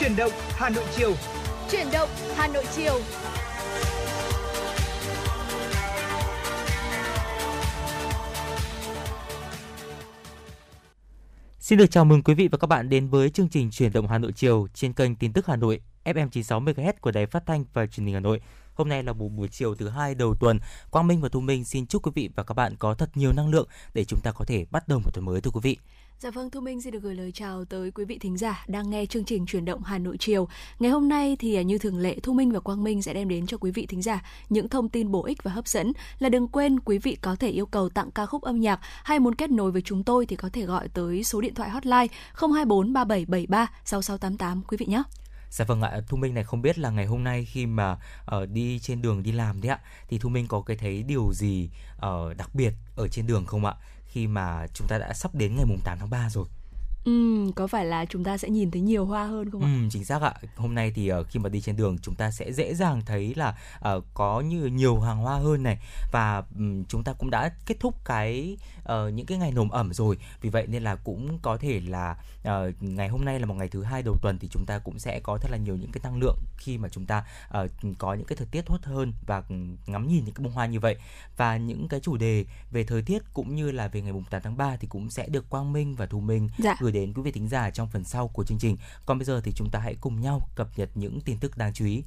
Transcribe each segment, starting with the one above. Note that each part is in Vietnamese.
Chuyển động Hà Nội chiều. Chuyển động Hà Nội chiều. Xin được chào mừng quý vị và các bạn đến với chương trình Chuyển động Hà Nội chiều trên kênh Tin tức Hà Nội FM 96 MHz của Đài Phát thanh và Truyền hình Hà Nội. Hôm nay là buổi chiều thứ hai đầu tuần. Quang Minh và Thu Minh xin chúc quý vị và các bạn có thật nhiều năng lượng để chúng ta có thể bắt đầu một tuần mới, thưa quý vị. Dạ vâng, Thu Minh xin được gửi lời chào tới quý vị thính giả đang nghe chương trình Chuyển động Hà Nội chiều. Ngày hôm nay thì như thường lệ, Thu Minh và Quang Minh sẽ đem đến cho quý vị thính giả những thông tin bổ ích và hấp dẫn. Là đừng quên quý vị có thể yêu cầu tặng ca khúc âm nhạc hay muốn kết nối với chúng tôi thì có thể gọi tới số điện thoại hotline 024 3773 6688 quý vị nhé. Dạ vâng ạ, Thu Minh này không biết là ngày hôm nay khi mà đi trên đường đi làm đấy ạ, thì Thu Minh có cái thấy điều gì đặc biệt ở trên đường không ạ? Khi mà chúng ta đã sắp đến ngày mùng 8 tháng 3 rồi. Có phải là chúng ta sẽ nhìn thấy nhiều hoa hơn không ạ? Chính xác ạ. Hôm nay thì khi mà đi trên đường chúng ta sẽ dễ dàng thấy là có nhiều hàng hoa hơn này. Và chúng ta cũng đã kết thúc những cái ngày nồm ẩm rồi. Vì vậy nên là cũng có thể là ngày hôm nay là một ngày thứ hai đầu tuần thì chúng ta cũng sẽ có thật là nhiều những cái năng lượng khi mà chúng ta có những cái thời tiết tốt hơn và ngắm nhìn những cái bông hoa như vậy. Và những cái chủ đề về thời tiết cũng như là về ngày 8 tháng 3 thì cũng sẽ được Quang Minh và Thu Minh gửi đến quý vị thính giả trong phần sau của chương trình. Còn bây giờ thì chúng ta hãy cùng nhau cập nhật những tin tức đáng chú ý.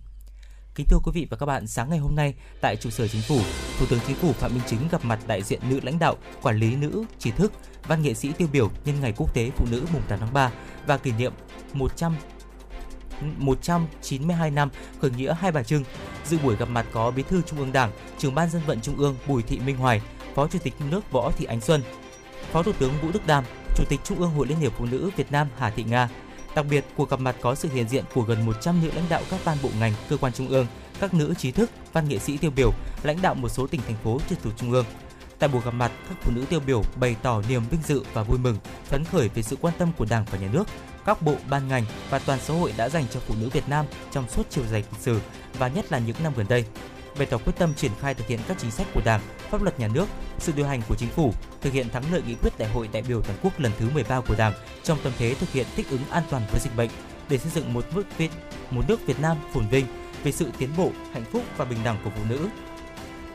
Kính thưa quý vị và các bạn, sáng ngày hôm nay tại trụ sở Chính phủ, Thủ tướng Chính phủ Phạm Minh Chính gặp mặt đại diện nữ lãnh đạo, quản lý nữ, trí thức, văn nghệ sĩ tiêu biểu nhân ngày Quốc tế Phụ nữ mùng 8 tháng 3 và kỷ niệm 192 năm khởi nghĩa Hai Bà Trưng. Dự buổi gặp mặt có Bí thư Trung ương Đảng, Trưởng ban Dân vận Trung ương Bùi Thị Minh Hoài, Phó Chủ tịch nước Võ Thị Ánh Xuân, Phó Thủ tướng Vũ Đức Đam, Chủ tịch Trung ương Hội Liên hiệp Phụ nữ Việt Nam Hà Thị Nga. Đặc biệt, cuộc gặp mặt có sự hiện diện của gần 100 nữ lãnh đạo các ban bộ ngành, cơ quan trung ương, các nữ trí thức, văn nghệ sĩ tiêu biểu, lãnh đạo một số tỉnh thành phố trực thuộc trung ương. Tại buổi gặp mặt, các phụ nữ tiêu biểu bày tỏ niềm vinh dự và vui mừng, phấn khởi về sự quan tâm của Đảng và Nhà nước, các bộ ban ngành và toàn xã hội đã dành cho phụ nữ Việt Nam trong suốt chiều dài lịch sử và nhất là những năm gần đây. Bày tỏ quyết tâm triển khai thực hiện các chính sách của Đảng, pháp luật nhà nước, sự điều hành của Chính phủ, thực hiện thắng lợi nghị quyết Đại hội đại biểu toàn quốc lần thứ 13 của Đảng trong tâm thế thực hiện thích ứng an toàn với dịch bệnh để xây dựng một nước Việt Nam phồn vinh về sự tiến bộ, hạnh phúc và bình đẳng của phụ nữ.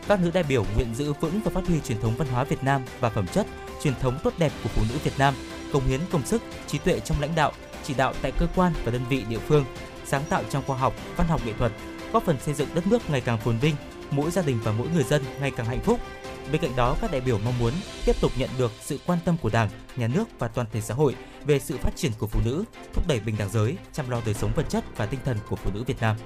Các nữ đại biểu nguyện giữ vững và phát huy truyền thống văn hóa Việt Nam và phẩm chất, truyền thống tốt đẹp của phụ nữ Việt Nam, cống hiến công sức, trí tuệ trong lãnh đạo, chỉ đạo tại cơ quan và đơn vị địa phương, sáng tạo trong khoa học, văn học nghệ thuật, góp phần xây dựng đất nước ngày càng phồn vinh, mỗi gia đình và mỗi người dân ngày càng hạnh phúc. Bên cạnh đó, các đại biểu mong muốn tiếp tục nhận được sự quan tâm của Đảng, Nhà nước và toàn thể xã hội về sự phát triển của phụ nữ, thúc đẩy bình đẳng giới, chăm lo đời sống vật chất và tinh thần của phụ nữ Việt Nam.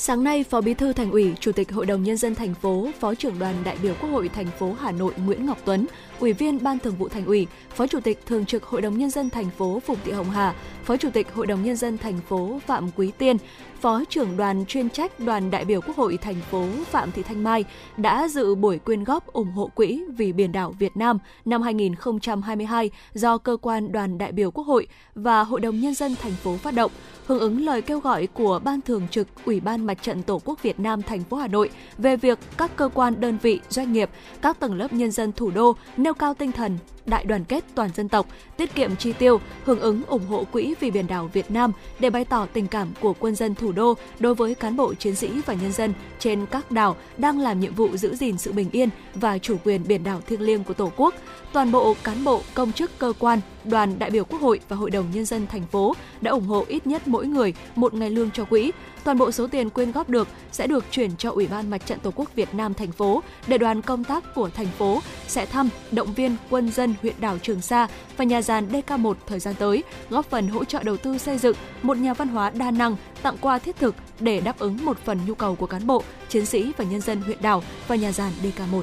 Sáng nay, Phó Bí thư Thành ủy, Chủ tịch Hội đồng Nhân dân thành phố, Phó trưởng đoàn đại biểu Quốc hội thành phố Hà Nội Nguyễn Ngọc Tuấn, Ủy viên Ban Thường vụ Thành ủy, Phó Chủ tịch Thường trực Hội đồng Nhân dân thành phố Phùng Thị Hồng Hà, Phó Chủ tịch Hội đồng Nhân dân thành phố Phạm Quý Tiên, Phó trưởng đoàn chuyên trách đoàn đại biểu Quốc hội thành phố Phạm Thị Thanh Mai đã dự buổi quyên góp ủng hộ quỹ vì biển đảo Việt Nam năm 2022 do cơ quan đoàn đại biểu Quốc hội và Hội đồng Nhân dân thành phố phát động, hưởng ứng lời kêu gọi của Ban Thường trực Ủy ban Mặt trận Tổ quốc Việt Nam thành phố Hà Nội về việc các cơ quan, đơn vị, doanh nghiệp, các tầng lớp nhân dân thủ đô nêu cao tinh thần đại đoàn kết toàn dân tộc, tiết kiệm chi tiêu, hưởng ứng ủng hộ quỹ vì biển đảo Việt Nam để bày tỏ tình cảm của quân dân thủ đô đối với cán bộ chiến sĩ và nhân dân trên các đảo đang làm nhiệm vụ giữ gìn sự bình yên và chủ quyền biển đảo thiêng liêng của Tổ quốc. Toàn bộ cán bộ, công chức cơ quan, đoàn đại biểu Quốc hội và Hội đồng Nhân dân thành phố đã ủng hộ ít nhất mỗi người một ngày lương cho quỹ. Toàn bộ số tiền quyên góp được sẽ được chuyển cho Ủy ban Mặt trận Tổ quốc Việt Nam thành phố để đoàn công tác của thành phố sẽ thăm, động viên quân dân huyện đảo Trường Sa và nhà giàn DK1 thời gian tới, góp phần hỗ trợ đầu tư xây dựng một nhà văn hóa đa năng, tặng quà thiết thực để đáp ứng một phần nhu cầu của cán bộ, chiến sĩ và nhân dân huyện đảo và nhà giàn DK1.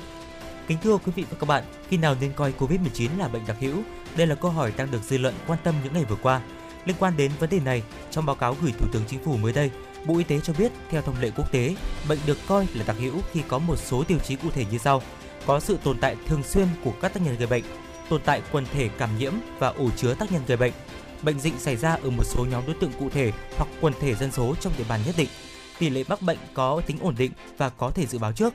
Kính thưa quý vị và các bạn, khi nào nên coi Covid-19 là bệnh đặc hữu? Đây là câu hỏi đang được dư luận quan tâm những ngày vừa qua. Liên quan đến vấn đề này, trong báo cáo gửi Thủ tướng Chính phủ mới đây, Bộ Y tế cho biết theo thông lệ quốc tế, bệnh được coi là đặc hữu khi có một số tiêu chí cụ thể như sau: có sự tồn tại thường xuyên của các tác nhân gây bệnh, tồn tại quần thể cảm nhiễm và ổ chứa tác nhân gây bệnh. Bệnh dịch xảy ra ở một số nhóm đối tượng cụ thể hoặc quần thể dân số trong địa bàn nhất định. Tỷ lệ mắc bệnh có tính ổn định và có thể dự báo trước.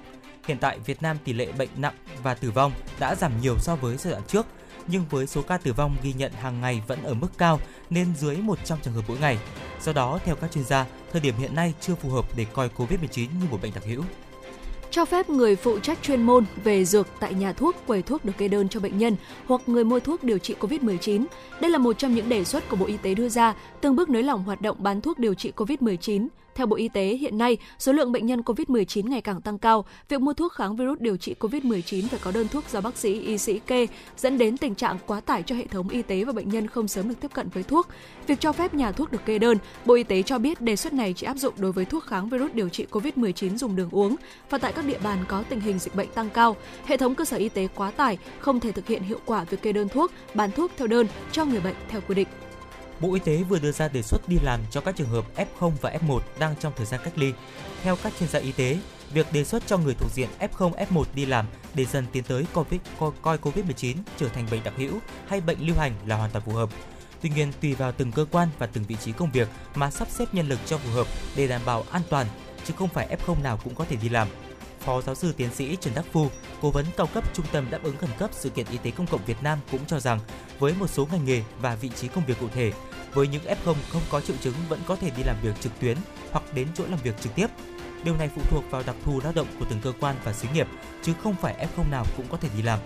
Hiện tại, Việt Nam tỷ lệ bệnh nặng và tử vong đã giảm nhiều so với giai đoạn trước, nhưng với số ca tử vong ghi nhận hàng ngày vẫn ở mức cao nên dưới 100 trường hợp mỗi ngày. Do đó, theo các chuyên gia, thời điểm hiện nay chưa phù hợp để coi COVID-19 như một bệnh đặc hữu. Cho phép người phụ trách chuyên môn về dược tại nhà thuốc, quầy thuốc được kê đơn cho bệnh nhân hoặc người mua thuốc điều trị COVID-19. Đây là một trong những đề xuất của Bộ Y tế đưa ra, từng bước nới lỏng hoạt động bán thuốc điều trị COVID-19. Theo Bộ Y tế, hiện nay, số lượng bệnh nhân COVID-19 ngày càng tăng cao. Việc mua thuốc kháng virus điều trị COVID-19 phải có đơn thuốc do bác sĩ, y sĩ kê, dẫn đến tình trạng quá tải cho hệ thống y tế và bệnh nhân không sớm được tiếp cận với thuốc. Việc cho phép nhà thuốc được kê đơn, Bộ Y tế cho biết đề xuất này chỉ áp dụng đối với thuốc kháng virus điều trị COVID-19 dùng đường uống và tại các địa bàn có tình hình dịch bệnh tăng cao. Hệ thống cơ sở y tế quá tải, không thể thực hiện hiệu quả việc kê đơn thuốc, bán thuốc theo đơn cho người bệnh theo quy định. Bộ Y tế vừa đưa ra đề xuất đi làm cho các trường hợp F0 và F1 đang trong thời gian cách ly. Theo các chuyên gia y tế, việc đề xuất cho người thuộc diện F0, F1 đi làm để dần tiến tới coi COVID-19 trở thành bệnh đặc hữu hay bệnh lưu hành là hoàn toàn phù hợp. Tuy nhiên, tùy vào từng cơ quan và từng vị trí công việc mà sắp xếp nhân lực cho phù hợp để đảm bảo an toàn, chứ không phải F0 nào cũng có thể đi làm. Phó giáo sư tiến sĩ Trần Đắc Phu, cố vấn cao cấp Trung tâm Đáp ứng Khẩn cấp Sự kiện Y tế Công cộng Việt Nam cũng cho rằng, với một số ngành nghề và vị trí công việc cụ thể, với những F0 không có triệu chứng vẫn có thể đi làm việc trực tuyến hoặc đến chỗ làm việc trực tiếp. Điều này phụ thuộc vào đặc thù lao động của từng cơ quan và xí nghiệp, chứ không phải F0 nào cũng có thể đi làm.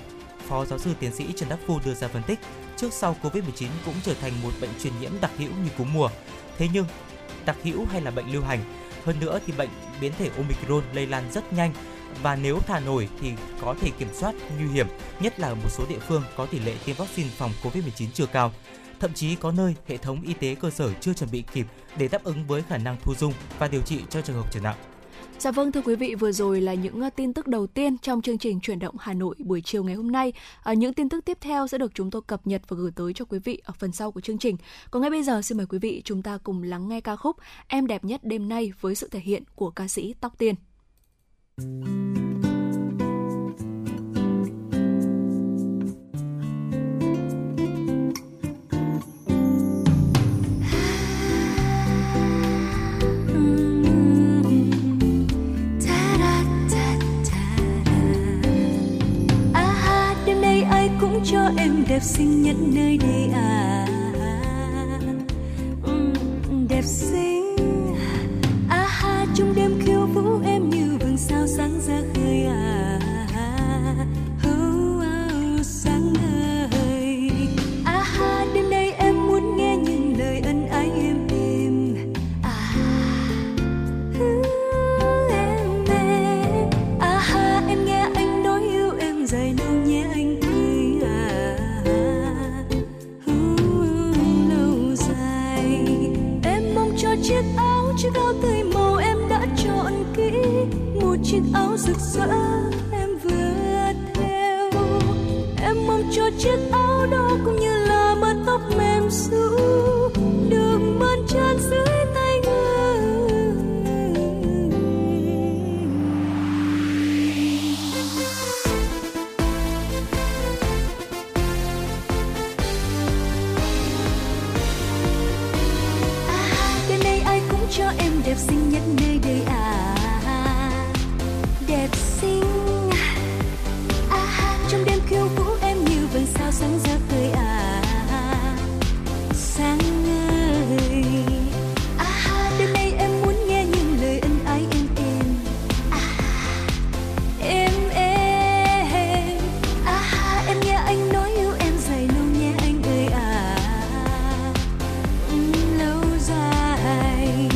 Phó giáo sư tiến sĩ Trần Đắc Phu đưa ra phân tích, trước sau COVID-19 cũng trở thành một bệnh truyền nhiễm đặc hữu như cúm mùa. Thế nhưng, đặc hữu hay là bệnh lưu hành? Hơn nữa thì bệnh biến thể Omicron lây lan rất nhanh và nếu thả nổi thì có thể kiểm soát nguy hiểm, nhất là ở một số địa phương có tỷ lệ tiêm vaccine phòng COVID-19 chưa cao. Thậm chí có nơi hệ thống y tế cơ sở chưa chuẩn bị kịp để đáp ứng với khả năng thu dung và điều trị cho trường hợp trở nặng. Dạ vâng, thưa quý vị, vừa rồi là những tin tức đầu tiên trong chương trình Chuyển động Hà Nội buổi chiều ngày hôm nay. Những tin tức tiếp theo sẽ được chúng tôi cập nhật và gửi tới cho quý vị ở phần sau của chương trình. Còn ngay bây giờ xin mời quý vị chúng ta cùng lắng nghe ca khúc Em đẹp nhất đêm nay với sự thể hiện của ca sĩ Tóc Tiên. Cho em đẹp xinh nhất nơi đây à, đẹp xinh à ha, trong đêm khiêu vũ em như vầng sao sáng ra khơi à, sáng ngời à ha, đêm nay em muốn nghe những lời ân ái êm à, em nghe à ha, em nghe anh nói yêu em dài lâu nhé anh. Chiếc áo tươi màu em đã chọn kỹ, một chiếc áo rực rỡ em vừa theo. Em mong cho chiếc áo đó cũng như là mái tóc mềm xù được mơn tràn dưới tay người. Đêm nay ai cũng cho em đẹp xinh nhất nơi đây à, đẹp xinh à, trong đêm khiêu vũ em như vầng sao sáng ra khơi à, sáng ngời à, đêm nay em muốn nghe những lời ân ái êm à, êm à, em nghe anh nói yêu em dài lâu nhé anh ơi à, lâu dài.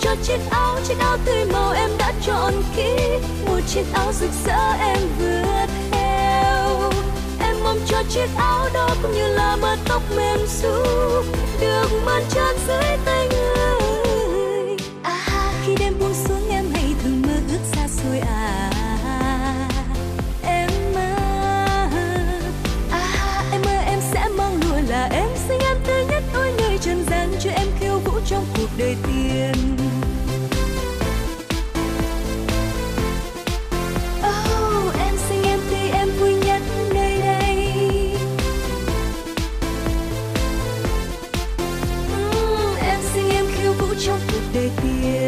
Cho chiếc áo tươi màu em đã chọn kỹ, một chiếc áo rực rỡ em vừa theo. Em mong cho chiếc áo đó cũng như là mái tóc mềm ru được mơn tràn dưới tay người. À khi đêm buông xuống em hãy thường mơ ước xa xôi à, em mơ. À em mơ em sẽ mong luôn là em xinh em tươi nhất ôi nơi trần gian, cho em khiêu vũ trong cuộc đời tiên. Trong cuộc đời tiên.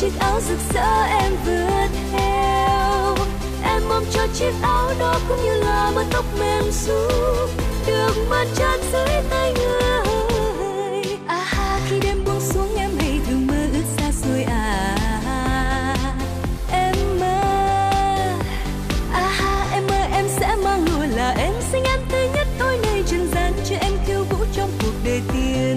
chiếc áo rực rỡ em vừa theo. Em ôm cho chiếc áo đó cũng như là mái tóc mềm ru được mát chát dưới tay người. À ha, khi đêm buông xuống em hay thường mơ ước xa xôi à. Em mơ, à ha, em mơ em sẽ mang lụa là em xinh em tươi nhất tối nay trần gian cho em khiêu vũ trong cuộc đời tiên.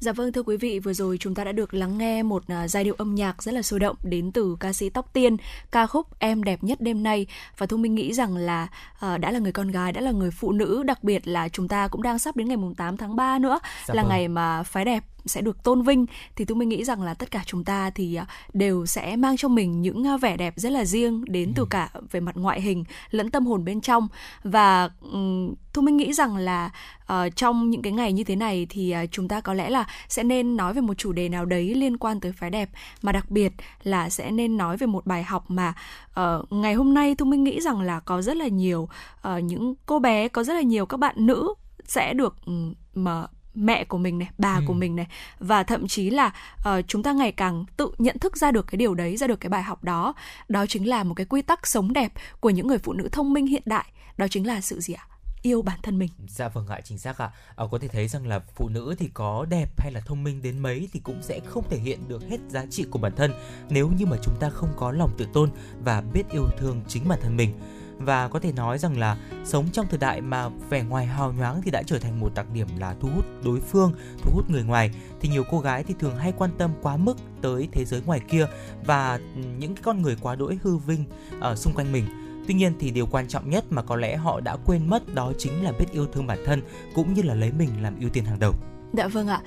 Dạ vâng, thưa quý vị, vừa rồi chúng ta đã được lắng nghe một giai điệu âm nhạc rất là sôi động đến từ ca sĩ Tóc Tiên, ca khúc Em Đẹp Nhất Đêm Nay. Và Thu Minh nghĩ rằng là đã là người con gái, đã là người phụ nữ, đặc biệt là chúng ta cũng đang sắp đến ngày 8 tháng 3 nữa, dạ là vâng, ngày mà phái đẹp sẽ được tôn vinh, thì tôi mình nghĩ rằng là tất cả chúng ta thì đều sẽ mang trong mình những vẻ đẹp rất là riêng đến từ cả về mặt ngoại hình lẫn tâm hồn bên trong. Và tôi mình nghĩ rằng là trong những cái ngày như thế này thì chúng ta có lẽ là sẽ nên nói về một chủ đề nào đấy liên quan tới phái đẹp, mà đặc biệt là sẽ nên nói về một bài học mà ngày hôm nay tôi mình nghĩ rằng là có rất là nhiều những cô bé, có rất là nhiều các bạn nữ sẽ được mà mẹ của mình này, bà của mình này, và thậm chí là chúng ta ngày càng tự nhận thức ra được cái điều đấy, ra được cái bài học đó. Đó chính là một cái quy tắc sống đẹp của những người phụ nữ thông minh hiện đại. Đó chính là sự gì ạ? Yêu bản thân mình. Dạ vâng ạ, chính xác ạ. Có thể thấy rằng là phụ nữ thì có đẹp hay là thông minh đến mấy thì cũng sẽ không thể hiện được hết giá trị của bản thân nếu như mà chúng ta không có lòng tự tôn và biết yêu thương chính bản thân mình. Và có thể nói rằng là sống trong thời đại mà vẻ ngoài hào nhoáng thì đã trở thành một đặc điểm là thu hút đối phương, thu hút người ngoài, thì nhiều cô gái thì thường hay quan tâm quá mức tới thế giới ngoài kia và những cái con người quá đỗi hư vinh ở xung quanh mình. Tuy nhiên thì điều quan trọng nhất mà có lẽ họ đã quên mất đó chính là biết yêu thương bản thân cũng như là lấy mình làm ưu tiên hàng đầu. Dạ vâng ạ.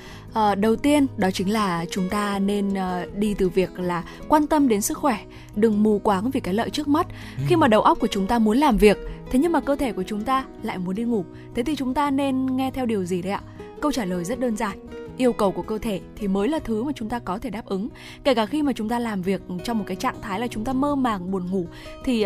Đầu tiên đó chính là chúng ta nên đi từ việc là quan tâm đến sức khỏe, đừng mù quáng vì cái lợi trước mắt. Khi mà đầu óc của chúng ta muốn làm việc, thế nhưng mà cơ thể của chúng ta lại muốn đi ngủ, thế thì chúng ta nên nghe theo điều gì đấy ạ? Câu trả lời rất đơn giản. Yêu cầu của cơ thể thì mới là thứ mà chúng ta có thể đáp ứng. Kể cả khi mà chúng ta làm việc trong một cái trạng thái là chúng ta mơ màng buồn ngủ thì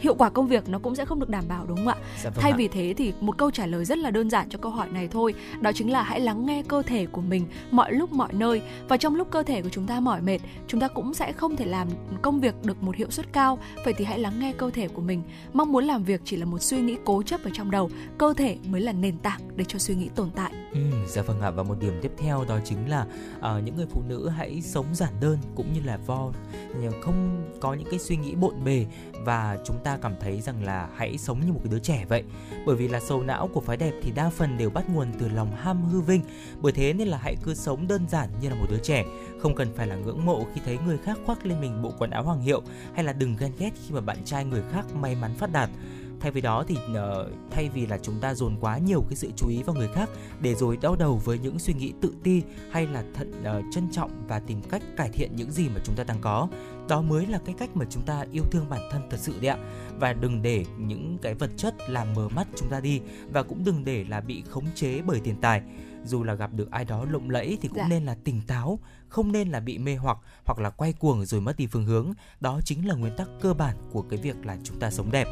hiệu quả công việc nó cũng sẽ không được đảm bảo, đúng không ạ? Dạ, vâng. Thay vì thế thì một câu trả lời rất là đơn giản cho câu hỏi này thôi, đó chính là hãy lắng nghe cơ thể của mình mọi lúc mọi nơi. Và trong lúc cơ thể của chúng ta mỏi mệt, chúng ta cũng sẽ không thể làm công việc được một hiệu suất cao. Vậy thì hãy lắng nghe cơ thể của mình. Mong muốn làm việc chỉ là một suy nghĩ cố chấp ở trong đầu, cơ thể mới là nền tảng để cho suy nghĩ tồn tại. Dạ vâng ạ. Và một điểm tiếp theo đó chính là những người phụ nữ hãy sống giản đơn cũng như là không có những cái suy nghĩ bộn bề, và chúng ta cảm thấy rằng là hãy sống như một cái đứa trẻ vậy. Bởi vì là sầu não của phái đẹp thì đa phần đều bắt nguồn từ lòng ham hư vinh. Bởi thế nên là hãy cứ sống đơn giản như là một đứa trẻ, không cần phải là ngưỡng mộ khi thấy người khác khoác lên mình bộ quần áo hoàng hiệu, hay là đừng ghen ghét khi mà bạn trai người khác may mắn phát đạt. Thay vì đó thì thay vì là chúng ta dồn quá nhiều cái sự chú ý vào người khác để rồi đau đầu với những suy nghĩ tự ti, hay là trân trọng và tìm cách cải thiện những gì mà chúng ta đang có. Đó mới là cái cách mà chúng ta yêu thương bản thân thật sự đấy ạ. Và đừng để những cái vật chất làm mờ mắt chúng ta đi, và cũng đừng để là bị khống chế bởi tiền tài. Dù là gặp được ai đó lộng lẫy thì cũng nên là tỉnh táo, không nên là bị mê hoặc hoặc là quay cuồng rồi mất đi phương hướng. Đó chính là nguyên tắc cơ bản của cái việc là chúng ta sống đẹp.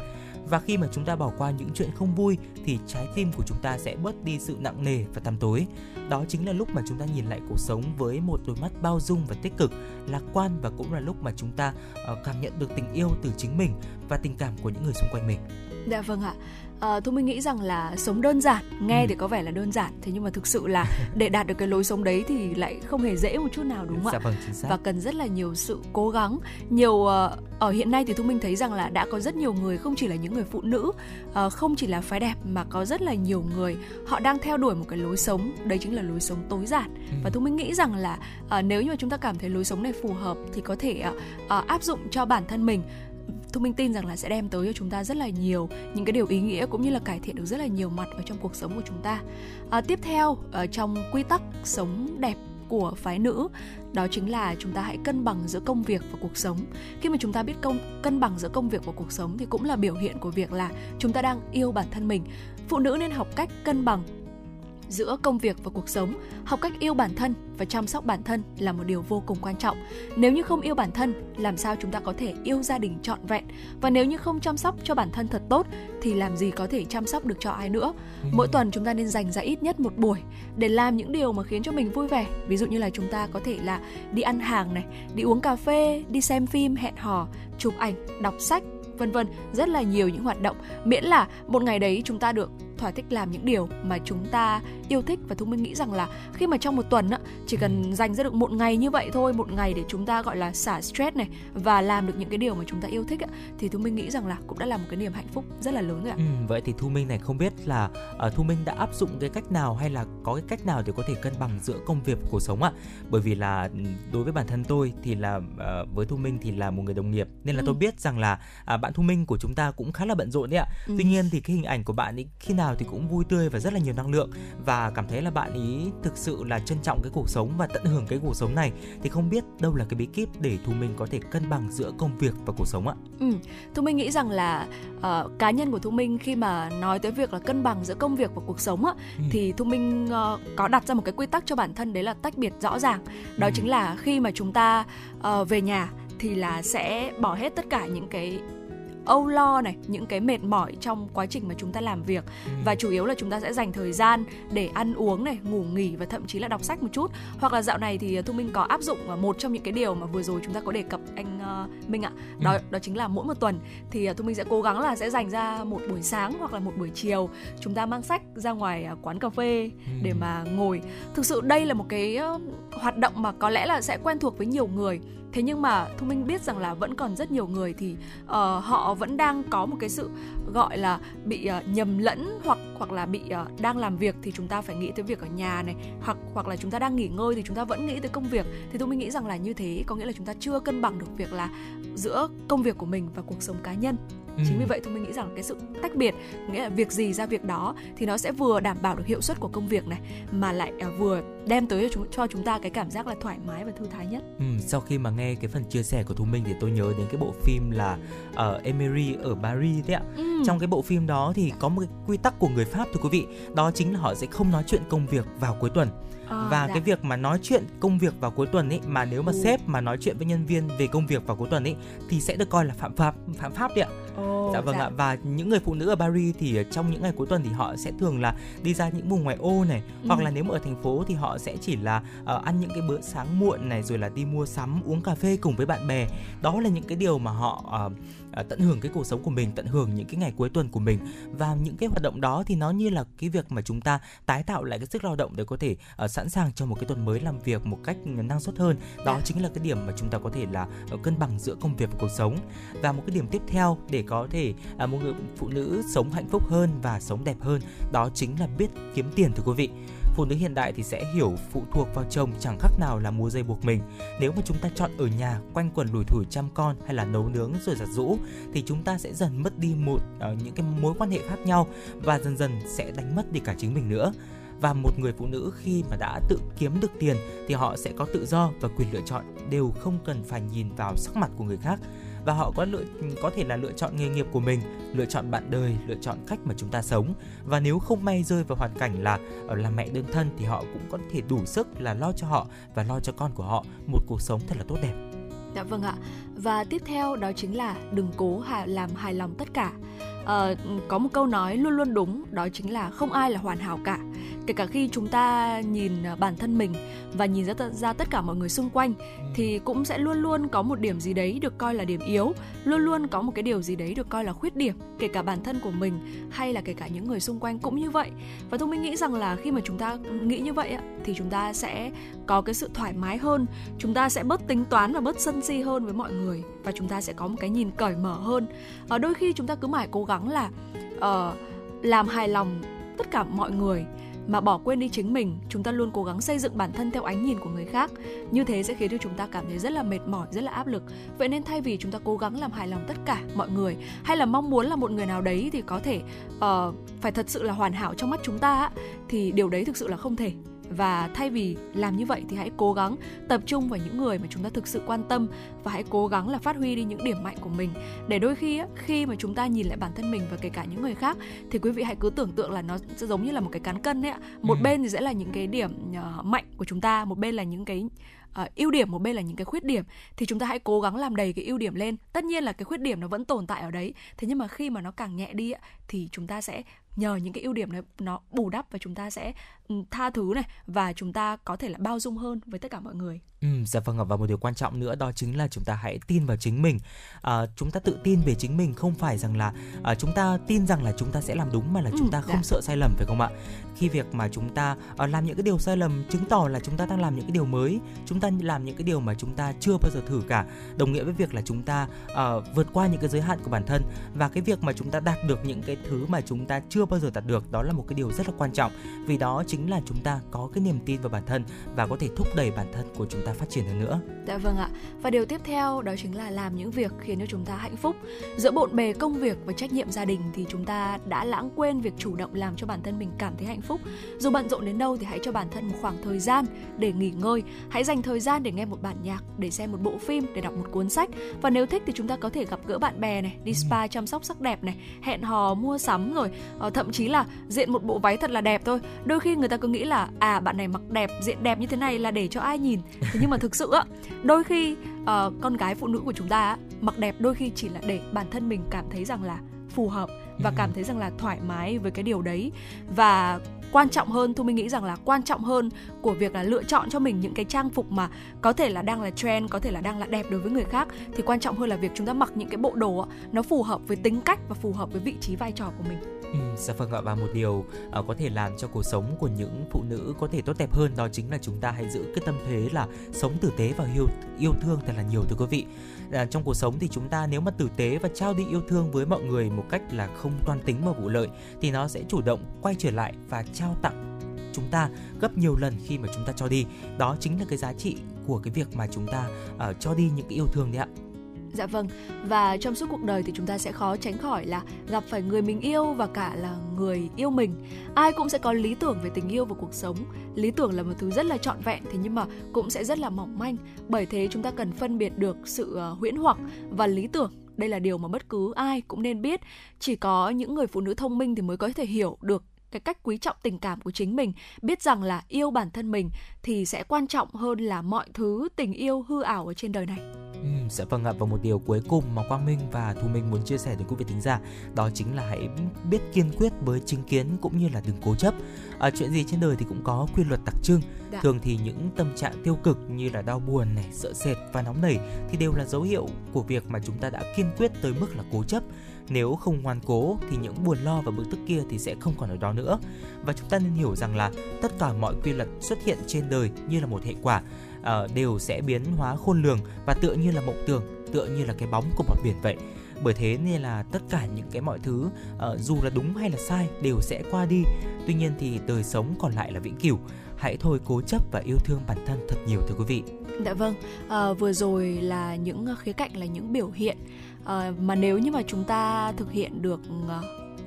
Và khi mà chúng ta bỏ qua những chuyện không vui thì trái tim của chúng ta sẽ bớt đi sự nặng nề và tăm tối. Đó chính là lúc mà chúng ta nhìn lại cuộc sống với một đôi mắt bao dung và tích cực, lạc quan, và cũng là lúc mà chúng ta cảm nhận được tình yêu từ chính mình và tình cảm của những người xung quanh mình. Dạ vâng ạ. Thu Minh nghĩ rằng là sống đơn giản, nghe thì có vẻ là đơn giản, thế nhưng mà thực sự là để đạt được cái lối sống đấy thì lại không hề dễ một chút nào, đúng không ạ? Vâng, chính xác. Và cần rất là nhiều sự cố gắng, nhiều ở hiện nay thì Thu Minh thấy rằng là đã có rất nhiều người, không chỉ là những người phụ nữ, không chỉ là phái đẹp, mà có rất là nhiều người họ đang theo đuổi một cái lối sống, đấy chính là lối sống tối giản. Và Thu Minh nghĩ rằng là nếu như mà chúng ta cảm thấy lối sống này phù hợp thì có thể áp dụng cho bản thân mình. Thu Minh tin rằng là sẽ đem tới cho chúng ta rất là nhiều những cái điều ý nghĩa, cũng như là cải thiện được rất là nhiều mặt ở trong cuộc sống của chúng ta. Tiếp theo trong quy tắc sống đẹp của phái nữ, đó chính là chúng ta hãy cân bằng giữa công việc và cuộc sống. Khi mà chúng ta biết cân bằng giữa công việc và cuộc sống thì cũng là biểu hiện của việc là chúng ta đang yêu bản thân mình. Phụ nữ nên học cách cân bằng giữa công việc và cuộc sống, học cách yêu bản thân và chăm sóc bản thân là một điều vô cùng quan trọng. Nếu như không yêu bản thân, làm sao chúng ta có thể yêu gia đình trọn vẹn? Và nếu như không chăm sóc cho bản thân thật tốt thì làm gì có thể chăm sóc được cho ai nữa? Mỗi tuần chúng ta nên dành ra ít nhất một buổi để làm những điều mà khiến cho mình vui vẻ. Ví dụ như là chúng ta có thể là đi ăn hàng này, đi uống cà phê, đi xem phim, hẹn hò, chụp ảnh, đọc sách, vân vân, rất là nhiều những hoạt động, miễn là một ngày đấy chúng ta được thỏa thích làm những điều mà chúng ta yêu thích. Và Thu Minh nghĩ rằng là khi mà trong một tuần chỉ cần dành ra được một ngày như vậy thôi, một ngày để chúng ta gọi là xả stress này và làm được những cái điều mà chúng ta yêu thích thì Thu Minh nghĩ rằng là cũng đã là một cái niềm hạnh phúc rất là lớn rồi ạ. Vậy thì Thu Minh này không biết là Thu Minh đã áp dụng cái cách nào, hay là có cái cách nào để có thể cân bằng giữa công việc và cuộc sống ạ? Bởi vì là đối với bản thân tôi thì là với Thu Minh thì là một người đồng nghiệp, nên là tôi biết rằng là bạn Thu Minh của chúng ta cũng khá là bận rộn đấy ạ. Tuy nhiên thì cái hình ảnh của bạn ấy khi nào thì cũng vui tươi và rất là nhiều năng lượng, và cảm thấy là bạn ý thực sự là trân trọng cái cuộc sống và tận hưởng cái cuộc sống này. Thì không biết đâu là cái bí kíp để Thu Minh có thể cân bằng giữa công việc và cuộc sống ạ? Thu Minh nghĩ rằng là cá nhân của Thu Minh khi mà nói tới việc là cân bằng giữa công việc và cuộc sống thì Thu Minh có đặt ra một cái quy tắc cho bản thân, đấy là tách biệt rõ ràng. Đó chính là khi mà chúng ta về nhà thì là sẽ bỏ hết tất cả những cái âu lo này, những cái mệt mỏi trong quá trình mà chúng ta làm việc, và chủ yếu là chúng ta sẽ dành thời gian để ăn uống này, ngủ nghỉ và thậm chí là đọc sách một chút. Hoặc là dạo này thì Thu Minh có áp dụng một trong những cái điều mà vừa rồi chúng ta có đề cập anh Minh ạ. Đó chính là mỗi một tuần thì Thu Minh sẽ cố gắng là sẽ dành ra một buổi sáng hoặc là một buổi chiều, chúng ta mang sách ra ngoài quán cà phê để mà ngồi. Thực sự đây là một cái hoạt động mà có lẽ là sẽ quen thuộc với nhiều người. Thế nhưng mà Thu Minh biết rằng là vẫn còn rất nhiều người thì họ vẫn đang có một cái sự gọi là bị nhầm lẫn, hoặc là bị đang làm việc thì chúng ta phải nghĩ tới việc ở nhà này, hoặc là chúng ta đang nghỉ ngơi thì chúng ta vẫn nghĩ tới công việc. Thì Thu Minh nghĩ rằng là như thế có nghĩa là chúng ta chưa cân bằng được việc là giữa công việc của mình và cuộc sống cá nhân. Chính vì vậy Thu Minh nghĩ rằng cái sự tách biệt, nghĩa là việc gì ra việc đó, thì nó sẽ vừa đảm bảo được hiệu suất của công việc này, mà lại vừa đem tới cho chúng ta cái cảm giác là thoải mái và thư thái nhất. Sau khi mà nghe cái phần chia sẻ của Thu Minh thì tôi nhớ đến cái bộ phim là Emery ở Paris đấy ạ. Trong cái bộ phim đó thì có một cái quy tắc của người Pháp, thưa quý vị, đó chính là họ sẽ không nói chuyện công việc vào cuối tuần. Và cái việc mà nói chuyện công việc vào cuối tuần ấy, mà nếu mà sếp mà nói chuyện với nhân viên về công việc vào cuối tuần ấy thì sẽ được coi là phạm pháp đấy ạ. Dạ vâng ạ. Và những người phụ nữ ở Paris thì trong những ngày cuối tuần thì họ sẽ thường là đi ra những vùng ngoại ô này, hoặc là nếu mà ở thành phố thì họ sẽ chỉ là ăn những cái bữa sáng muộn này, rồi là đi mua sắm, uống cà phê cùng với bạn bè. Đó là những cái điều mà họ tận hưởng cái cuộc sống của mình, tận hưởng những cái ngày cuối tuần của mình. Và những cái hoạt động đó thì nó như là cái việc mà chúng ta tái tạo lại cái sức lao động để có thể sẵn sàng cho một cái tuần mới làm việc một cách năng suất hơn. Đó chính là cái điểm mà chúng ta có thể là cân bằng giữa công việc và cuộc sống. Và một cái điểm tiếp theo để có thể một người phụ nữ sống hạnh phúc hơn và sống đẹp hơn, đó chính là biết kiếm tiền, thưa quý vị. Phụ nữ hiện đại thì sẽ hiểu phụ thuộc vào chồng chẳng khác nào là mua dây buộc mình. Nếu mà chúng ta chọn ở nhà quanh quẩn lủi thủi chăm con hay là nấu nướng rồi giặt giũ thì chúng ta sẽ dần mất đi những cái mối quan hệ khác nhau, và dần dần sẽ đánh mất đi cả chính mình nữa. Và một người phụ nữ khi mà đã tự kiếm được tiền thì họ sẽ có tự do và quyền lựa chọn, đều không cần phải nhìn vào sắc mặt của người khác. Và họ có thể là lựa chọn nghề nghiệp của mình, lựa chọn bạn đời, lựa chọn cách mà chúng ta sống. Và nếu không may rơi vào hoàn cảnh là làm mẹ đơn thân thì họ cũng có thể đủ sức là lo cho họ và lo cho con của họ một cuộc sống thật là tốt đẹp. Dạ vâng ạ. Và tiếp theo đó chính là đừng cố làm hài lòng tất cả. Có một câu nói luôn luôn đúng, đó chính là không ai là hoàn hảo cả. Kể cả khi chúng ta nhìn bản thân mình và nhìn ra tất cả mọi người xung quanh thì cũng sẽ luôn luôn có một điểm gì đấy được coi là điểm yếu, luôn luôn có một cái điều gì đấy được coi là khuyết điểm, kể cả bản thân của mình hay là kể cả những người xung quanh cũng như vậy. Và tôi nghĩ rằng là khi mà chúng ta nghĩ như vậy thì chúng ta sẽ có cái sự thoải mái hơn, chúng ta sẽ bớt tính toán và bớt sân si hơn với mọi người, và chúng ta sẽ có một cái nhìn cởi mở hơn. Đôi khi chúng ta cứ mãi cố gắng là làm hài lòng tất cả mọi người mà bỏ quên đi chính mình. Chúng ta luôn cố gắng xây dựng bản thân theo ánh nhìn của người khác, như thế sẽ khiến cho chúng ta cảm thấy rất là mệt mỏi, rất là áp lực. Vậy nên thay vì chúng ta cố gắng làm hài lòng tất cả mọi người hay là mong muốn là một người nào đấy thì có thể phải thật sự là hoàn hảo trong mắt chúng ta, thì điều đấy thực sự là không thể. Và thay vì làm như vậy thì hãy cố gắng tập trung vào những người mà chúng ta thực sự quan tâm, và hãy cố gắng là phát huy đi những điểm mạnh của mình. Để đôi khi khi mà chúng ta nhìn lại bản thân mình và kể cả những người khác thì quý vị hãy cứ tưởng tượng là nó sẽ giống như là một cái cán cân ấy. Một bên thì sẽ là những cái điểm mạnh của chúng ta, một bên là những cái ưu điểm, một bên là những cái khuyết điểm. Thì chúng ta hãy cố gắng làm đầy cái ưu điểm lên. Tất nhiên là cái khuyết điểm nó vẫn tồn tại ở đấy, thế nhưng mà khi mà nó càng nhẹ đi thì chúng ta sẽ nhờ những cái ưu điểm này nó bù đắp, và chúng ta sẽ tha thứ này, và chúng ta có thể là bao dung hơn với tất cả mọi người. Dạ vâng, và một điều quan trọng nữa đó chính là chúng ta hãy tin vào chính mình. Chúng ta tự tin về chính mình, không phải rằng là chúng ta tin rằng là chúng ta sẽ làm đúng, mà là chúng ta không sợ sai lầm, phải không ạ? Khi việc mà chúng ta làm những cái điều sai lầm chứng tỏ là chúng ta đang làm những cái điều mới, chúng ta làm những cái điều mà chúng ta chưa bao giờ thử cả, đồng nghĩa với việc là chúng ta vượt qua những cái giới hạn của bản thân. Và cái việc mà chúng ta đạt được những cái thứ mà chúng ta chưa bao giờ đạt được, đó là một cái điều rất là quan trọng, vì đó chính là chúng ta có cái niềm tin vào bản thân và có thể thúc đẩy bản thân của chúng ta phát triển hơn nữa. Dạ vâng ạ. Và điều tiếp theo đó chính là làm những việc khiến cho chúng ta hạnh phúc. Giữa bộn bề công việc và trách nhiệm gia đình thì chúng ta đã lãng quên việc chủ động làm cho bản thân mình cảm thấy hạnh phúc. Dù bận rộn đến đâu thì hãy cho bản thân một khoảng thời gian để nghỉ ngơi, hãy dành thời gian để nghe một bản nhạc, để xem một bộ phim, để đọc một cuốn sách. Và nếu thích thì chúng ta có thể gặp gỡ bạn bè này, đi spa chăm sóc sắc đẹp này, hẹn hò mua sắm, rồi thậm chí là diện một bộ váy thật là đẹp thôi. Đôi khi người ta cứ nghĩ là bạn này mặc đẹp, diện đẹp như thế này là để cho ai nhìn. Thế nhưng mà thực sự đôi khi con gái phụ nữ của chúng ta mặc đẹp đôi khi chỉ là để bản thân mình cảm thấy rằng là phù hợp và cảm thấy rằng là thoải mái với cái điều đấy. Và quan trọng hơn, tôi nghĩ rằng là quan trọng hơn của việc là lựa chọn cho mình những cái trang phục mà có thể là đang là trend, có thể là đang là đẹp đối với người khác, thì quan trọng hơn là việc chúng ta mặc những cái bộ đồ nó phù hợp với tính cách và phù hợp với vị trí vai trò của mình. Dạ vâng ạ, và một điều có thể làm cho cuộc sống của những phụ nữ có thể tốt đẹp hơn, đó chính là chúng ta hãy giữ cái tâm thế là sống tử tế và yêu thương thật là nhiều, thưa quý vị. Trong cuộc sống thì chúng ta nếu mà tử tế và trao đi yêu thương với mọi người một cách là không toan tính mà vụ lợi, thì nó sẽ chủ động quay trở lại và trao tặng chúng ta gấp nhiều lần khi mà chúng ta cho đi. Đó chính là cái giá trị của cái việc mà chúng ta cho đi những cái yêu thương đấy ạ. Dạ vâng, và trong suốt cuộc đời thì chúng ta sẽ khó tránh khỏi là gặp phải người mình yêu và cả là người yêu mình. Ai cũng sẽ có lý tưởng về tình yêu và cuộc sống. Lý tưởng là một thứ rất là trọn vẹn, thế nhưng mà cũng sẽ rất là mỏng manh. Bởi thế chúng ta cần phân biệt được sự huyễn hoặc và lý tưởng. Đây là điều mà bất cứ ai cũng nên biết. Chỉ có những người phụ nữ thông minh thì mới có thể hiểu được cái cách quý trọng tình cảm của chính mình, biết rằng là yêu bản thân mình thì sẽ quan trọng hơn là mọi thứ tình yêu hư ảo ở trên đời này. Dạ vâng ạ, và một điều cuối cùng mà Quang Minh và Thu Minh muốn chia sẻ đến quý vị thính giả, đó chính là hãy biết kiên quyết với chính kiến cũng như là đừng cố chấp. Chuyện gì trên đời thì cũng có quy luật đặc trưng. Thường thì những tâm trạng tiêu cực như là đau buồn này, sợ sệt và nóng nảy thì đều là dấu hiệu của việc mà chúng ta đã kiên quyết tới mức là cố chấp. Nếu không ngoan cố thì những buồn lo và bực tức kia thì sẽ không còn ở đó nữa. Và chúng ta nên hiểu rằng là tất cả mọi quy luật xuất hiện trên đời như là một hệ quả, đều sẽ biến hóa khôn lường và tựa như là mộng tưởng, tựa như là cái bóng của một biển vậy. Bởi thế nên là tất cả những cái mọi thứ dù là đúng hay là sai đều sẽ qua đi. Tuy nhiên thì đời sống còn lại là vĩnh cửu. Hãy thôi cố chấp và yêu thương bản thân thật nhiều, thưa quý vị. Dạ vâng, vừa rồi là những khía cạnh, là những biểu hiện mà nếu như mà chúng ta thực hiện được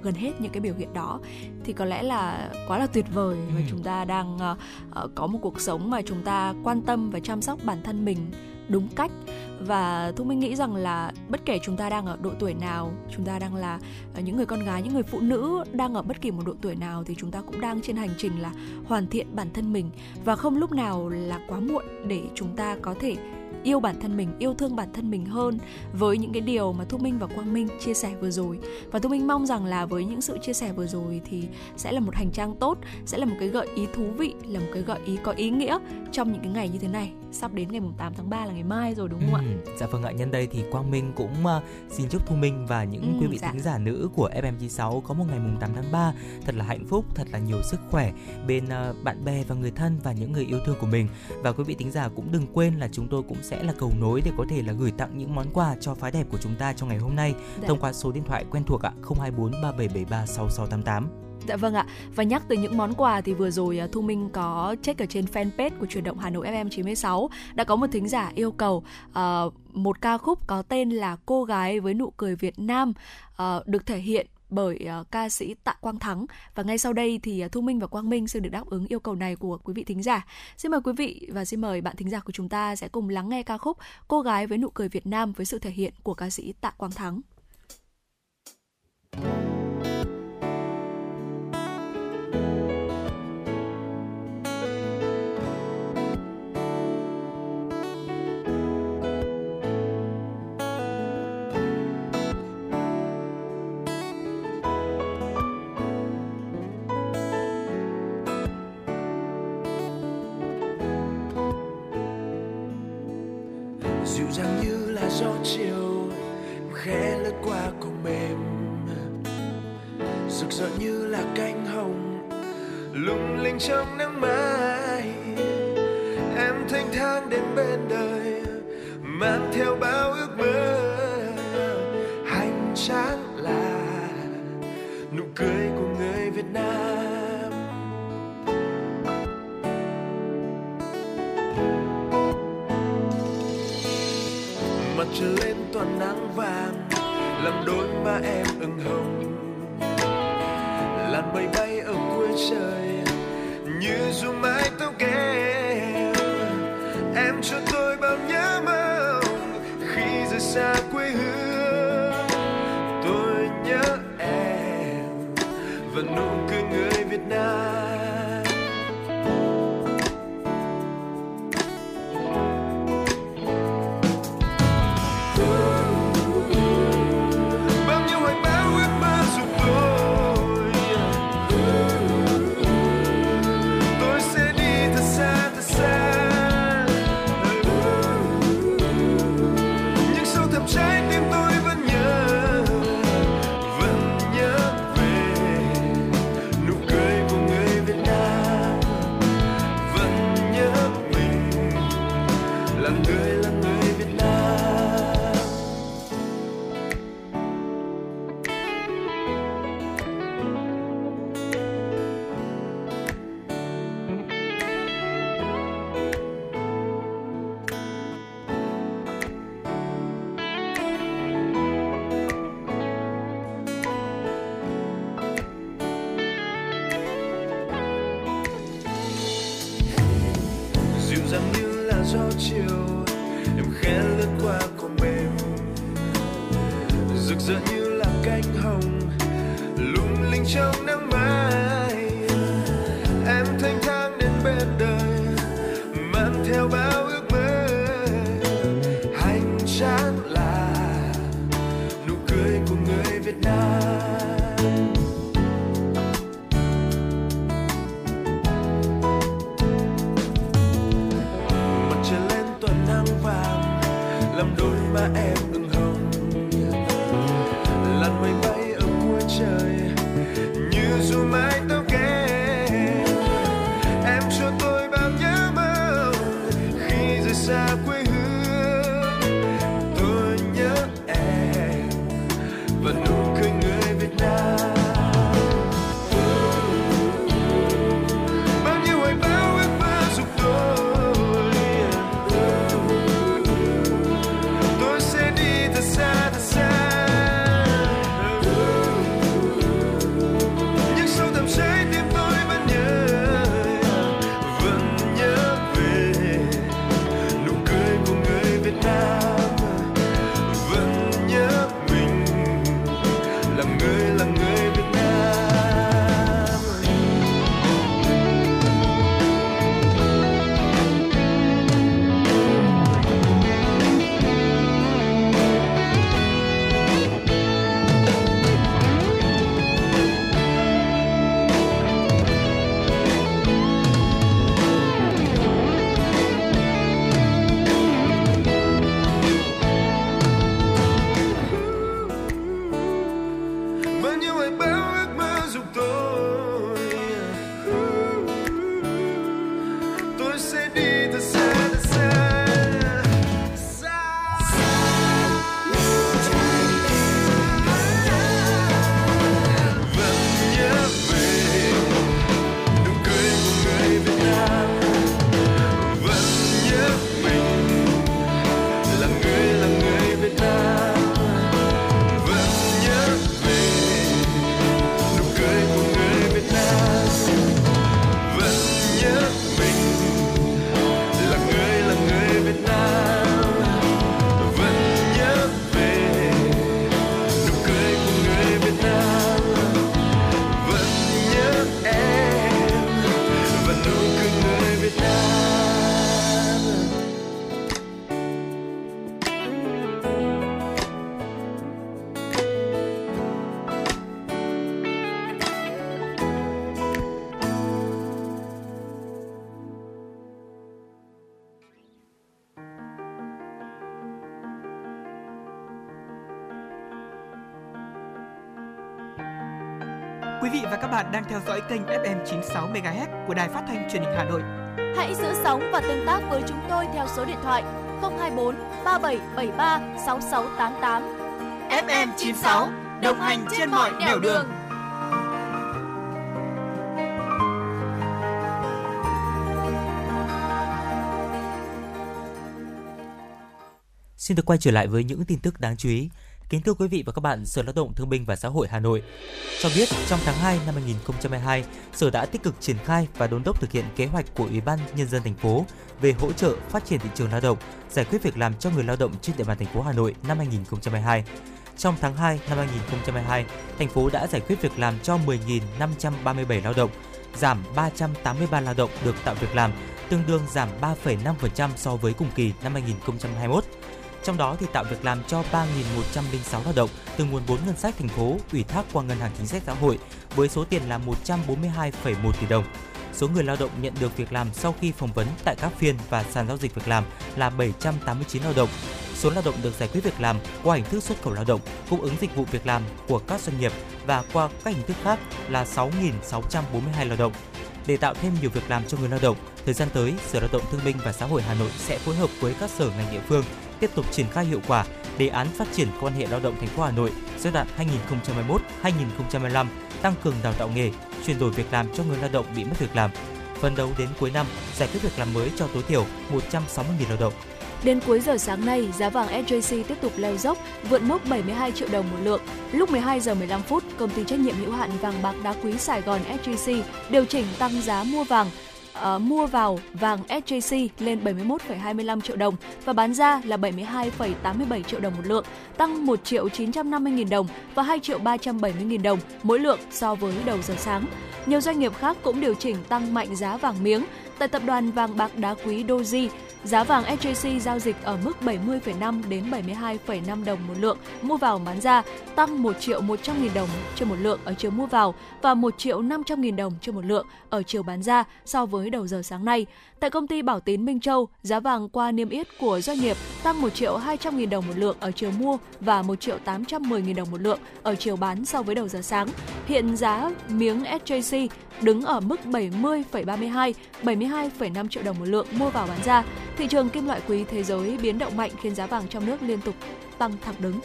gần hết những cái biểu hiện đó thì có lẽ là quá là tuyệt vời. Và chúng ta đang có một cuộc sống mà chúng ta quan tâm và chăm sóc bản thân mình đúng cách. Và Thu Minh nghĩ rằng là bất kể chúng ta đang ở độ tuổi nào, chúng ta đang là những người con gái, những người phụ nữ đang ở bất kỳ một độ tuổi nào, thì chúng ta cũng đang trên hành trình là hoàn thiện bản thân mình. Và không lúc nào là quá muộn để chúng ta có thể yêu bản thân mình, yêu thương bản thân mình hơn với những cái điều mà Thu Minh và Quang Minh chia sẻ vừa rồi. Và Thu Minh mong rằng là với những sự chia sẻ vừa rồi thì sẽ là một hành trang tốt, sẽ là một cái gợi ý thú vị, là một cái gợi ý có ý nghĩa trong những cái ngày như thế này. Sắp đến ngày 8 tháng 3 là ngày mai rồi đúng không ạ? Dạ vâng ạ, nhân đây thì Quang Minh cũng xin chúc Thu Minh và những quý vị thính giả nữ của FM96 có một ngày 8 tháng 3 thật là hạnh phúc, thật là nhiều sức khỏe bên bạn bè và người thân và những người yêu thương của mình. Và quý vị thính giả cũng đừng quên là chúng tôi cũng sẽ là cầu nối để có thể là gửi tặng những món quà cho phái đẹp của chúng ta trong ngày hôm nay thông qua số điện thoại quen thuộc ạ, 024 3773 6688. Dạ vâng ạ, và nhắc tới những món quà thì vừa rồi Thu Minh có check ở trên fanpage của Chuyển động Hà Nội FM96 đã có một thính giả yêu cầu một ca khúc có tên là Cô Gái Với Nụ Cười Việt Nam được thể hiện bởi ca sĩ Tạ Quang Thắng. Và ngay sau đây thì Thu Minh và Quang Minh sẽ được đáp ứng yêu cầu này của quý vị thính giả. Xin mời quý vị và xin mời bạn thính giả của chúng ta sẽ cùng lắng nghe ca khúc Cô Gái Với Nụ Cười Việt Nam với sự thể hiện của ca sĩ Tạ Quang Thắng. Dịu dàng như là gió chiều khẽ lướt qua cổ mềm, rực rỡ như là cánh hồng lung linh trong nắng mai. Em thanh thang đến bên đời mang theo bao ước mơ, hành trang là nụ cười của người Việt Nam. Mặt trời lên toàn nắng vàng làm đôi má em ửng hồng, làn mây bay ở cuối trời như ru mái tóc em. Em cho tôi bao nhớ mong khi rời xa quê hương, tôi nhớ em và nụ cười người Việt Nam. But no good. Quý vị và các bạn đang theo dõi kênh FM 96 MHz của Đài Phát thanh Truyền hình Hà Nội. Hãy giữ sóng và tương tác với chúng tôi theo số điện thoại 024 3773 6688. FM 96 đồng hành trên mọi nẻo đường. Xin được quay trở lại với những tin tức đáng chú ý. Kính thưa quý vị và các bạn, Sở Lao động Thương binh và Xã hội Hà Nội cho biết trong tháng 2 năm 2022, Sở đã tích cực triển khai và đôn đốc thực hiện kế hoạch của Ủy ban Nhân dân thành phố về hỗ trợ phát triển thị trường lao động, giải quyết việc làm cho người lao động trên địa bàn thành phố Hà Nội năm 2022. Trong tháng 2 năm 2022, thành phố đã giải quyết việc làm cho 10.537 lao động, giảm 383 lao động được tạo việc làm, tương đương giảm 3,5% so với cùng kỳ năm 2021. Trong đó thì tạo việc làm cho 3.106 lao động từ nguồn vốn ngân sách thành phố ủy thác qua Ngân hàng Chính sách Xã hội với số tiền là 142,1 tỷ đồng. Số người lao động nhận được việc làm sau khi phỏng vấn tại các phiên và sàn giao dịch việc làm là 789 lao động. Số lao động được giải quyết việc làm qua hình thức xuất khẩu lao động, cung ứng dịch vụ việc làm của các doanh nghiệp và qua các hình thức khác là 6.642 lao động. Để tạo thêm nhiều việc làm cho người lao động, thời gian tới, Sở Lao động Thương binh và Xã hội Hà Nội sẽ phối hợp với các sở ngành địa phương tiếp tục triển khai hiệu quả đề án phát triển quan hệ lao động thành phố Hà Nội giai đoạn 2021-2025, tăng cường đào tạo nghề, chuyển đổi việc làm cho người lao động bị mất việc làm, phấn đấu đến cuối năm giải quyết việc làm mới cho tối thiểu 160.000 lao động. Đến cuối giờ sáng nay, giá vàng SJC tiếp tục leo dốc, vượt mốc 72 triệu đồng một lượng. Lúc 12 giờ 15 phút, công ty trách nhiệm hữu hạn vàng bạc đá quý Sài Gòn SJC điều chỉnh tăng giá mua vào vàng SJC lên 71,25 triệu đồng và bán ra là 72,87 triệu đồng một lượng, tăng 1.950.000 đồng và 2.370.000 đồng mỗi lượng so với đầu giờ sáng. Nhiều doanh nghiệp khác cũng điều chỉnh tăng mạnh giá vàng miếng. Tại tập đoàn vàng bạc đá quý Doji, giá vàng SJC giao dịch ở mức 70,5 đến 72,5 đồng một lượng mua vào bán ra, tăng 1.100.000 đồng trên một lượng ở chiều mua vào và 1.500.000 đồng trên một lượng ở chiều bán ra so với đầu giờ sáng nay. Tại công ty Bảo Tín Minh Châu, giá vàng qua niêm yết của doanh nghiệp tăng 1.200.000 đồng một lượng ở chiều mua và 1.810.000 đồng một lượng ở chiều bán so với đầu giờ sáng. Hiện giá miếng SJC đứng ở mức 70,32, 72,5 triệu đồng một lượng mua vào bán ra. Thị trường kim loại quý thế giới biến động mạnh khiến giá vàng trong nước liên tục tăng thẳng đứng.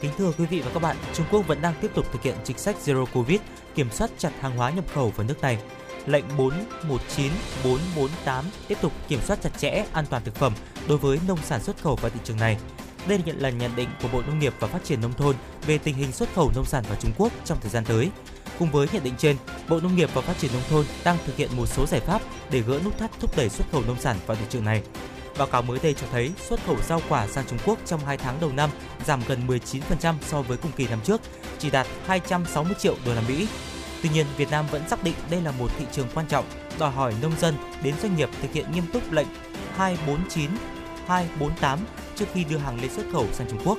Kính thưa quý vị và các bạn, Trung Quốc vẫn đang tiếp tục thực hiện chính sách Zero Covid, kiểm soát chặt hàng hóa nhập khẩu vào nước này. Lệnh 419448 tiếp tục kiểm soát chặt chẽ an toàn thực phẩm đối với nông sản xuất khẩu vào thị trường này. Đây là nhận định của Bộ Nông nghiệp và Phát triển Nông thôn về tình hình xuất khẩu nông sản vào Trung Quốc trong thời gian tới. Cùng với nhận định trên, Bộ Nông nghiệp và Phát triển Nông thôn đang thực hiện một số giải pháp để gỡ nút thắt thúc đẩy xuất khẩu nông sản vào thị trường này. Báo cáo mới đây cho thấy xuất khẩu rau quả sang Trung Quốc trong 2 tháng đầu năm giảm gần 19% so với cùng kỳ năm trước, chỉ đạt 260 triệu đô la Mỹ. Tuy nhiên, Việt Nam vẫn xác định đây là một thị trường quan trọng, đòi hỏi nông dân đến doanh nghiệp thực hiện nghiêm túc lệnh 249248 trước khi đưa hàng lên xuất khẩu sang Trung Quốc.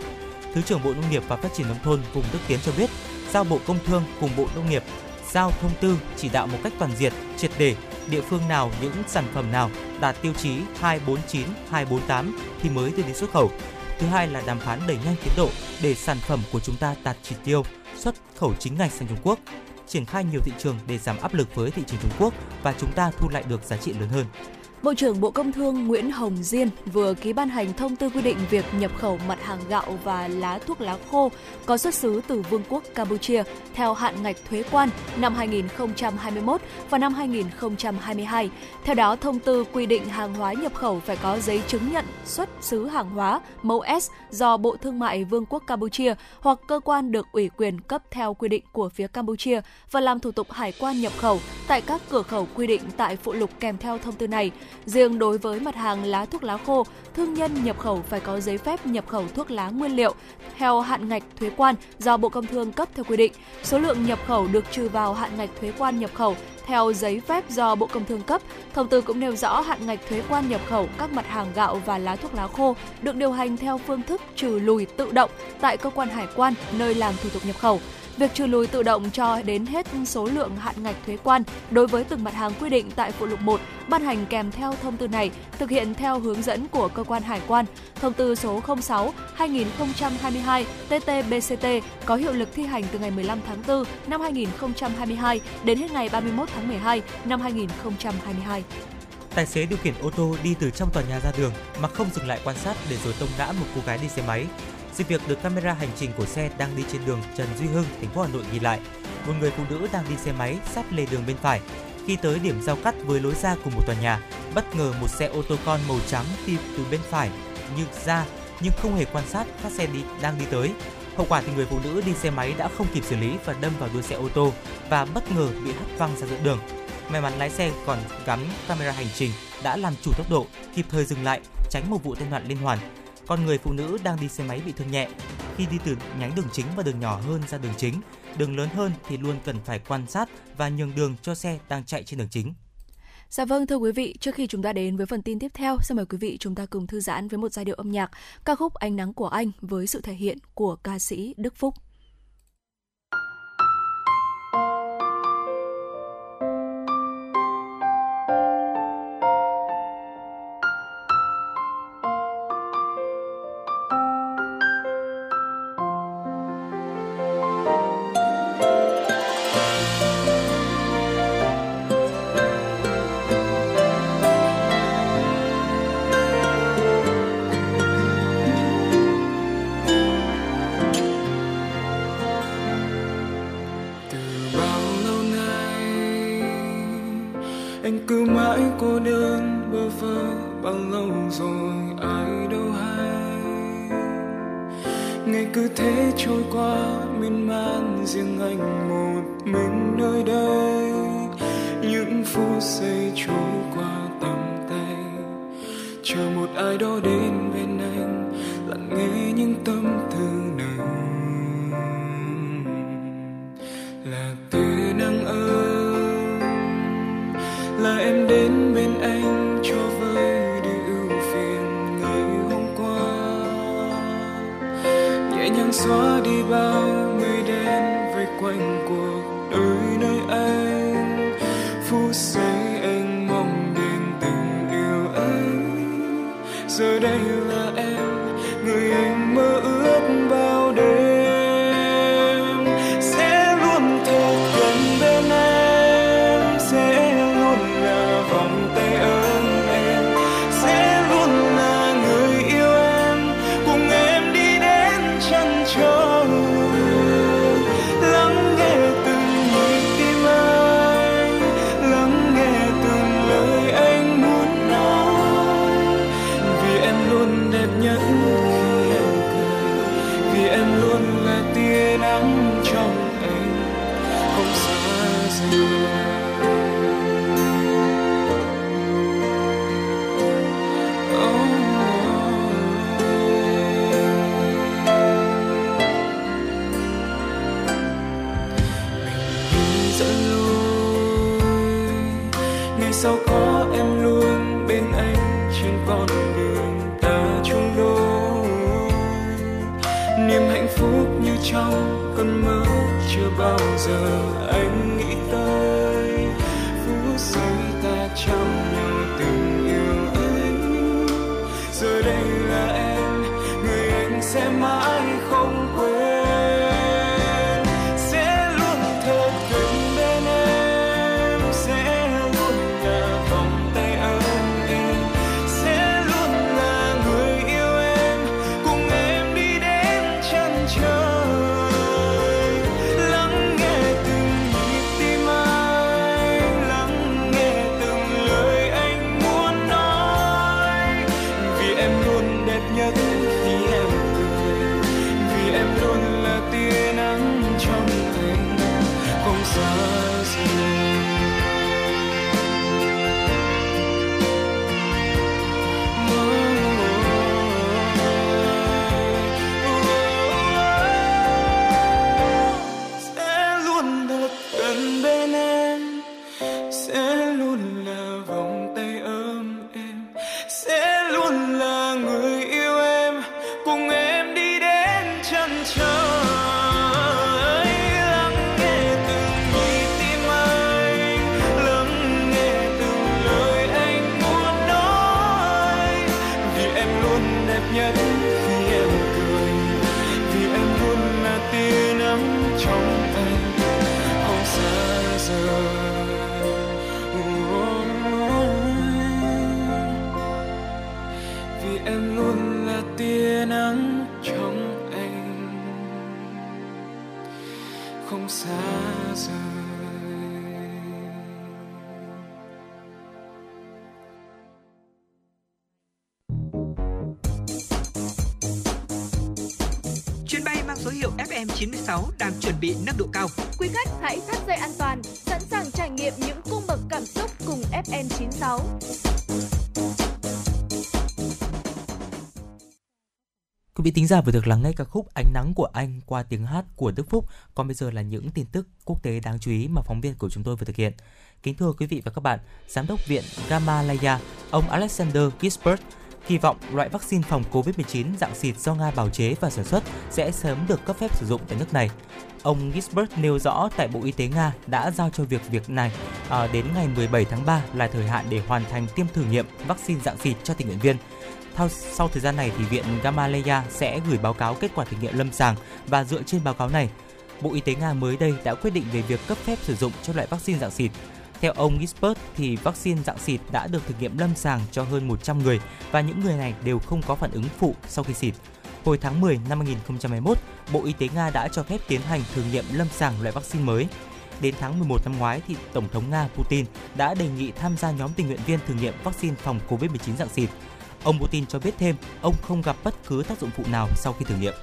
Thứ trưởng Bộ Nông nghiệp và Phát triển Nông thôn Phùng Đức Tiến cho biết, giao Bộ Công Thương cùng Bộ Nông nghiệp giao thông tư chỉ đạo một cách toàn diện, triệt để địa phương nào, những sản phẩm nào đạt tiêu chí 249248 thì mới đưa đến xuất khẩu. Thứ hai là đàm phán đẩy nhanh tiến độ để sản phẩm của chúng ta đạt chỉ tiêu xuất khẩu chính ngạch sang Trung Quốc, triển khai nhiều thị trường để giảm áp lực với thị trường Trung Quốc và chúng ta thu lại được giá trị lớn hơn. Bộ trưởng Bộ Công Thương Nguyễn Hồng Diên vừa ký ban hành thông tư quy định việc nhập khẩu mặt hàng gạo và lá thuốc lá khô có xuất xứ từ Vương quốc Campuchia theo hạn ngạch thuế quan năm 2021 và năm 2022. Theo đó, thông tư quy định hàng hóa nhập khẩu phải có giấy chứng nhận xuất xứ hàng hóa mẫu S do Bộ Thương mại Vương quốc Campuchia hoặc cơ quan được ủy quyền cấp theo quy định của phía Campuchia và làm thủ tục hải quan nhập khẩu tại các cửa khẩu quy định tại phụ lục kèm theo thông tư này. Riêng đối với mặt hàng lá thuốc lá khô, thương nhân nhập khẩu phải có giấy phép nhập khẩu thuốc lá nguyên liệu theo hạn ngạch thuế quan do Bộ Công Thương cấp theo quy định. Số lượng nhập khẩu được trừ vào hạn ngạch thuế quan nhập khẩu theo giấy phép do Bộ Công Thương cấp. Thông tư cũng nêu rõ hạn ngạch thuế quan nhập khẩu các mặt hàng gạo và lá thuốc lá khô được điều hành theo phương thức trừ lùi tự động tại cơ quan hải quan nơi làm thủ tục nhập khẩu. Việc trừ lùi tự động cho đến hết số lượng hạn ngạch thuế quan đối với từng mặt hàng quy định tại phụ lục 1 ban hành kèm theo thông tư này thực hiện theo hướng dẫn của cơ quan hải quan. Thông tư số 06/2022 TT-BCT có hiệu lực thi hành từ ngày 15 tháng 4 năm 2022 đến hết ngày 31 tháng 12 năm 2022. Tài xế điều khiển ô tô đi từ trong tòa nhà ra đường mà không dừng lại quan sát để rồi tông ngã một cô gái đi xe máy. Sự việc được camera hành trình của xe đang đi trên đường Trần Duy Hưng, thành phố Hà Nội ghi lại. Một người phụ nữ đang đi xe máy sát lề đường bên phải. Khi tới điểm giao cắt với lối ra của một tòa nhà, bất ngờ một xe ô tô con màu trắng đi từ bên phải nhưng không hề quan sát các xe đang đi tới. Hậu quả thì người phụ nữ đi xe máy đã không kịp xử lý và đâm vào đuôi xe ô tô và bất ngờ bị hất văng ra giữa đường. May mắn lái xe còn gắn camera hành trình đã làm chủ tốc độ, kịp thời dừng lại, tránh một vụ tai nạn liên hoàn. Còn người phụ nữ đang đi xe máy bị thương nhẹ. Khi đi từ nhánh đường chính và đường nhỏ hơn ra đường chính, đường lớn hơn thì luôn cần phải quan sát và nhường đường cho xe đang chạy trên đường chính. Dạ vâng, thưa quý vị, trước khi chúng ta đến với phần tin tiếp theo, xin mời quý vị chúng ta cùng thư giãn với một giai điệu âm nhạc, ca khúc Ánh Nắng Của Anh với sự thể hiện của ca sĩ Đức Phúc. không xa rời. Chuyến bay mang số hiệu FM96 đang chuẩn bị nâng độ cao. Quý khách hãy thắt dây an toàn, sẵn sàng trải nghiệm những cung bậc cảm xúc cùng FM96. Quý vị thính giả vừa được lắng nghe ca khúc Ánh Nắng Của Anh qua tiếng hát của Đức Phúc. Còn bây giờ là những tin tức quốc tế đáng chú ý mà phóng viên của chúng tôi vừa thực hiện. Kính thưa quý vị và các bạn, Giám đốc Viện Gamaleya, ông Alexander Kispert, kỳ vọng loại vaccine phòng COVID-19 dạng xịt do Nga bào chế và sản xuất sẽ sớm được cấp phép sử dụng tại nước này. Ông Kispert nêu rõ tại Bộ Y tế Nga đã giao cho việc này đến ngày 17 tháng 3 là thời hạn để hoàn thành tiêm thử nghiệm vaccine dạng xịt cho tình nguyện viên. Sau thời gian này, thì Viện Gamaleya sẽ gửi báo cáo kết quả thử nghiệm lâm sàng và dựa trên báo cáo này, Bộ Y tế Nga mới đây đã quyết định về việc cấp phép sử dụng cho loại vaccine dạng xịt. Theo ông Kispert, thì vaccine dạng xịt đã được thử nghiệm lâm sàng cho hơn 100 người và những người này đều không có phản ứng phụ sau khi xịt. Hồi tháng 10 năm 2021, Bộ Y tế Nga đã cho phép tiến hành thử nghiệm lâm sàng loại vaccine mới. Đến tháng 11 năm ngoái, thì Tổng thống Nga Putin đã đề nghị tham gia nhóm tình nguyện viên thử nghiệm vaccine phòng COVID-19 dạng xịt. Ông Putin cho biết thêm, ông không gặp bất cứ tác dụng phụ nào sau khi thử nghiệm.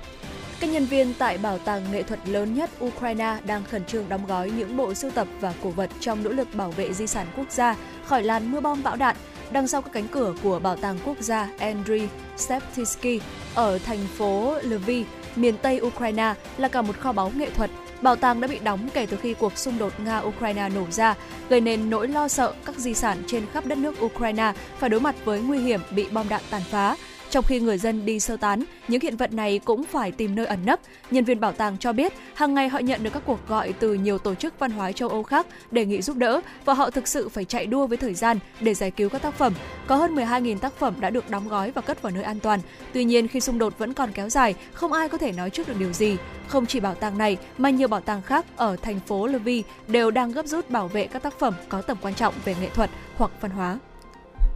Các nhân viên tại Bảo tàng nghệ thuật lớn nhất Ukraine đang khẩn trương đóng gói những bộ sưu tập và cổ vật trong nỗ lực bảo vệ di sản quốc gia khỏi làn mưa bom bão đạn. Đằng sau các cánh cửa của Bảo tàng quốc gia Andrey Szeptysky ở thành phố Lviv, miền Tây Ukraine là cả một kho báu nghệ thuật. Bảo tàng đã bị đóng kể từ khi cuộc xung đột Nga-Ukraine nổ ra, gây nên nỗi lo sợ các di sản trên khắp đất nước Ukraine phải đối mặt với nguy hiểm bị bom đạn tàn phá. Trong khi người dân đi sơ tán, những hiện vật này cũng phải tìm nơi ẩn nấp. Nhân viên bảo tàng cho biết, hàng ngày họ nhận được các cuộc gọi từ nhiều tổ chức văn hóa châu Âu khác đề nghị giúp đỡ và họ thực sự phải chạy đua với thời gian để giải cứu các tác phẩm. Có hơn 12.000 tác phẩm đã được đóng gói và cất vào nơi an toàn. Tuy nhiên, khi xung đột vẫn còn kéo dài, không ai có thể nói trước được điều gì. Không chỉ bảo tàng này mà nhiều bảo tàng khác ở thành phố Lviv đều đang gấp rút bảo vệ các tác phẩm có tầm quan trọng về nghệ thuật hoặc văn hóa.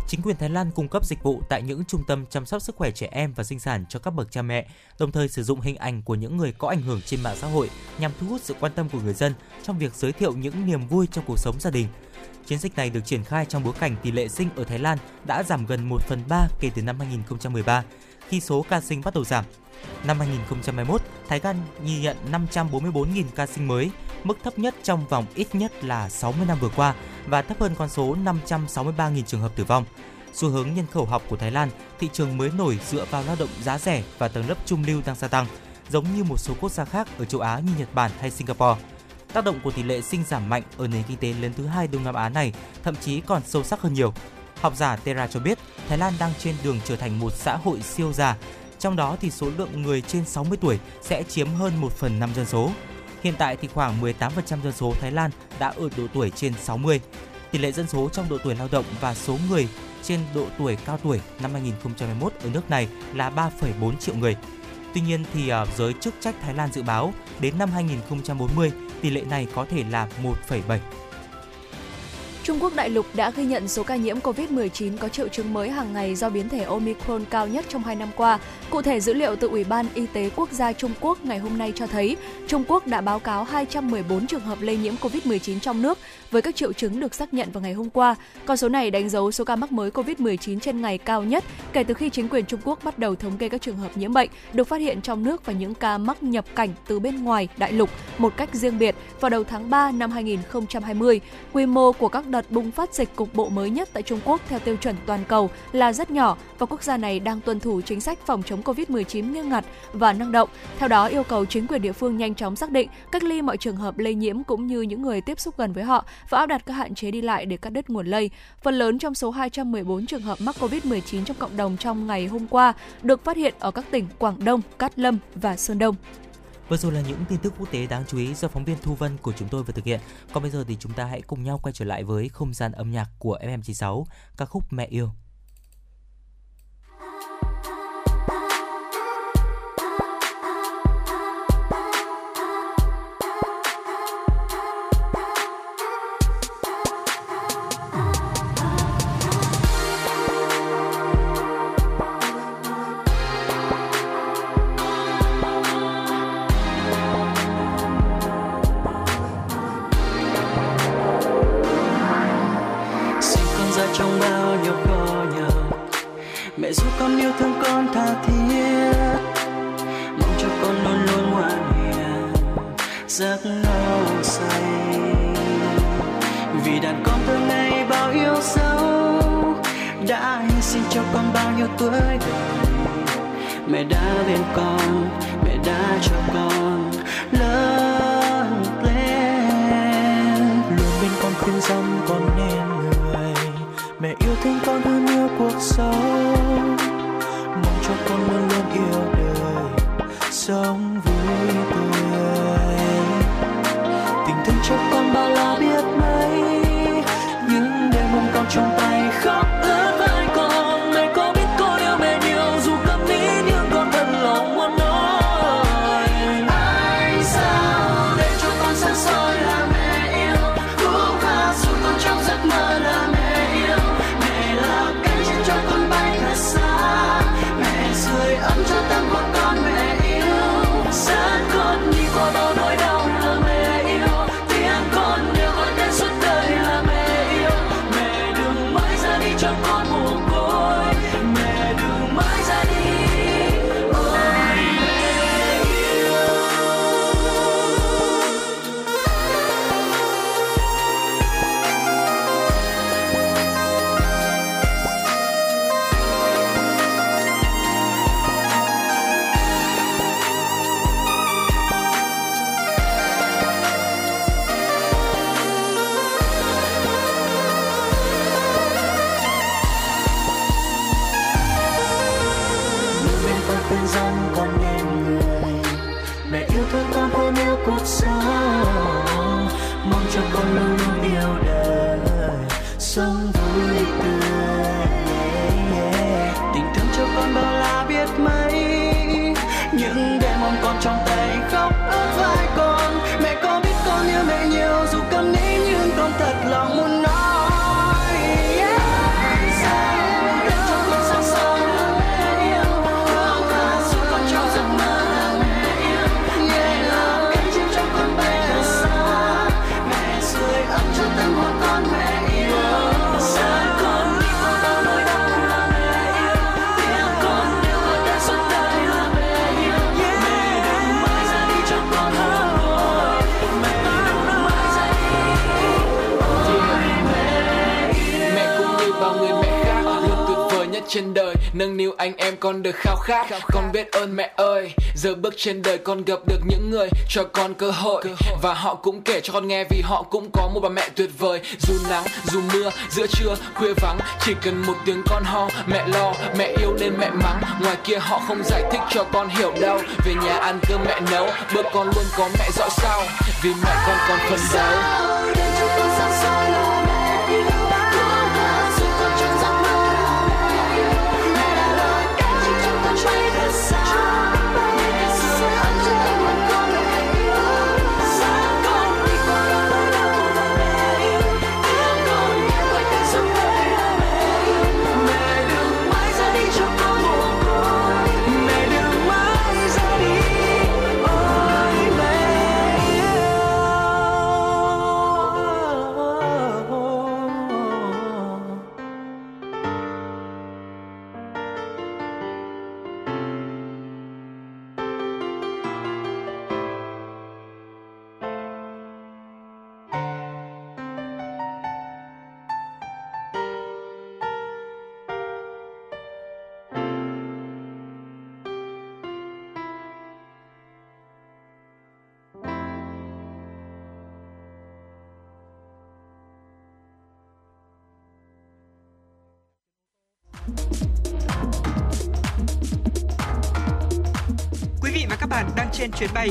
Chính quyền Thái Lan cung cấp dịch vụ tại những trung tâm chăm sóc sức khỏe trẻ em và sinh sản cho các bậc cha mẹ, đồng thời sử dụng hình ảnh của những người có ảnh hưởng trên mạng xã hội nhằm thu hút sự quan tâm của người dân trong việc giới thiệu những niềm vui trong cuộc sống gia đình. Chiến dịch này được triển khai trong bối cảnh tỷ lệ sinh ở Thái Lan đã giảm gần 1/3 kể từ năm 2013, khi số ca sinh bắt đầu giảm. Năm 2021, Thái Lan ghi nhận 544.000 ca sinh mới, mức thấp nhất trong vòng ít nhất là 60 năm vừa qua và thấp hơn con số 563.000 trường hợp tử vong. Xu hướng nhân khẩu học của Thái Lan, thị trường mới nổi dựa vào lao động giá rẻ và tầng lớp trung lưu đang gia tăng, giống như một số quốc gia khác ở châu Á như Nhật Bản hay Singapore. Tác động của tỷ lệ sinh giảm mạnh ở nền kinh tế lớn thứ hai Đông Nam Á này thậm chí còn sâu sắc hơn nhiều. Học giả Terra cho biết, Thái Lan đang trên đường trở thành một xã hội siêu già, trong đó thì số lượng người trên 60 tuổi sẽ chiếm hơn 1/5 dân số. Hiện tại thì khoảng 18% dân số Thái Lan đã ở độ tuổi trên 60. Tỷ lệ dân số trong độ tuổi lao động và số người trên độ tuổi cao tuổi năm 2021 ở nước này là 3,4 triệu người. Tuy nhiên thì giới chức trách Thái Lan dự báo đến năm 2040 tỷ lệ này có thể là 1,7. Trung Quốc đại lục đã ghi nhận số ca nhiễm COVID-19 có triệu chứng mới hàng ngày do biến thể Omicron cao nhất trong 2 năm qua. Cụ thể, dữ liệu từ Ủy ban Y tế Quốc gia Trung Quốc ngày hôm nay cho thấy Trung Quốc đã báo cáo 214 trường hợp lây nhiễm COVID-19 trong nước với các triệu chứng được xác nhận vào ngày hôm qua. Con số này đánh dấu số ca mắc mới COVID-19 trên ngày cao nhất kể từ khi chính quyền Trung Quốc bắt đầu thống kê các trường hợp nhiễm bệnh được phát hiện trong nước và những ca mắc nhập cảnh từ bên ngoài đại lục một cách riêng biệt vào đầu tháng 3 năm 2020. Quy mô của các đợt bùng phát dịch cục bộ mới nhất tại Trung Quốc theo tiêu chuẩn toàn cầu là rất nhỏ và quốc gia này đang tuân thủ chính sách phòng chống COVID-19 nghiêm ngặt và năng động. Theo đó, yêu cầu chính quyền địa phương nhanh chóng xác định, cách ly mọi trường hợp lây nhiễm cũng như những người tiếp xúc gần với họ và áp đặt các hạn chế đi lại để cắt đứt nguồn lây. Phần lớn trong số 214 trường hợp mắc COVID-19 trong cộng đồng trong ngày hôm qua được phát hiện ở các tỉnh Quảng Đông, Cát Lâm và Sơn Đông. Vừa rồi là những tin tức quốc tế đáng chú ý do phóng viên Thu Vân của chúng tôi vừa thực hiện. Còn bây giờ thì chúng ta hãy cùng nhau quay trở lại với không gian âm nhạc của FM96, ca khúc Mẹ Yêu. con yêu thương con tha thiết, mong cho con luôn luôn ngoan hiền, giấc ngủ say. Vì đàn con từ ngày bao yêu dấu, đã hy sinh cho con bao nhiêu tuổi đời. Mẹ đã bên con, mẹ đã cho con lớn lên, luôn bên con khuyên rằng con nên người. Mẹ yêu thương con hơn yêu cuộc sống, mong cho con luôn luôn yêu đời, sống vui tươi. Tình thương cho con bao la biết mấy, những đêm ôm con trong tay khóc ướt vai con. Mẹ có biết con yêu mẹ nhiều dù câm nín, nhưng con thật lòng muốn nói. Ai sao để cho con sáng soi là mẹ yêu, khúc ca dù con trong giấc mơ là mẹ. Trên đời nâng niu anh em con được khao khát, con biết ơn mẹ ơi. Giờ bước trên đời con gặp được những người cho con cơ hội. Và họ cũng kể cho con nghe vì họ cũng có một bà mẹ tuyệt vời. Dù nắng, dù mưa, giữa trưa, khuya vắng, chỉ cần một tiếng con ho, mẹ lo, mẹ yêu nên mẹ mắng. Ngoài kia họ không giải thích cho con hiểu đâu. Về nhà ăn cơm mẹ nấu, bữa con luôn có mẹ dõi sau. Vì mẹ con còn phấn đấu. Trên chuyến bay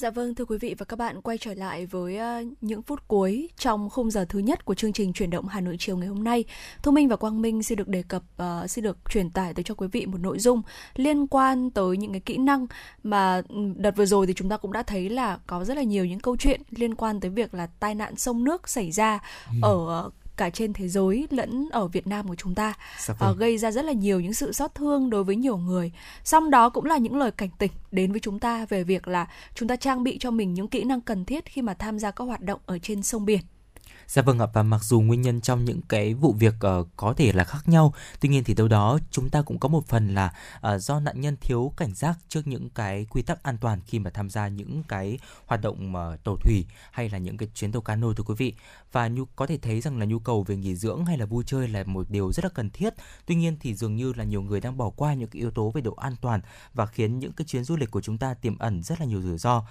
Dạ vâng, thưa quý vị và các bạn, quay trở lại với những phút cuối trong khung giờ thứ nhất của chương trình Chuyển động Hà Nội chiều ngày hôm nay. Thu Minh và Quang Minh xin được truyền tải tới cho quý vị một nội dung liên quan tới những cái kỹ năng mà đợt vừa rồi thì chúng ta cũng đã thấy là có rất là nhiều những câu chuyện liên quan tới việc là tai nạn sông nước xảy ra ở cả trên thế giới lẫn ở Việt Nam của chúng ta, gây ra rất là nhiều những sự xót thương đối với nhiều người. Song đó cũng là những lời cảnh tỉnh đến với chúng ta về việc là chúng ta trang bị cho mình những kỹ năng cần thiết khi mà tham gia các hoạt động ở trên sông biển. Dạ vâng ạ, và mặc dù nguyên nhân trong những cái vụ việc có thể là khác nhau, tuy nhiên thì đâu đó chúng ta cũng có một phần là do nạn nhân thiếu cảnh giác trước những cái quy tắc an toàn khi mà tham gia những cái hoạt động tàu thủy hay là những cái chuyến tàu cano thưa quý vị. Và có thể thấy rằng là nhu cầu về nghỉ dưỡng hay là vui chơi là một điều rất là cần thiết. Tuy nhiên thì dường như là nhiều người đang bỏ qua những cái yếu tố về độ an toàn và khiến những cái chuyến du lịch của chúng ta tiềm ẩn rất là nhiều rủi ro.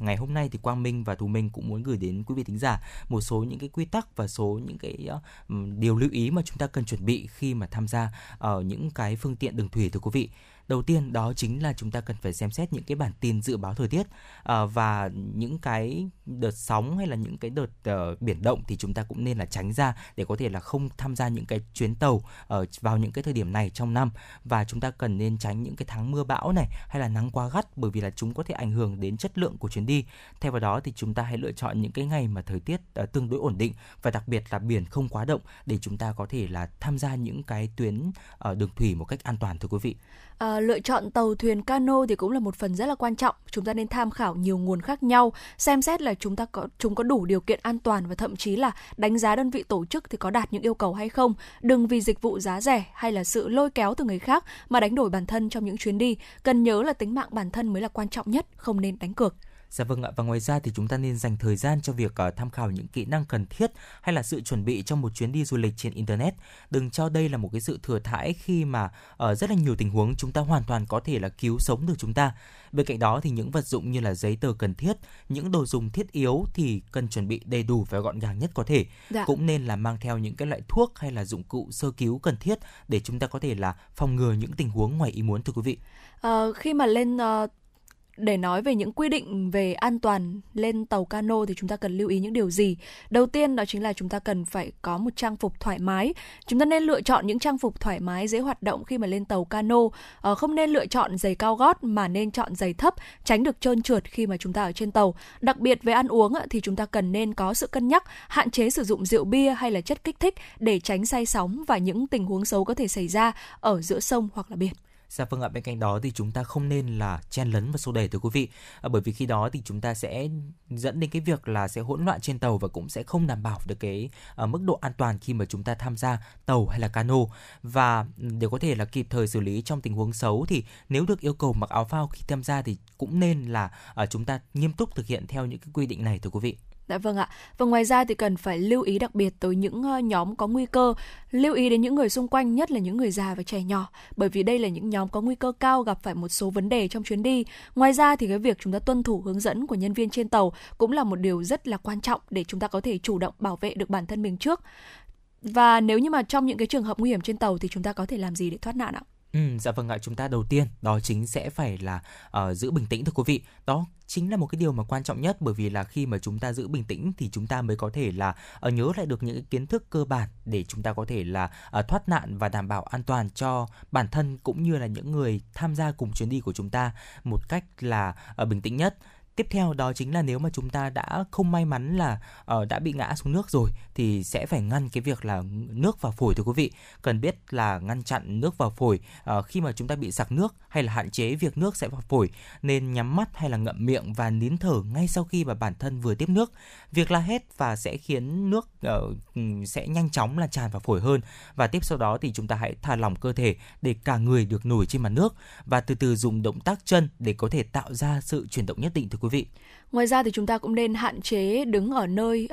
Ngày hôm nay thì Quang Minh và Thu Minh cũng muốn gửi đến quý vị thính giả một số những cái quy tắc và số những cái điều lưu ý mà chúng ta cần chuẩn bị khi mà tham gia ở những cái phương tiện đường thủy thưa quý vị. Đầu tiên đó chính là chúng ta cần phải xem xét những cái bản tin dự báo thời tiết và những cái đợt sóng hay là những cái đợt biển động thì chúng ta cũng nên là tránh ra để có thể là không tham gia những cái chuyến tàu vào những cái thời điểm này trong năm. Và chúng ta cần nên tránh những cái tháng mưa bão này hay là nắng quá gắt bởi vì là chúng có thể ảnh hưởng đến chất lượng của chuyến đi. Thay vào đó thì chúng ta hãy lựa chọn những cái ngày mà thời tiết tương đối ổn định và đặc biệt là biển không quá động để chúng ta có thể là tham gia những cái tuyến đường thủy một cách an toàn thưa quý vị. Lựa chọn tàu thuyền cano thì cũng là một phần rất là quan trọng. Chúng ta nên tham khảo nhiều nguồn khác nhau, xem xét là chúng có đủ điều kiện an toàn và thậm chí là đánh giá đơn vị tổ chức thì có đạt những yêu cầu hay không. Đừng vì dịch vụ giá rẻ hay là sự lôi kéo từ người khác mà đánh đổi bản thân trong những chuyến đi. Cần nhớ là tính mạng bản thân mới là quan trọng nhất, không nên đánh cược. Dạ vâng ạ, và ngoài ra thì chúng ta nên dành thời gian cho việc tham khảo những kỹ năng cần thiết hay là sự chuẩn bị cho một chuyến đi du lịch trên Internet. Đừng cho đây là một cái sự thừa thãi khi mà rất là nhiều tình huống chúng ta hoàn toàn có thể là cứu sống được chúng ta. Bên cạnh đó thì những vật dụng như là giấy tờ cần thiết, những đồ dùng thiết yếu thì cần chuẩn bị đầy đủ và gọn gàng nhất có thể. Dạ. Cũng nên là mang theo những cái loại thuốc hay là dụng cụ sơ cứu cần thiết để chúng ta có thể là phòng ngừa những tình huống ngoài ý muốn thưa quý vị. Khi mà lên... Để nói về những quy định về an toàn lên tàu cano thì chúng ta cần lưu ý những điều gì? Đầu tiên đó chính là chúng ta cần phải có một trang phục thoải mái. Chúng ta nên lựa chọn những trang phục thoải mái dễ hoạt động khi mà lên tàu cano. Không nên lựa chọn giày cao gót mà nên chọn giày thấp, tránh được trơn trượt khi mà chúng ta ở trên tàu. Đặc biệt về ăn uống thì chúng ta cần nên có sự cân nhắc, hạn chế sử dụng rượu bia hay là chất kích thích để tránh say sóng và những tình huống xấu có thể xảy ra ở giữa sông hoặc là biển. Dạ vâng ạ, bên cạnh đó thì chúng ta không nên là chen lấn và xô đẩy thưa quý vị, bởi vì khi đó thì chúng ta sẽ dẫn đến cái việc là sẽ hỗn loạn trên tàu và cũng sẽ không đảm bảo được cái mức độ an toàn khi mà chúng ta tham gia tàu hay là cano. Và để có thể là kịp thời xử lý trong tình huống xấu thì nếu được yêu cầu mặc áo phao khi tham gia thì cũng nên là chúng ta nghiêm túc thực hiện theo những cái quy định này thưa quý vị. Dạ vâng ạ. Và ngoài ra thì cần phải lưu ý đặc biệt tới những nhóm có nguy cơ, lưu ý đến những người xung quanh, nhất là những người già và trẻ nhỏ, bởi vì đây là những nhóm có nguy cơ cao gặp phải một số vấn đề trong chuyến đi. Ngoài ra thì cái việc chúng ta tuân thủ hướng dẫn của nhân viên trên tàu cũng là một điều rất là quan trọng để chúng ta có thể chủ động bảo vệ được bản thân mình trước. Và nếu như mà trong những cái trường hợp nguy hiểm trên tàu thì chúng ta có thể làm gì để thoát nạn ạ? Dạ vâng ạ, chúng ta đầu tiên đó chính sẽ phải là giữ bình tĩnh thưa quý vị. Đó chính là một cái điều mà quan trọng nhất, bởi vì là khi mà chúng ta giữ bình tĩnh thì chúng ta mới có thể là nhớ lại được những kiến thức cơ bản để chúng ta có thể là thoát nạn và đảm bảo an toàn cho bản thân cũng như là những người tham gia cùng chuyến đi của chúng ta một cách là bình tĩnh nhất. Tiếp theo đó chính là nếu mà chúng ta đã không may mắn là đã bị ngã xuống nước rồi thì sẽ phải ngăn cái việc là nước vào phổi thưa quý vị. Cần biết là ngăn chặn nước vào phổi khi mà chúng ta bị sặc nước hay là hạn chế việc nước sẽ vào phổi, nên nhắm mắt hay là ngậm miệng và nín thở ngay sau khi mà bản thân vừa tiếp nước. Việc la hét và sẽ khiến nước sẽ nhanh chóng là tràn vào phổi hơn, và tiếp sau đó thì chúng ta hãy thả lỏng cơ thể để cả người được nổi trên mặt nước và từ từ dùng động tác chân để có thể tạo ra sự chuyển động nhất định thưa quý vị. Ngoài ra thì chúng ta cũng nên hạn chế đứng ở nơi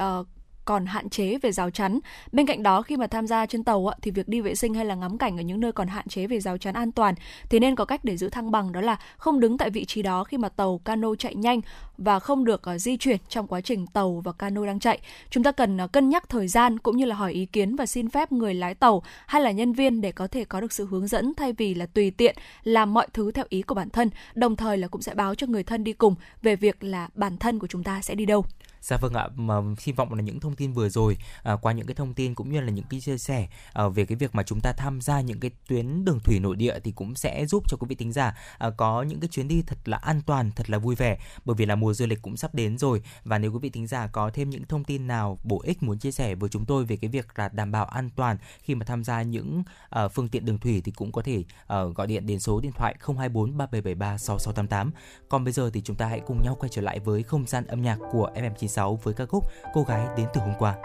còn hạn chế về rào chắn. Bên cạnh đó, khi mà tham gia trên tàu thì việc đi vệ sinh hay là ngắm cảnh ở những nơi còn hạn chế về rào chắn an toàn thì nên có cách để giữ thăng bằng, đó là không đứng tại vị trí đó khi mà tàu, cano chạy nhanh và không được di chuyển trong quá trình tàu và cano đang chạy. Chúng ta cần cân nhắc thời gian cũng như là hỏi ý kiến và xin phép người lái tàu hay là nhân viên để có thể có được sự hướng dẫn, thay vì là tùy tiện làm mọi thứ theo ý của bản thân, đồng thời là cũng sẽ báo cho người thân đi cùng về việc là bản thân của chúng ta sẽ đi đâu. Dạ vâng ạ, mà hy vọng là những thông tin vừa rồi, qua những cái thông tin cũng như là những cái chia sẻ về cái việc mà chúng ta tham gia những cái tuyến đường thủy nội địa thì cũng sẽ giúp cho quý vị thính giả có những cái chuyến đi thật là an toàn, thật là vui vẻ, bởi vì là mùa du lịch cũng sắp đến rồi. Và nếu quý vị thính giả có thêm những thông tin nào bổ ích muốn chia sẻ với chúng tôi về cái việc là đảm bảo an toàn khi mà tham gia những phương tiện đường thủy thì cũng có thể gọi điện đến số điện thoại 024 3773 6688. Còn bây giờ thì chúng ta hãy cùng nhau quay trở lại với không gian âm nhạc của FM96 với ca khúc Cô Gái Đến Từ Hôm Qua.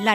Là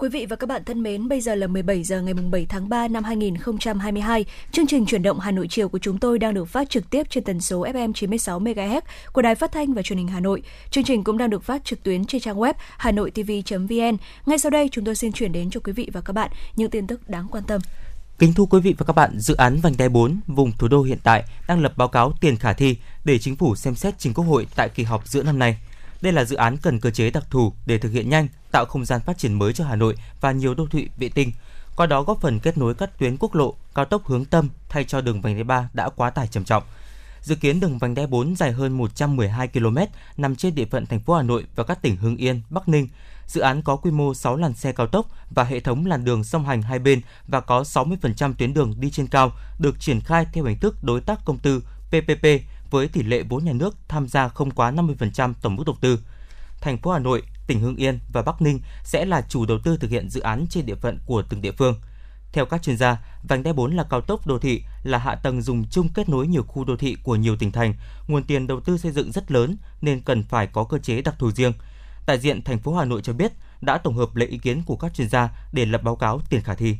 Quý vị và các bạn thân mến, bây giờ là 17 giờ ngày 7 tháng 3 năm 2022. Chương trình Chuyển động Hà Nội chiều của chúng tôi đang được phát trực tiếp trên tần số FM 96 MHz của Đài Phát thanh và Truyền hình Hà Nội. Chương trình cũng đang được phát trực tuyến trên trang web hanoitv.vn. Ngay sau đây, chúng tôi xin chuyển đến cho quý vị và các bạn những tin tức đáng quan tâm. Kính thưa quý vị và các bạn, dự án vành đai 4 vùng thủ đô hiện tại đang lập báo cáo tiền khả thi để chính phủ xem xét trình Quốc hội tại kỳ họp giữa năm nay. Đây là dự án cần cơ chế đặc thù để thực hiện nhanh, tạo không gian phát triển mới cho Hà Nội và nhiều đô thị vệ tinh, qua đó góp phần kết nối các tuyến quốc lộ, cao tốc hướng tâm thay cho đường vành đai 3 đã quá tải trầm trọng. Dự kiến đường vành đai 4 dài hơn 112 km nằm trên địa phận thành phố Hà Nội và các tỉnh Hưng Yên, Bắc Ninh. Dự án có quy mô 6 làn xe cao tốc và hệ thống làn đường song hành hai bên và có 60% tuyến đường đi trên cao được triển khai theo hình thức đối tác công tư PPP với tỷ lệ vốn nhà nước tham gia không quá 50% tổng mức đầu tư. Thành phố Hà Nội, tỉnh Hưng Yên và Bắc Ninh sẽ là chủ đầu tư thực hiện dự án trên địa phận của từng địa phương. Theo các chuyên gia, vành đai 4 là cao tốc đô thị, là hạ tầng dùng chung kết nối nhiều khu đô thị của nhiều tỉnh thành. Nguồn tiền đầu tư xây dựng rất lớn nên cần phải có cơ chế đặc thù riêng. Đại diện thành phố Hà Nội cho biết đã tổng hợp lấy ý kiến của các chuyên gia để lập báo cáo tiền khả thi.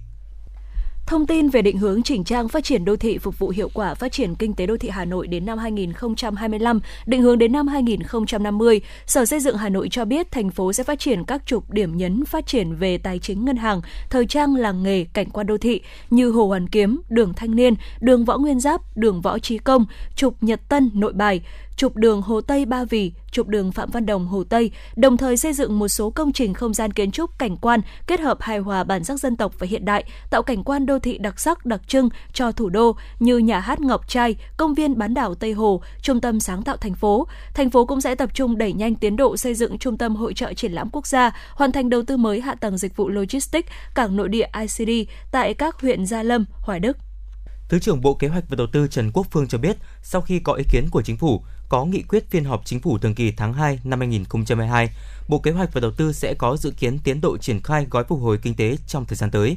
Thông tin về định hướng chỉnh trang phát triển đô thị phục vụ hiệu quả phát triển kinh tế đô thị Hà Nội đến năm 2025, định hướng đến năm 2050, Sở Xây dựng Hà Nội cho biết thành phố sẽ phát triển các trục điểm nhấn phát triển về tài chính ngân hàng, thời trang làng nghề, cảnh quan đô thị như Hồ Hoàn Kiếm, đường Thanh Niên, đường Võ Nguyên Giáp, đường Võ Chí Công, trục Nhật Tân, Nội Bài, trục đường Hồ Tây Ba Vì, trục đường Phạm Văn Đồng Hồ Tây, đồng thời xây dựng một số công trình không gian kiến trúc cảnh quan kết hợp hài hòa bản sắc dân tộc và hiện đại, tạo cảnh quan đô thị đặc sắc đặc trưng cho thủ đô như nhà hát Ngọc Trai, công viên bán đảo Tây Hồ, trung tâm sáng tạo thành phố. Thành phố cũng sẽ tập trung đẩy nhanh tiến độ xây dựng trung tâm hội chợ triển lãm quốc gia, hoàn thành đầu tư mới hạ tầng dịch vụ logistics, cảng nội địa ICD tại các huyện Gia Lâm, Hoài Đức. Thứ trưởng Bộ Kế hoạch và Đầu tư Trần Quốc Phương cho biết, sau khi có ý kiến của chính phủ, có nghị quyết phiên họp chính phủ thường kỳ tháng 2 năm 2022, Bộ Kế hoạch và Đầu tư sẽ có dự kiến tiến độ triển khai gói phục hồi kinh tế trong thời gian tới.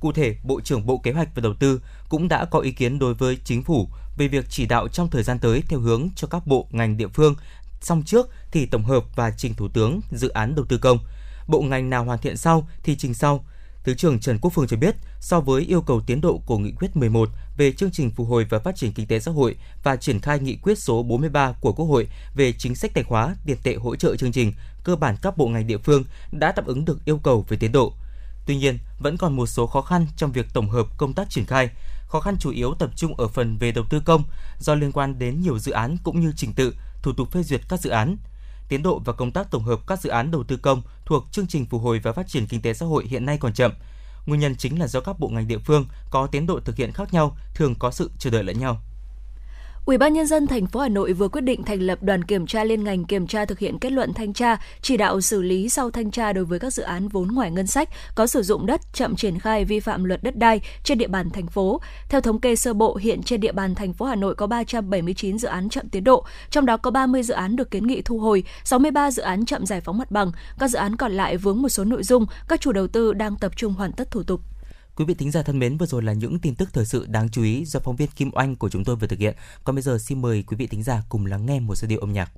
Cụ thể, Bộ trưởng Bộ Kế hoạch và Đầu tư cũng đã có ý kiến đối với chính phủ về việc chỉ đạo trong thời gian tới theo hướng cho các bộ ngành địa phương, xong trước thì tổng hợp và trình Thủ tướng dự án đầu tư công. Bộ ngành nào hoàn thiện sau thì trình sau. Thứ trưởng Trần Quốc Phương cho biết, so với yêu cầu tiến độ của nghị quyết 11 về chương trình phục hồi và phát triển kinh tế xã hội và triển khai nghị quyết số 43 của Quốc hội về chính sách tài khóa, tiền tệ hỗ trợ chương trình, cơ bản các bộ ngành địa phương đã đáp ứng được yêu cầu về tiến độ. Tuy nhiên, vẫn còn một số khó khăn trong việc tổng hợp công tác triển khai. Khó khăn chủ yếu tập trung ở phần về đầu tư công do liên quan đến nhiều dự án cũng như trình tự, thủ tục phê duyệt các dự án. Tiến độ và công tác tổng hợp các dự án đầu tư công thuộc chương trình phục hồi và phát triển kinh tế xã hội hiện nay còn chậm. Nguyên nhân chính là do các bộ ngành địa phương có tiến độ thực hiện khác nhau, thường có sự chờ đợi lẫn nhau. Ủy ban nhân dân thành phố Hà Nội vừa quyết định thành lập đoàn kiểm tra liên ngành kiểm tra thực hiện kết luận thanh tra, chỉ đạo xử lý sau thanh tra đối với các dự án vốn ngoài ngân sách có sử dụng đất chậm triển khai vi phạm luật đất đai trên địa bàn thành phố. Theo thống kê sơ bộ, hiện trên địa bàn thành phố Hà Nội có 379 dự án chậm tiến độ, trong đó có 30 dự án được kiến nghị thu hồi, 63 dự án chậm giải phóng mặt bằng. Các dự án còn lại vướng một số nội dung, các chủ đầu tư đang tập trung hoàn tất thủ tục. Quý vị thính giả thân mến, vừa rồi là những tin tức thời sự đáng chú ý do phóng viên Kim Oanh của chúng tôi vừa thực hiện. Còn bây giờ xin mời quý vị thính giả cùng lắng nghe một giai điệu âm nhạc.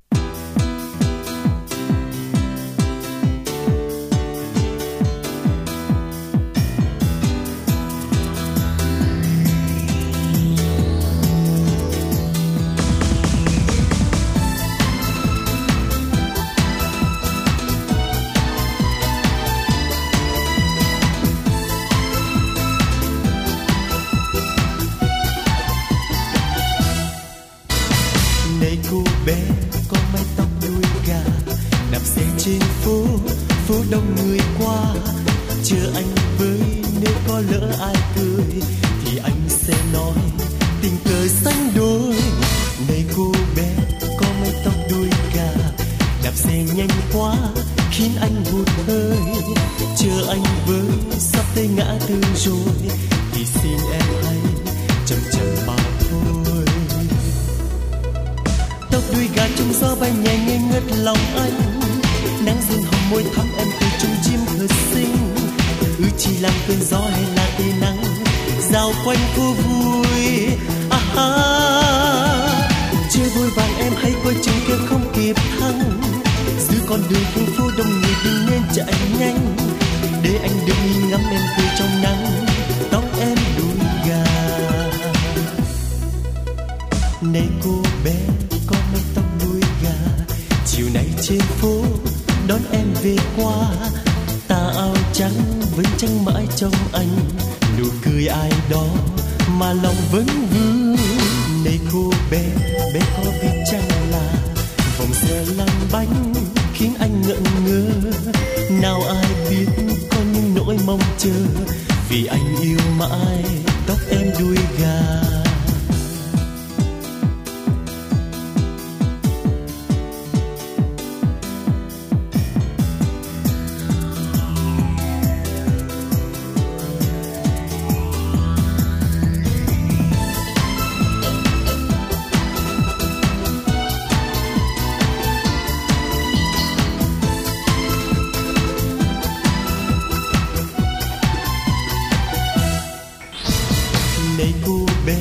Cây cu bên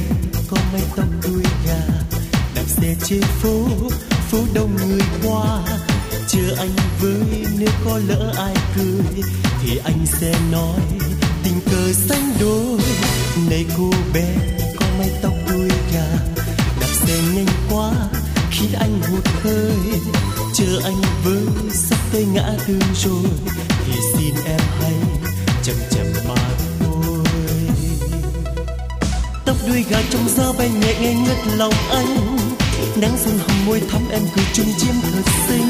có mái tóc đuôi gà, đạp xe trên phố, phố đông người qua. Chưa anh với nếu có lỡ ai cười thì anh sẽ nói tình cờ sánh đôi. Này cô bé có mái tóc đuôi gà, đạp xe nhanh quá khiến anh hụt hơi. Chờ anh với sắp tới ngã tư rồi thì xin em hãy chậm chậm mà thôi. Tóc đuôi gà trong gió bay nhẹ nghe ngất lòng anh. Nắng xuân hồng môi thắm em cười chung chiếm thật xinh.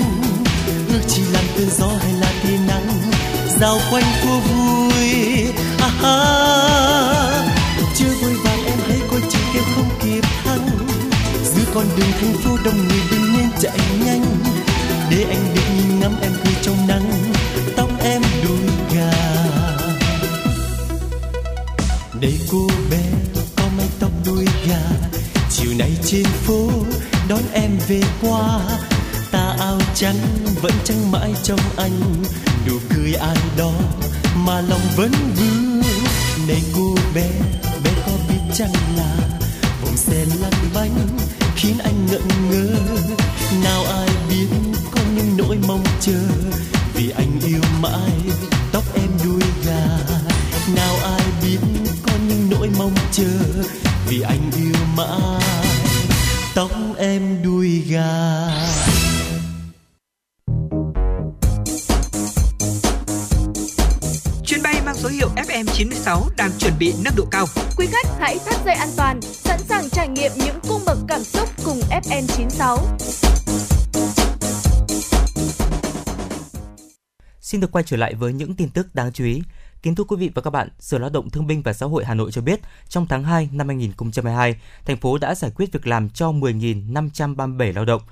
Ước chỉ làm cơn gió hay là tia nắng dạo quanh phố vui. Chưa vội vàng em hãy coi chừng em không kịp thăng. Giữa con đường thành phố đông người đừng nên chạy nhanh. Để anh được nhìn ngắm em cười trong nắng, tóc em đuôi gà. Đây cô bé có mái tóc đuôi gà, chiều nay trên phố đón em về qua. Ta áo trắng vẫn trắng mãi trong anh, nụ cười ai đó mà lòng vẫn vương. Này cô bé, bé có biết chăng là vòng xe lăn bánh khiến anh ngẩn ngơ. Nào ai biết có những nỗi mong chờ vì anh yêu mãi tóc em đuôi gà. Nào ai biết có những nỗi mong chờ vì anh yêu mãi tóc em đuôi gà. Chuyến bay mang số hiệu FM96 đang chuẩn bị nâng độ cao. Quý khách hãy thắt dây an toàn, sẵn sàng trải nghiệm những cung bậc cảm xúc cùng FM96. Xin được quay trở lại với những tin tức đáng chú ý. Kính thưa quý vị và các bạn, Sở Lao động Thương binh và Xã hội Hà Nội cho biết, trong tháng 2 năm 2022, thành phố đã giải quyết việc làm cho 10.537 lao động.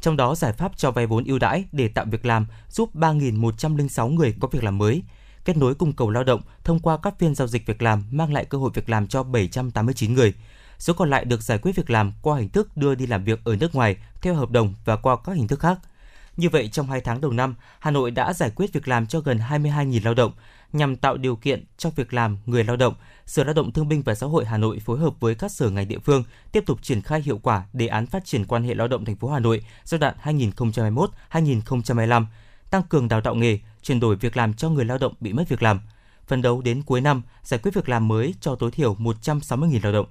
Trong đó, giải pháp cho vay vốn ưu đãi để tạo việc làm giúp 3.106 người có việc làm mới, kết nối cung cầu lao động thông qua các phiên giao dịch việc làm mang lại cơ hội việc làm cho 789 người. Số còn lại được giải quyết việc làm qua hình thức đưa đi làm việc ở nước ngoài theo hợp đồng và qua các hình thức khác. Như vậy, trong 2 tháng đầu năm, Hà Nội đã giải quyết việc làm cho gần 22.000 lao động. Nhằm tạo điều kiện cho việc làm người lao động, Sở Lao động Thương binh và Xã hội Hà Nội phối hợp với các sở ngành địa phương tiếp tục triển khai hiệu quả đề án phát triển quan hệ lao động thành phố Hà Nội giai đoạn 2021-2025, tăng cường đào tạo nghề, chuyển đổi việc làm cho người lao động bị mất việc làm, phấn đấu đến cuối năm giải quyết việc làm mới cho tối thiểu 160.000 lao động.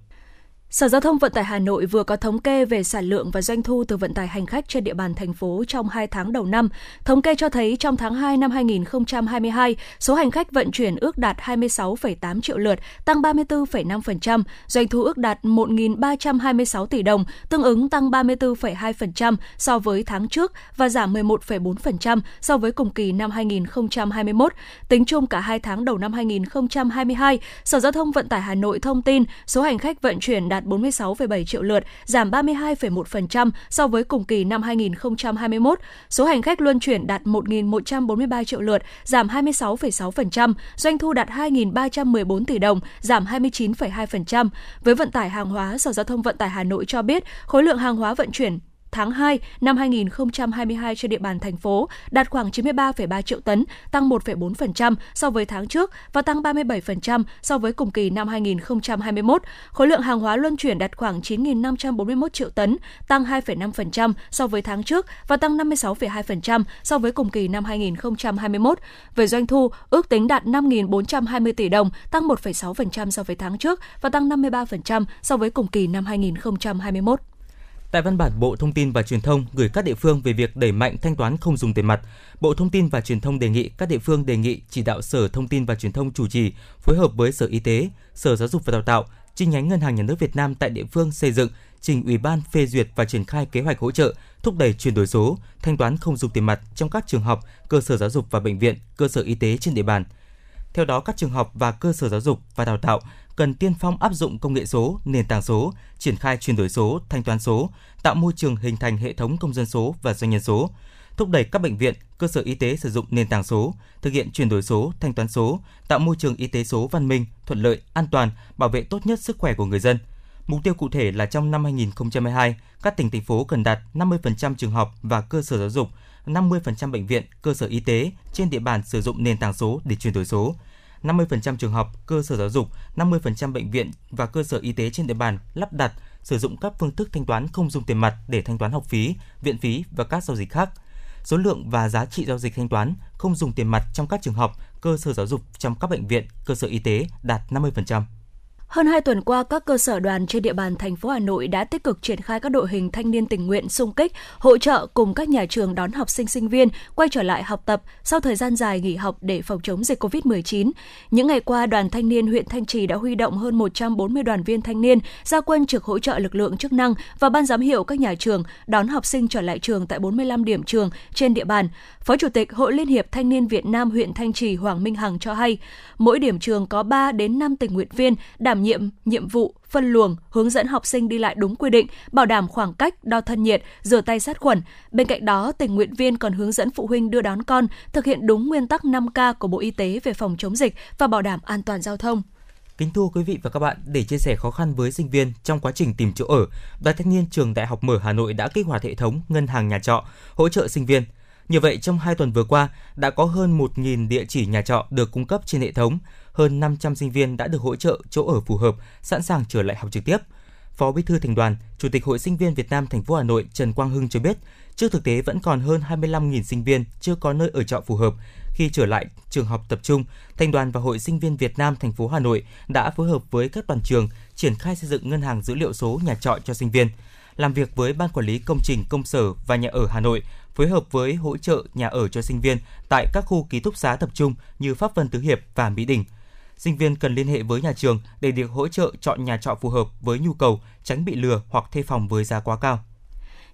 Sở Giao thông Vận tải Hà Nội vừa có thống kê về sản lượng và doanh thu từ vận tải hành khách trên địa bàn thành phố trong 2 tháng đầu năm. Thống kê cho thấy trong tháng 2 năm 2022, số hành khách vận chuyển ước đạt 26,8 triệu lượt, tăng 34,5%, doanh thu ước đạt 1.326 tỷ đồng, tương ứng tăng 34,2% so với tháng trước và giảm 11,4% so với cùng kỳ năm 2021. Tính chung cả 2 tháng đầu năm 2022, Sở Giao thông Vận tải Hà Nội thông tin số hành khách vận chuyển đạt 46,7 triệu lượt, giảm 32,1% so với cùng kỳ năm 2021. Số hành khách luân chuyển đạt 1.143 triệu lượt, giảm 26,6%, doanh thu đạt 2.314 tỷ đồng, giảm 29,2%. Với vận tải hàng hóa, Sở Giao thông Vận tải Hà Nội cho biết, khối lượng hàng hóa vận chuyển tháng 2 năm 2022 trên địa bàn thành phố đạt khoảng 93,3 triệu tấn, tăng 1,4% so với tháng trước và tăng 37% so với cùng kỳ năm 2021. Khối lượng hàng hóa luân chuyển đạt khoảng 9.541 triệu tấn, tăng 2,5% so với tháng trước và tăng 56,2% so với cùng kỳ năm 2021. Về doanh thu, ước tính đạt 5.420 tỷ đồng, tăng 1,6% so với tháng trước và tăng 53% so với cùng kỳ năm 2021. Tại văn bản Bộ Thông tin và Truyền thông gửi các địa phương về việc đẩy mạnh thanh toán không dùng tiền mặt, Bộ Thông tin và Truyền thông đề nghị các địa phương đề nghị chỉ đạo Sở Thông tin và Truyền thông chủ trì, phối hợp với Sở Y tế, Sở Giáo dục và Đào tạo, chi nhánh Ngân hàng Nhà nước Việt Nam tại địa phương xây dựng, trình Ủy ban phê duyệt và triển khai kế hoạch hỗ trợ, thúc đẩy chuyển đổi số, thanh toán không dùng tiền mặt trong các trường học, cơ sở giáo dục và bệnh viện, cơ sở y tế trên địa bàn. Theo đó, các trường học và cơ sở giáo dục và đào tạo cần tiên phong áp dụng công nghệ số, nền tảng số, triển khai chuyển đổi số, thanh toán số, tạo môi trường hình thành hệ thống công dân số và doanh nhân số, thúc đẩy các bệnh viện, cơ sở y tế sử dụng nền tảng số, thực hiện chuyển đổi số, thanh toán số, tạo môi trường y tế số văn minh, thuận lợi, an toàn, bảo vệ tốt nhất sức khỏe của người dân. Mục tiêu cụ thể là trong năm 2022, các tỉnh, thành phố cần đạt 50% trường học và cơ sở giáo dục, 50% bệnh viện, cơ sở y tế trên địa bàn sử dụng nền tảng số để chuyển đổi số, 50% trường học, cơ sở giáo dục, 50% bệnh viện và cơ sở y tế trên địa bàn lắp đặt, sử dụng các phương thức thanh toán không dùng tiền mặt để thanh toán học phí, viện phí và các giao dịch khác. Số lượng và giá trị giao dịch thanh toán không dùng tiền mặt trong các trường học, cơ sở giáo dục, trong các bệnh viện, cơ sở y tế đạt 50%. Hơn 2 tuần qua, các cơ sở đoàn trên địa bàn thành phố Hà Nội đã tích cực triển khai các đội hình thanh niên tình nguyện xung kích, hỗ trợ cùng các nhà trường đón học sinh sinh viên quay trở lại học tập sau thời gian dài nghỉ học để phòng chống dịch COVID-19. Những ngày qua, Đoàn Thanh niên huyện Thanh Trì đã huy động hơn 140 đoàn viên thanh niên ra quân trực hỗ trợ lực lượng chức năng và ban giám hiệu các nhà trường đón học sinh trở lại trường tại 45 điểm trường trên địa bàn. Phó Chủ tịch Hội Liên hiệp Thanh niên Việt Nam huyện Thanh Trì Hoàng Minh Hằng cho hay, mỗi điểm trường có 3 đến 5 tình nguyện viên đảm nhiệm vụ phân luồng, hướng dẫn học sinh đi lại đúng quy định, bảo đảm khoảng cách, đo thân nhiệt, rửa tay sát khuẩn. Bên cạnh đó, tình nguyện viên còn hướng dẫn phụ huynh đưa đón con thực hiện đúng nguyên tắc 5K của Bộ Y tế về phòng chống dịch và bảo đảm an toàn giao thông. Kính thưa quý vị và các bạn, để chia sẻ khó khăn với sinh viên trong quá trình tìm chỗ ở, Đoàn Thanh niên Trường Đại học Mở Hà Nội đã kích hoạt hệ thống ngân hàng nhà trọ hỗ trợ sinh viên. Như vậy, trong 2 tuần vừa qua, đã có hơn 1.000 địa chỉ nhà trọ được cung cấp trên hệ thống. Hơn 500 sinh viên đã được hỗ trợ chỗ ở phù hợp, sẵn sàng trở lại học trực tiếp. Phó Bí thư Thành đoàn, Chủ tịch Hội Sinh viên Việt Nam thành phố Hà Nội Trần Quang Hưng cho biết, trước thực tế vẫn còn hơn 25.000 sinh viên chưa có nơi ở trọ phù hợp. Khi trở lại trường học tập trung, Thành đoàn và Hội Sinh viên Việt Nam thành phố Hà Nội đã phối hợp với các đoàn trường triển khai xây dựng ngân hàng dữ liệu số nhà trọ cho sinh viên. Làm việc với Ban Quản lý Công trình Công sở và Nhà ở Hà Nội, phối hợp với hỗ trợ nhà ở cho sinh viên tại các khu ký túc xá tập trung như Pháp Vân Tứ Hiệp và Mỹ Đình. Sinh viên cần liên hệ với nhà trường để được hỗ trợ chọn nhà trọ phù hợp với nhu cầu, tránh bị lừa hoặc thuê phòng với giá quá cao.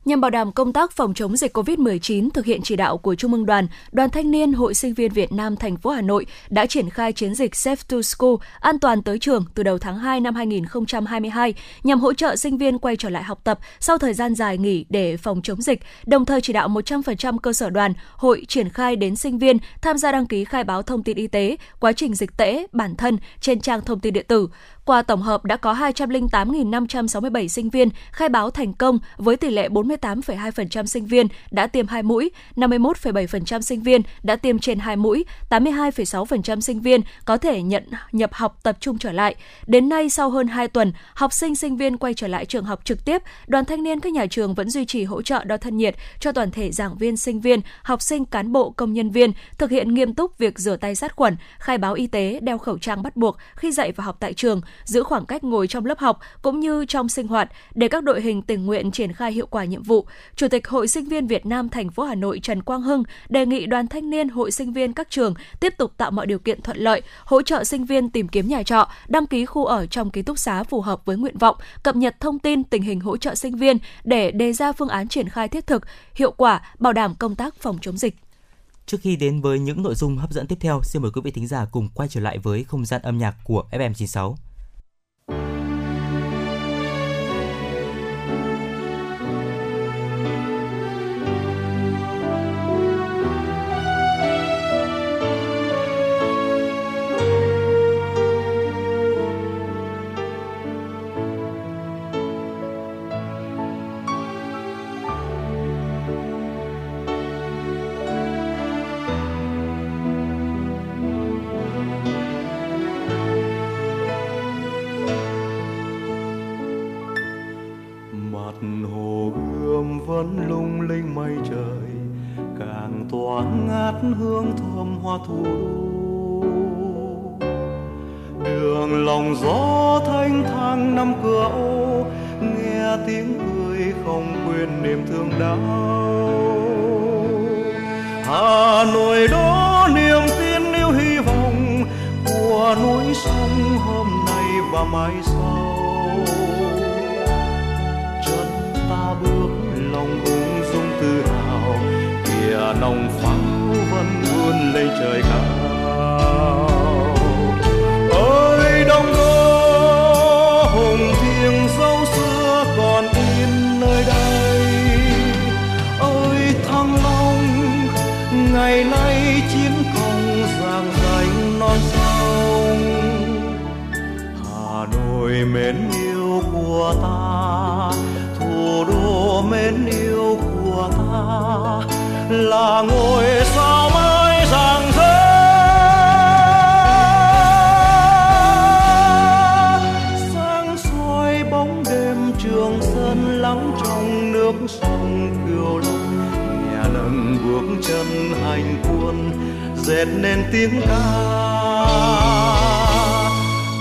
Nhằm bảo đảm công tác phòng chống dịch COVID-19 thực hiện chỉ đạo của Trung ương Đoàn, Đoàn Thanh niên Hội Sinh viên Việt Nam thành phố Hà Nội đã triển khai chiến dịch Safe to School, an toàn tới trường từ đầu tháng 2 năm 2022 nhằm hỗ trợ sinh viên quay trở lại học tập sau thời gian dài nghỉ để phòng chống dịch, đồng thời chỉ đạo 100% cơ sở đoàn, hội triển khai đến sinh viên tham gia đăng ký khai báo thông tin y tế, quá trình dịch tễ, bản thân trên trang thông tin điện tử. Qua tổng hợp đã có 208.567 sinh viên khai báo thành công với tỷ lệ 48,2% sinh viên đã tiêm 2 mũi, 51,7% sinh viên đã tiêm trên 2 mũi, 82,6% sinh viên có thể nhập học tập trung trở lại. Đến nay, sau hơn 2 tuần, học sinh sinh viên quay trở lại trường học trực tiếp, Đoàn Thanh niên các nhà trường vẫn duy trì hỗ trợ đo thân nhiệt cho toàn thể giảng viên, sinh viên, học sinh, cán bộ, công nhân viên, thực hiện nghiêm túc việc rửa tay sát khuẩn, khai báo y tế, đeo khẩu trang bắt buộc khi dạy và học tại trường, giữ khoảng cách ngồi trong lớp học cũng như trong sinh hoạt để các đội hình tình nguyện triển khai hiệu quả nhiệm vụ. Chủ tịch Hội Sinh viên Việt Nam thành phố Hà Nội Trần Quang Hưng đề nghị Đoàn Thanh niên Hội Sinh viên các trường tiếp tục tạo mọi điều kiện thuận lợi, hỗ trợ sinh viên tìm kiếm nhà trọ, đăng ký khu ở trong ký túc xá phù hợp với nguyện vọng, cập nhật thông tin tình hình hỗ trợ sinh viên để đề ra phương án triển khai thiết thực, hiệu quả, bảo đảm công tác phòng chống dịch. Trước khi đến với những nội dung hấp dẫn tiếp theo, xin mời quý vị thính giả cùng quay trở lại với không gian âm nhạc của FM96. Hương thơm hoa thủ đô, đường lòng gió thanh thang năm cửa ô, nghe tiếng cười không quên niềm thương đau. Hà Nội đó, niềm tin yêu hy vọng của núi sông hôm nay và mai sau. Chân ta bước lòng ung dung tự hào, kìa nồng pháo vẫn vươn lên trời cao. Ơi Đông Đô, hùng thiêng dấu xưa còn in nơi đây. Ơi Thăng Long, ngày nay chiến công rạng rành non sông. Hà Nội mến yêu của ta, thủ đô mến yêu của ta, là ngôi sao mới rạng rỡ. dệt nên tiếng ca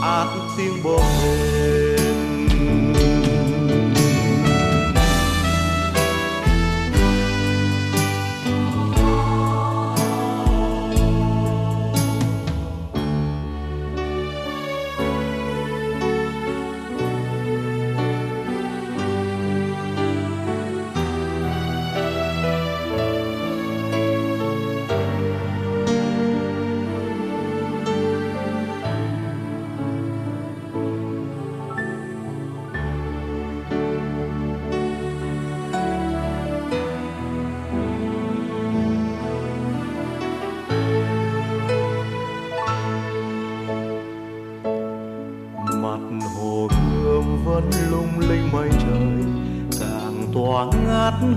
át tiếng bồ hềm.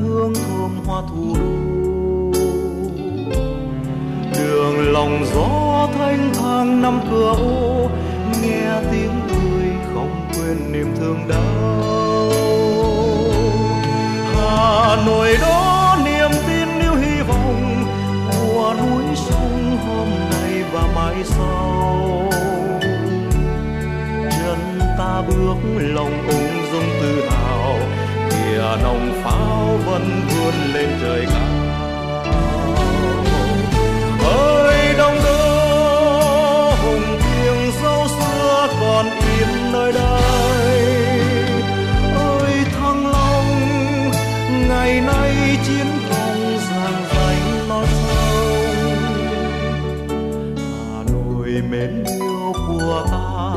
Hương thơm hoa thủ đô, đường lòng gió thanh thang năm cửa ô, nghe tiếng cười không quên niềm thương đau. Hà Nội đó niềm tin yêu hy vọng, mùa núi sông hôm nay và mai sau, chân ta bước lòng ung dung tự hào. Kìa nòng pháo vẫn vươn lên trời cao, ơi đông đô hùng thiêng dấu xưa còn in nơi đây. Ơi Thăng Long ngày nay chiến công giang danh non sông, Hà Nội mến yêu của ta,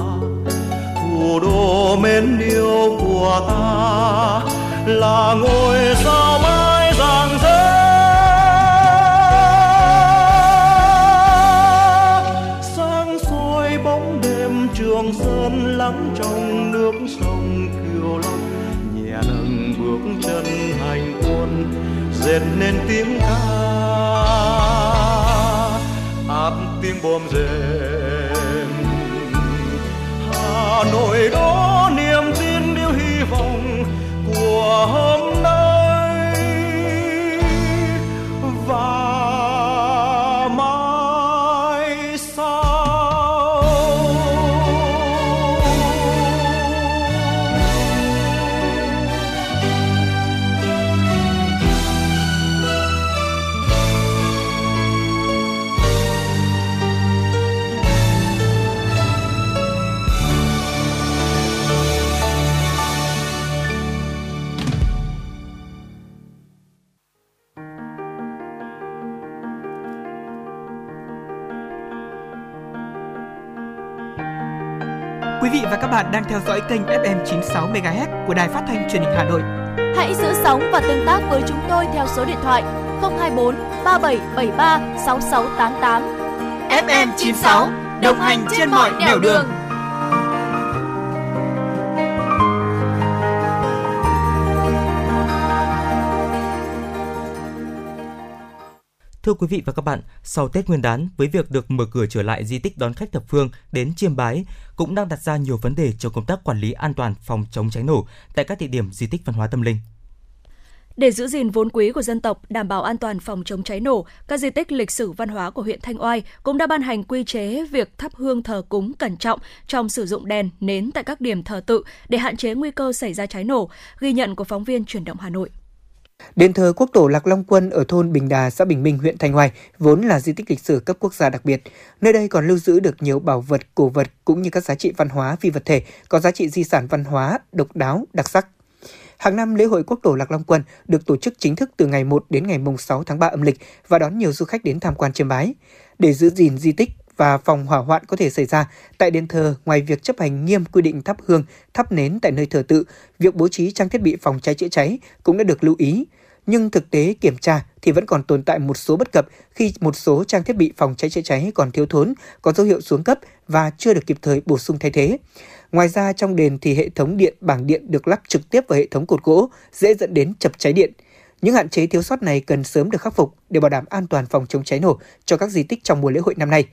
thủ đô mến yêu của ta, là ngôi sao mãi rạng rỡ sáng soi bóng đêm. Trường Sơn lắng trong nước sông Kiều Long, nhẹ nâng bước chân hành quân dệt nên tiếng ca át tiếng bom rền. Hà Nội đó niềm tin yêu hy vọng của hôm nay và mai sau. Và các bạn đang theo dõi kênh FM 96 MHz của Đài Phát thanh Truyền hình Hà Nội. Hãy giữ sóng và tương tác với chúng tôi theo số điện thoại 024 3773 6688. FM 96 đồng hành trên mọi nẻo đường. Thưa quý vị và các bạn, sau Tết Nguyên đán, với việc được mở cửa trở lại di tích đón khách thập phương đến Chiêm Bái cũng đang đặt ra nhiều vấn đề cho công tác quản lý an toàn phòng chống cháy nổ tại các địa điểm di tích văn hóa tâm linh. Để giữ gìn vốn quý của dân tộc, đảm bảo an toàn phòng chống cháy nổ, các di tích lịch sử văn hóa của huyện Thanh Oai cũng đã ban hành quy chế việc thắp hương thờ cúng cẩn trọng trong sử dụng đèn, nến tại các điểm thờ tự để hạn chế nguy cơ xảy ra cháy nổ, ghi nhận của phóng viên Chuyển động Hà Nội. Đền thờ Quốc tổ Lạc Long Quân ở thôn Bình Đà, xã Bình Minh, huyện Thanh Oai vốn là di tích lịch sử cấp quốc gia đặc biệt. Nơi đây còn lưu giữ được nhiều bảo vật, cổ vật cũng như các giá trị văn hóa phi vật thể có giá trị di sản văn hóa độc đáo, đặc sắc. Hàng năm, lễ hội Quốc tổ Lạc Long Quân được tổ chức chính thức từ ngày 1 đến ngày 6 tháng 3 âm lịch và đón nhiều du khách đến tham quan chiêm bái. Để giữ gìn di tích và phòng hỏa hoạn có thể xảy ra tại đền thờ, ngoài việc chấp hành nghiêm quy định thắp hương, thắp nến tại nơi thờ tự, việc bố trí trang thiết bị phòng cháy chữa cháy cũng đã được lưu ý. Nhưng thực tế kiểm tra thì vẫn còn tồn tại một số bất cập khi một số trang thiết bị phòng cháy chữa cháy còn thiếu thốn, có dấu hiệu xuống cấp và chưa được kịp thời bổ sung thay thế. Ngoài ra, trong đền thì hệ thống điện, bảng điện được lắp trực tiếp vào hệ thống cột gỗ, dễ dẫn đến chập cháy điện. Những hạn chế thiếu sót này cần sớm được khắc phục để bảo đảm an toàn phòng chống cháy nổ cho các di tích trong mùa lễ hội năm nay.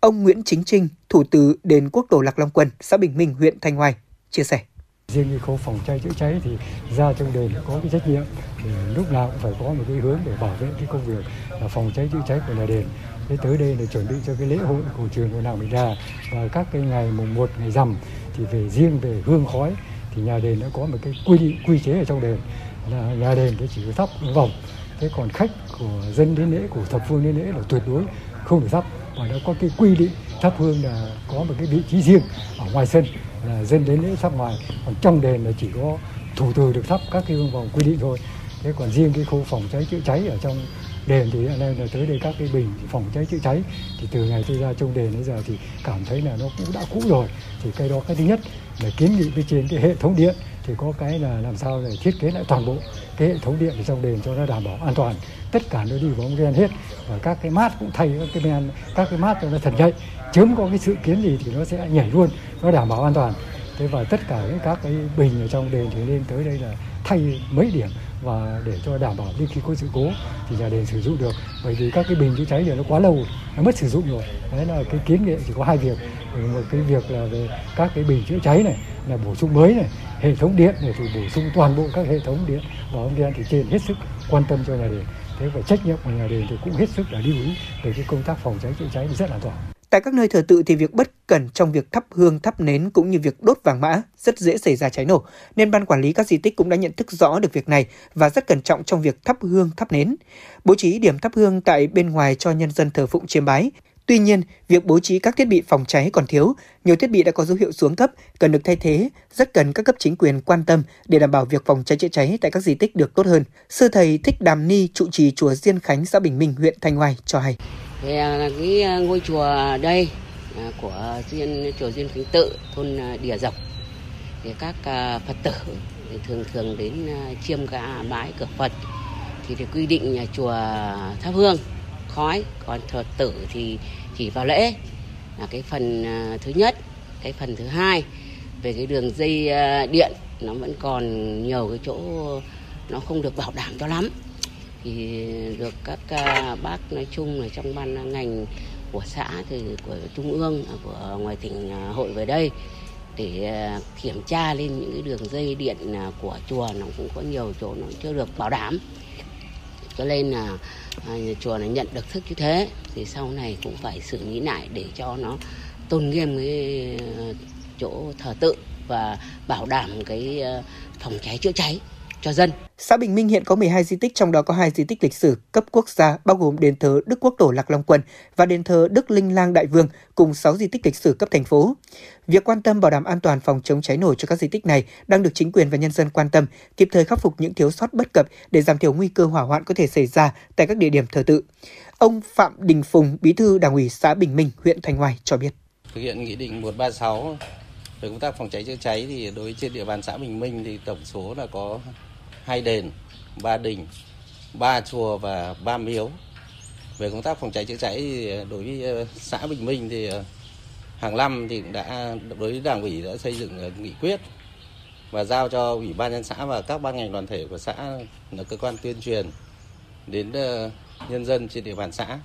Ông Nguyễn Chính Trinh, thủ từ đền Quốc tổ Lạc Long Quân, xã Bình Minh, huyện Thanh Oai, chia sẻ. Riêng như khâu phòng cháy chữa cháy thì ra trong đền có cái trách nhiệm để lúc nào cũng phải có một cái hướng để bảo vệ cái công việc là phòng cháy chữa cháy của nhà đền. Thế tới đây là chuẩn bị cho cái lễ hội cổ truyền của Nàng Bình Đà và các cái ngày mùng 1 ngày rằm thì về riêng về hương khói thì nhà đền đã có một cái quy chế ở trong đền là nhà đền thì chỉ có thắp vòng. Thế còn khách của dân đến lễ, của thập phương đến lễ là tuyệt đối không được thắp, và nó có cái quy định thắp hương là có một cái vị trí riêng ở ngoài sân là dân đến lễ thắp ngoài, còn trong đền là chỉ có thủ từ được thắp các cái hương vòng quy định thôi. Thế còn riêng cái khu phòng cháy chữa cháy ở trong đền thì hiện nay là tới đây các cái bình phòng cháy chữa cháy thì từ ngày tôi ra trong đền đến giờ thì cảm thấy là nó cũng đã cũ rồi, thì cái đó cái thứ nhất là kiến nghị với trên cái hệ thống điện thì có cái là làm sao để thiết kế lại toàn bộ cái hệ thống điện ở trong đền cho nó đảm bảo an toàn, tất cả nó đi vào ống gen hết, và các cái mát cũng thay các cái mát cho nó thật nhạy, chớm có cái sự kiến gì thì nó sẽ nhảy luôn, nó đảm bảo an toàn. Thế và tất cả các cái bình ở trong đền thì lên tới đây là thay mấy điểm và để cho đảm bảo khi có sự cố thì nhà đền sử dụng được, bởi vì các cái bình chữa cháy thì nó quá lâu, nó mất sử dụng rồi. Đấy là cái kiến nghị chỉ có hai việc, một cái việc là về các cái bình chữa cháy này là bổ sung mới này, hệ thống điện này thì bổ sung toàn bộ các hệ thống điện và ông đen thì trên hết sức quan tâm cho nhà đền. Thế và trách nhiệm của nhà đền thì cũng hết sức là lưu ý về cái công tác phòng cháy chữa cháy rất là toàn. Tại các nơi thờ tự thì việc bất cẩn trong việc thắp hương, thắp nến cũng như việc đốt vàng mã rất dễ xảy ra cháy nổ, nên ban quản lý các di tích cũng đã nhận thức rõ được việc này và rất cẩn trọng trong việc thắp hương, thắp nến. Bố trí điểm thắp hương tại bên ngoài cho nhân dân thờ phụng chiêm bái. Tuy nhiên, việc bố trí các thiết bị phòng cháy còn thiếu, nhiều thiết bị đã có dấu hiệu xuống cấp, cần được thay thế, rất cần các cấp chính quyền quan tâm để đảm bảo việc phòng cháy chữa cháy tại các di tích được tốt hơn. Sư thầy Thích Đàm Ni, trụ trì chùa Diên Khánh, xã Bình Minh, huyện Thanh Oai cho hay. Thì cái ngôi chùa đây của chùa Diên Khánh Tự, thôn Đìa Dọc, thì các Phật tử thường đến chiêm bái cửa Phật thì quy định nhà chùa thắp hương khói, còn thờ tự thì chỉ vào lễ là cái phần thứ nhất. Cái phần thứ hai về cái đường dây điện nó vẫn còn nhiều cái chỗ nó không được bảo đảm cho lắm, thì được các bác nói chung là trong ban ngành của xã thì của trung ương, của ngoài tỉnh hội về đây để kiểm tra lên những cái đường dây điện của chùa nó cũng có nhiều chỗ nó chưa được bảo đảm, cho nên là chùa nó nhận được thức như thế thì sau này cũng phải xử lý lại để cho nó tôn nghiêm cái chỗ thờ tự và bảo đảm cái phòng cháy chữa cháy cho dân. Xã Bình Minh hiện có 12 di tích, trong đó có 2 di tích lịch sử cấp quốc gia bao gồm đền thờ Đức Quốc Tổ Lạc Long Quân và đền thờ Đức Linh Lang Đại Vương cùng 6 di tích lịch sử cấp thành phố. Việc quan tâm bảo đảm an toàn phòng chống cháy nổ cho các di tích này đang được chính quyền và nhân dân quan tâm, kịp thời khắc phục những thiếu sót bất cập để giảm thiểu nguy cơ hỏa hoạn có thể xảy ra tại các địa điểm thờ tự. Ông Phạm Đình Phùng, Bí thư Đảng ủy xã Bình Minh, huyện Thanh Oai cho biết. Thực hiện nghị định 136 về công tác phòng cháy chữa cháy thì đối với trên địa bàn xã Bình Minh thì tổng số là có 2 đền, 3 đình, 3 chùa và 3 miếu. Về công tác phòng cháy chữa cháy thì đối với xã Bình Minh thì hàng năm thì đã đối với Đảng ủy đã xây dựng nghị quyết và giao cho Ủy ban nhân xã và các ban ngành đoàn thể của xã là cơ quan tuyên truyền đến nhân dân trên địa bàn xã.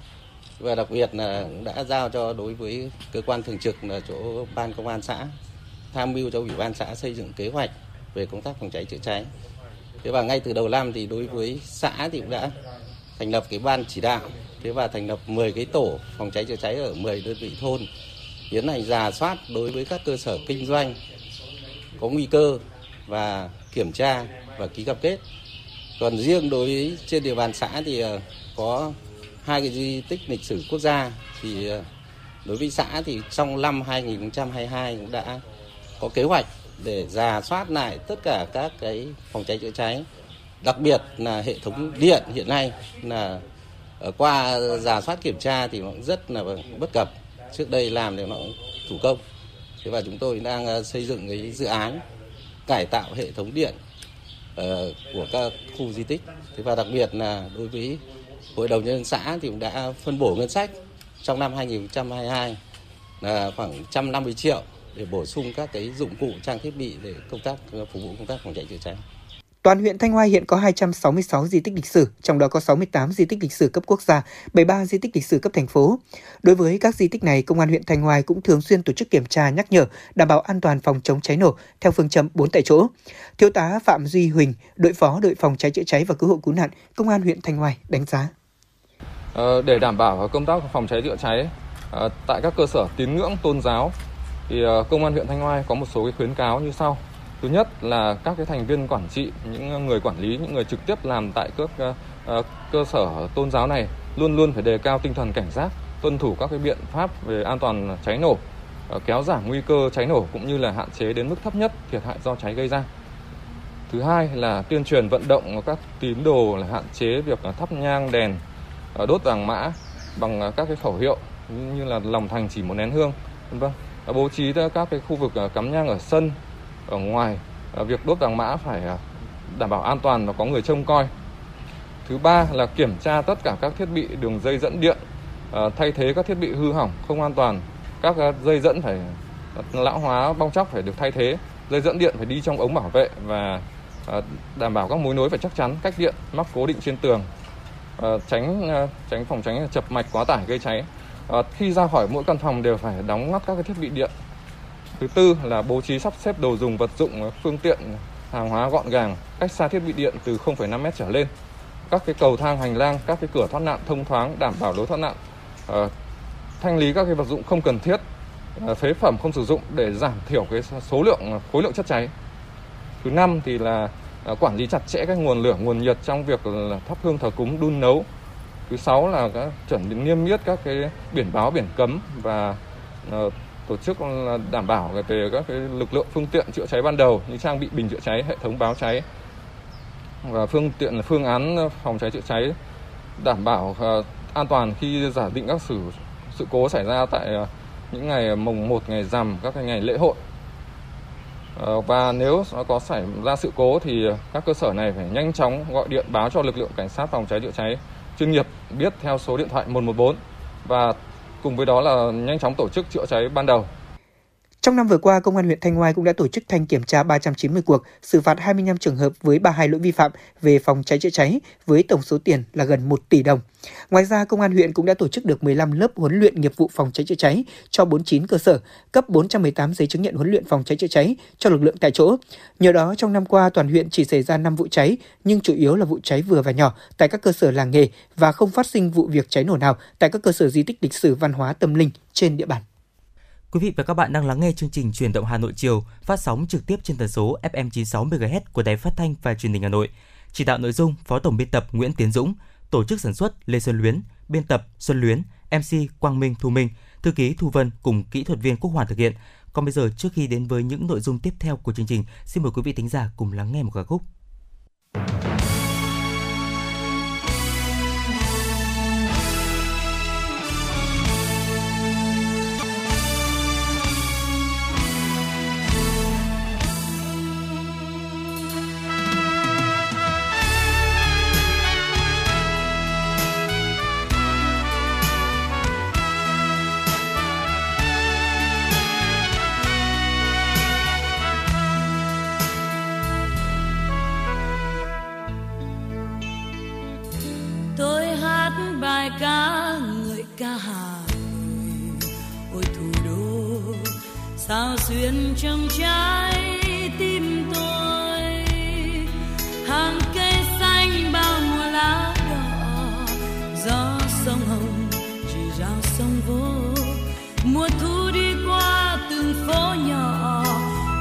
Và đặc biệt là đã giao cho đối với cơ quan thường trực là chỗ ban công an xã tham mưu cho Ủy ban xã xây dựng kế hoạch về công tác phòng cháy chữa cháy. Thế và ngay từ đầu năm thì đối với xã thì cũng đã thành lập cái ban chỉ đạo, thế và thành lập 10 cái tổ phòng cháy chữa cháy ở 10 đơn vị thôn, tiến hành rà soát đối với các cơ sở kinh doanh có nguy cơ và kiểm tra và ký cam kết. Còn riêng đối với trên địa bàn xã thì có 2 cái di tích lịch sử quốc gia, thì đối với xã thì trong năm 2022 cũng đã có kế hoạch để rà soát lại tất cả các cái phòng cháy chữa cháy, đặc biệt là hệ thống điện hiện nay là qua rà soát kiểm tra thì nó rất là bất cập, trước đây làm thì nó thủ công. Thế và chúng tôi đang xây dựng cái dự án cải tạo hệ thống điện của các khu di tích. Thế và đặc biệt là đối với Hội đồng nhân dân xã thì cũng đã phân bổ ngân sách trong năm 2022 là khoảng 150 triệu để bổ sung các cái dụng cụ trang thiết bị để công tác phục vụ công tác phòng cháy chữa cháy. Toàn huyện Thanh Oai hiện có 266 di tích lịch sử, trong đó có 68 di tích lịch sử cấp quốc gia, 73 di tích lịch sử cấp thành phố. Đối với các di tích này, Công an huyện Thanh Oai cũng thường xuyên tổ chức kiểm tra, nhắc nhở, đảm bảo an toàn phòng chống cháy nổ theo phương châm 4 tại chỗ. Thiếu tá Phạm Duy Huỳnh, đội phó đội phòng cháy chữa cháy và cứu hộ cứu nạn, Công an huyện Thanh Oai đánh giá. Để đảm bảo công tác phòng cháy chữa cháy tại các cơ sở tín ngưỡng tôn giáo, thì Công an huyện Thanh Oai có một số cái khuyến cáo như sau. Thứ nhất là các cái thành viên quản trị, những người quản lý, những người trực tiếp làm tại các cơ sở tôn giáo này luôn luôn phải đề cao tinh thần cảnh giác, tuân thủ các cái biện pháp về an toàn cháy nổ, kéo giảm nguy cơ cháy nổ cũng như là hạn chế đến mức thấp nhất thiệt hại do cháy gây ra. Thứ hai là tuyên truyền vận động các tín đồ là hạn chế việc thắp nhang đèn, đốt vàng mã bằng các cái khẩu hiệu như là lòng thành chỉ một nén hương, vân vân. Bố trí các cái khu vực cắm nhang ở sân, ở ngoài, việc đốt vàng mã phải đảm bảo an toàn và có người trông coi. Thứ ba là kiểm tra tất cả các thiết bị đường dây dẫn điện, thay thế các thiết bị hư hỏng không an toàn. Các dây dẫn phải lão hóa, bong tróc phải được thay thế. Dây dẫn điện phải đi trong ống bảo vệ và đảm bảo các mối nối phải chắc chắn, cách điện mắc cố định trên tường, tránh chập mạch quá tải gây cháy. Khi ra khỏi mỗi căn phòng đều phải đóng ngắt các cái thiết bị điện. Thứ tư là bố trí sắp xếp đồ dùng, vật dụng, phương tiện, hàng hóa gọn gàng, cách xa thiết bị điện từ 0,5 m trở lên. Các cái cầu thang, hành lang, các cái cửa thoát nạn thông thoáng, đảm bảo lối thoát nạn. Thanh lý các cái vật dụng không cần thiết, phế phẩm không sử dụng để giảm thiểu cái khối lượng chất cháy. Thứ năm thì là quản lý chặt chẽ các nguồn lửa, nguồn nhiệt trong việc thắp hương thờ cúng, đun nấu. Thứ sáu là chuẩn bị niêm yết các cái biển báo, biển cấm và tổ chức đảm bảo về các cái lực lượng phương tiện chữa cháy ban đầu như trang bị bình chữa cháy, hệ thống báo cháy và phương án phòng cháy chữa cháy, đảm bảo an toàn khi giả định các sự cố xảy ra tại những ngày mùng 1, ngày rằm, các ngày lễ hội. Và nếu có xảy ra sự cố thì các cơ sở này phải nhanh chóng gọi điện báo cho lực lượng cảnh sát phòng cháy chữa cháy chuyên nghiệp biết theo số điện thoại 114 và cùng với đó là nhanh chóng tổ chức chữa cháy ban đầu. Trong năm vừa qua, Công an huyện Thanh Oai cũng đã tổ chức thanh kiểm tra 390 cuộc, xử phạt 25 trường hợp với 32 lỗi vi phạm về phòng cháy chữa cháy với tổng số tiền là gần 1 tỷ đồng. Ngoài ra, Công an huyện cũng đã tổ chức được 15 lớp huấn luyện nghiệp vụ phòng cháy chữa cháy cho 49 cơ sở, cấp 418 giấy chứng nhận huấn luyện phòng cháy chữa cháy cho lực lượng tại chỗ. Nhờ đó, trong năm qua, toàn huyện chỉ xảy ra 5 vụ cháy, nhưng chủ yếu là vụ cháy vừa và nhỏ tại các cơ sở làng nghề và không phát sinh vụ việc cháy nổ nào tại các cơ sở di tích lịch sử, văn hóa, tâm linh trên địa bàn. Quý vị và các bạn đang lắng nghe chương trình Chuyển động Hà Nội chiều, phát sóng trực tiếp trên tần số FM96 MHz của Đài Phát thanh và Truyền hình Hà Nội. Chỉ đạo nội dung Phó Tổng biên tập Nguyễn Tiến Dũng, tổ chức sản xuất Lê Xuân Luyến, biên tập Xuân Luyến, MC Quang Minh, Thu Minh, thư ký Thu Vân cùng kỹ thuật viên Quốc Hoàn thực hiện. Còn bây giờ, trước khi đến với những nội dung tiếp theo của chương trình, xin mời quý vị thính giả cùng lắng nghe một ca khúc. Sao xuyên trong trái tim tôi, hàng cây xanh bao mùa lá đỏ, gió sông Hồng chỉ rao sông Vô, mùa thu đi qua từng phố nhỏ,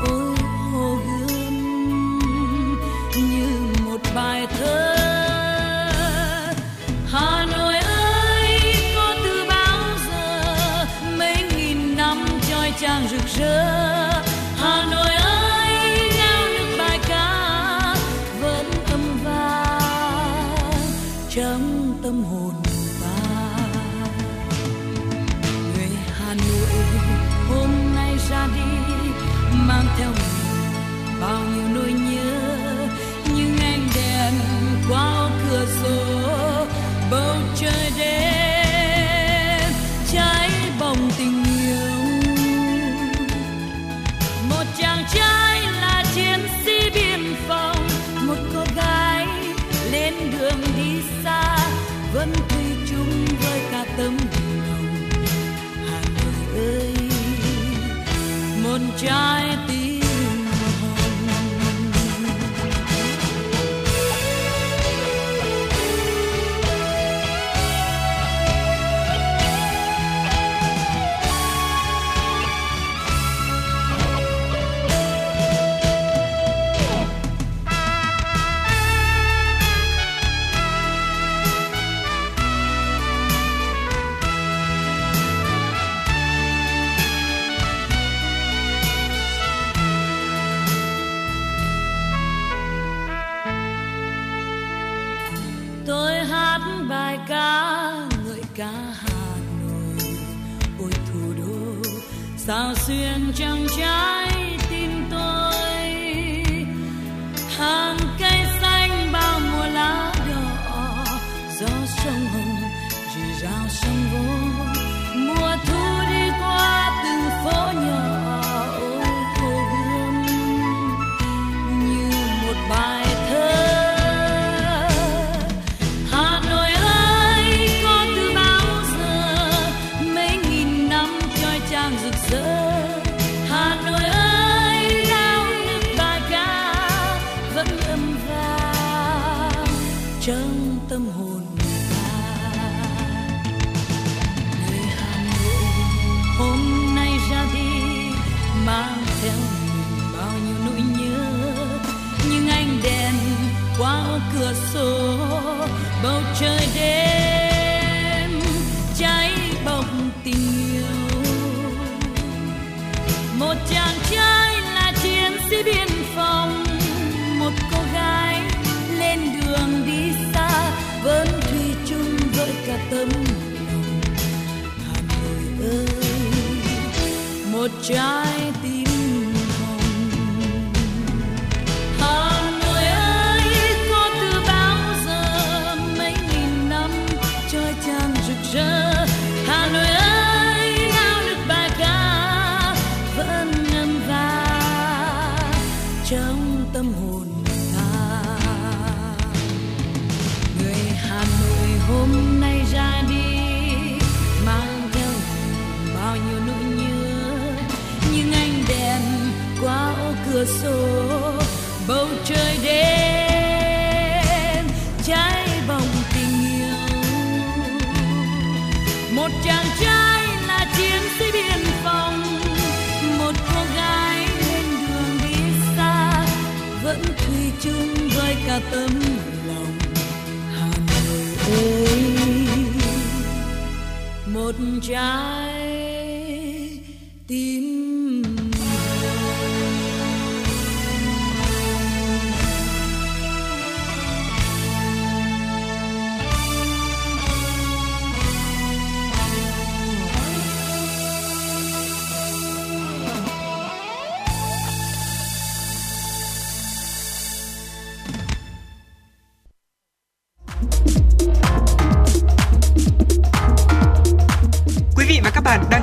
ôi hồ Gươm như một bài thơ. Hà Nội ơi, trái tim hồng. Sao xuyên trong trái tim tôi, hàng cây xanh bao mùa lá đỏ, gió sông Hồng rì rào sông Vô, mùa thu đi qua từng phố nhỏ, ôi Hồ Gươm như một bài. Cửa sổ bầu trời đêm cháy bỏng tình yêu, một chàng trai là chiến sĩ biên phòng, một cô gái lên đường đi xa vẫn thủy chung với cả tấm lòng. Hà Nội ơi, một trái tim. Cửa sổ bầu trời đêm cháy bỏng tình yêu, một chàng trai là chiến sĩ biên phòng, một cô gái lên đường đi xa vẫn thủy chung với cả tấm lòng. Hà Nội ơi, một trái tim. Bạn đang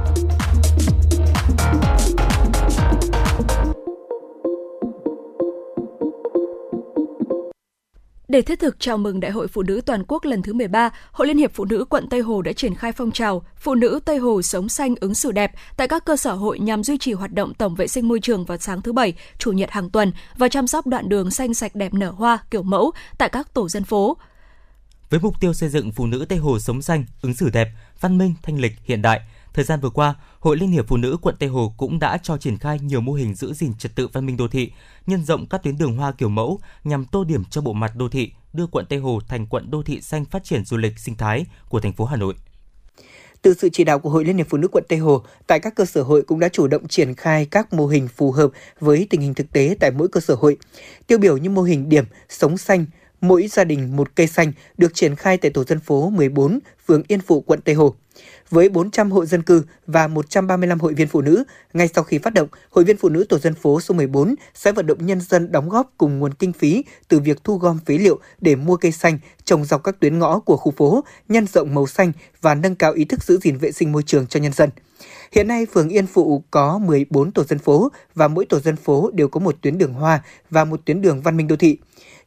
Để thiết thực chào mừng Đại hội Phụ nữ Toàn quốc lần thứ 13, Hội Liên hiệp Phụ nữ quận Tây Hồ đã triển khai phong trào Phụ nữ Tây Hồ sống xanh ứng xử đẹp tại các cơ sở hội nhằm duy trì hoạt động tổng vệ sinh môi trường vào sáng thứ Bảy, Chủ nhật hàng tuần và chăm sóc đoạn đường xanh sạch đẹp nở hoa kiểu mẫu tại các tổ dân phố. Với mục tiêu xây dựng phụ nữ Tây Hồ sống xanh, ứng xử đẹp, văn minh, thanh lịch, hiện đại, thời gian vừa qua, Hội Liên hiệp Phụ nữ quận Tây Hồ cũng đã cho triển khai nhiều mô hình giữ gìn trật tự văn minh đô thị, nhân rộng các tuyến đường hoa kiểu mẫu nhằm tô điểm cho bộ mặt đô thị, đưa quận Tây Hồ thành quận đô thị xanh phát triển du lịch sinh thái của thành phố Hà Nội. Từ sự chỉ đạo của Hội Liên hiệp Phụ nữ quận Tây Hồ, tại các cơ sở hội cũng đã chủ động triển khai các mô hình phù hợp với tình hình thực tế tại mỗi cơ sở hội. Tiêu biểu như mô hình điểm sống xanh, mỗi gia đình một cây xanh được triển khai tại tổ dân phố 14, phường Yên Phụ, quận Tây Hồ. Với 400 hộ dân cư và 135 hội viên phụ nữ, ngay sau khi phát động, hội viên phụ nữ tổ dân phố số 14 sẽ vận động nhân dân đóng góp cùng nguồn kinh phí từ việc thu gom phế liệu để mua cây xanh, trồng dọc các tuyến ngõ của khu phố, nhân rộng màu xanh và nâng cao ý thức giữ gìn vệ sinh môi trường cho nhân dân. Hiện nay, phường Yên Phụ có 14 tổ dân phố và mỗi tổ dân phố đều có một tuyến đường hoa và một tuyến đường văn minh đô thị.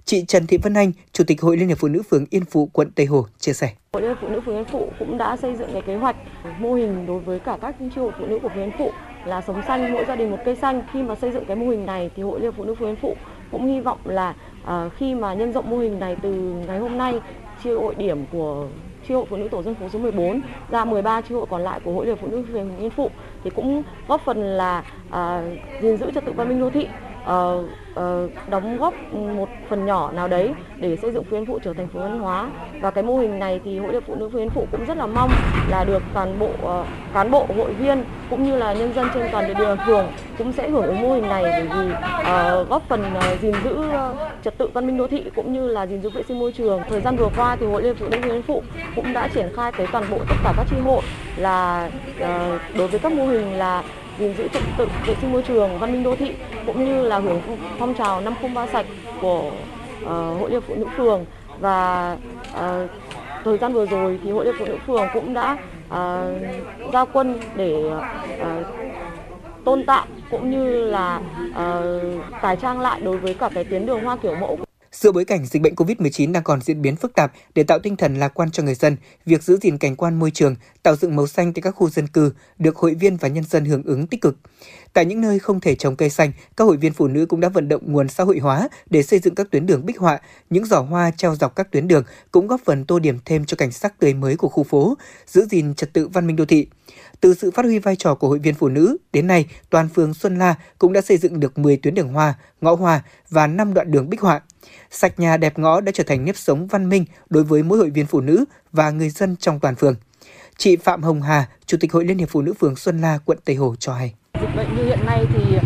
Chị Trần Thị Vân Anh, Chủ tịch Hội Liên hiệp Phụ nữ phường Yên Phụ, quận Tây Hồ chia sẻ. Hội Liên hiệp Phụ nữ phường Yên Phụ cũng đã xây dựng cái kế hoạch mô hình đối với cả các chi hội phụ nữ của phường Yên Phụ là sống xanh, mỗi gia đình một cây xanh. Khi mà xây dựng cái mô hình này thì Hội Liên hiệp Phụ nữ phường Yên Phụ cũng hy vọng là khi mà nhân rộng mô hình này từ ngày hôm nay, chi hội điểm của chi hội phụ nữ tổ dân phố số 14 ra 13 chi hội còn lại của Hội Liên hiệp Phụ nữ phường Yên Phụ thì cũng góp phần là gìn giữ trật tự văn minh đô thị, đóng góp một phần nhỏ nào đấy để xây dựng phường Yên Phụ trở thành phường văn hóa. Và cái mô hình này thì Hội Liên hiệp Phụ nữ phường Yên Phụ cũng rất là mong là được toàn bộ cán bộ, hội viên cũng như là nhân dân trên toàn địa bàn phường cũng sẽ hưởng ứng mô hình này, bởi vì góp phần gìn giữ trật tự văn minh đô thị cũng như là gìn giữ vệ sinh môi trường. Thời gian vừa qua thì Hội Liên hiệp Phụ nữ phường Yên Phụ cũng đã triển khai tới toàn bộ tất cả các chi hội là đối với các mô hình là gìn giữ trật tự vệ sinh môi trường, văn minh đô thị cũng như là hưởng phong trào 503 sạch của Hội Liên hiệp Phụ nữ phường. Và thời gian vừa rồi thì Hội Liên hiệp Phụ nữ phường cũng đã ra quân để tôn tạo cũng như là cải trang lại đối với cả cái tuyến đường hoa kiểu mẫu. Giữa bối cảnh dịch bệnh COVID-19 đang còn diễn biến phức tạp, để tạo tinh thần lạc quan cho người dân, việc giữ gìn cảnh quan môi trường, tạo dựng màu xanh tại các khu dân cư được hội viên và nhân dân hưởng ứng tích cực. Tại những nơi không thể trồng cây xanh, các hội viên phụ nữ cũng đã vận động nguồn xã hội hóa để xây dựng các tuyến đường bích họa, những giỏ hoa treo dọc các tuyến đường cũng góp phần tô điểm thêm cho cảnh sắc tươi mới của khu phố, giữ gìn trật tự văn minh đô thị. Từ sự phát huy vai trò của hội viên phụ nữ, đến nay toàn phường Xuân La cũng đã xây dựng được 10 tuyến đường hoa, ngõ hoa và 5 đoạn đường bích họa. Sạch nhà đẹp ngõ đã trở thành nếp sống văn minh đối với mỗi hội viên phụ nữ và người dân trong toàn phường. Chị Phạm Hồng Hà, Chủ tịch Hội Liên hiệp Phụ nữ phường Xuân La, quận Tây Hồ cho hay. Dịch bệnh như hiện nay thì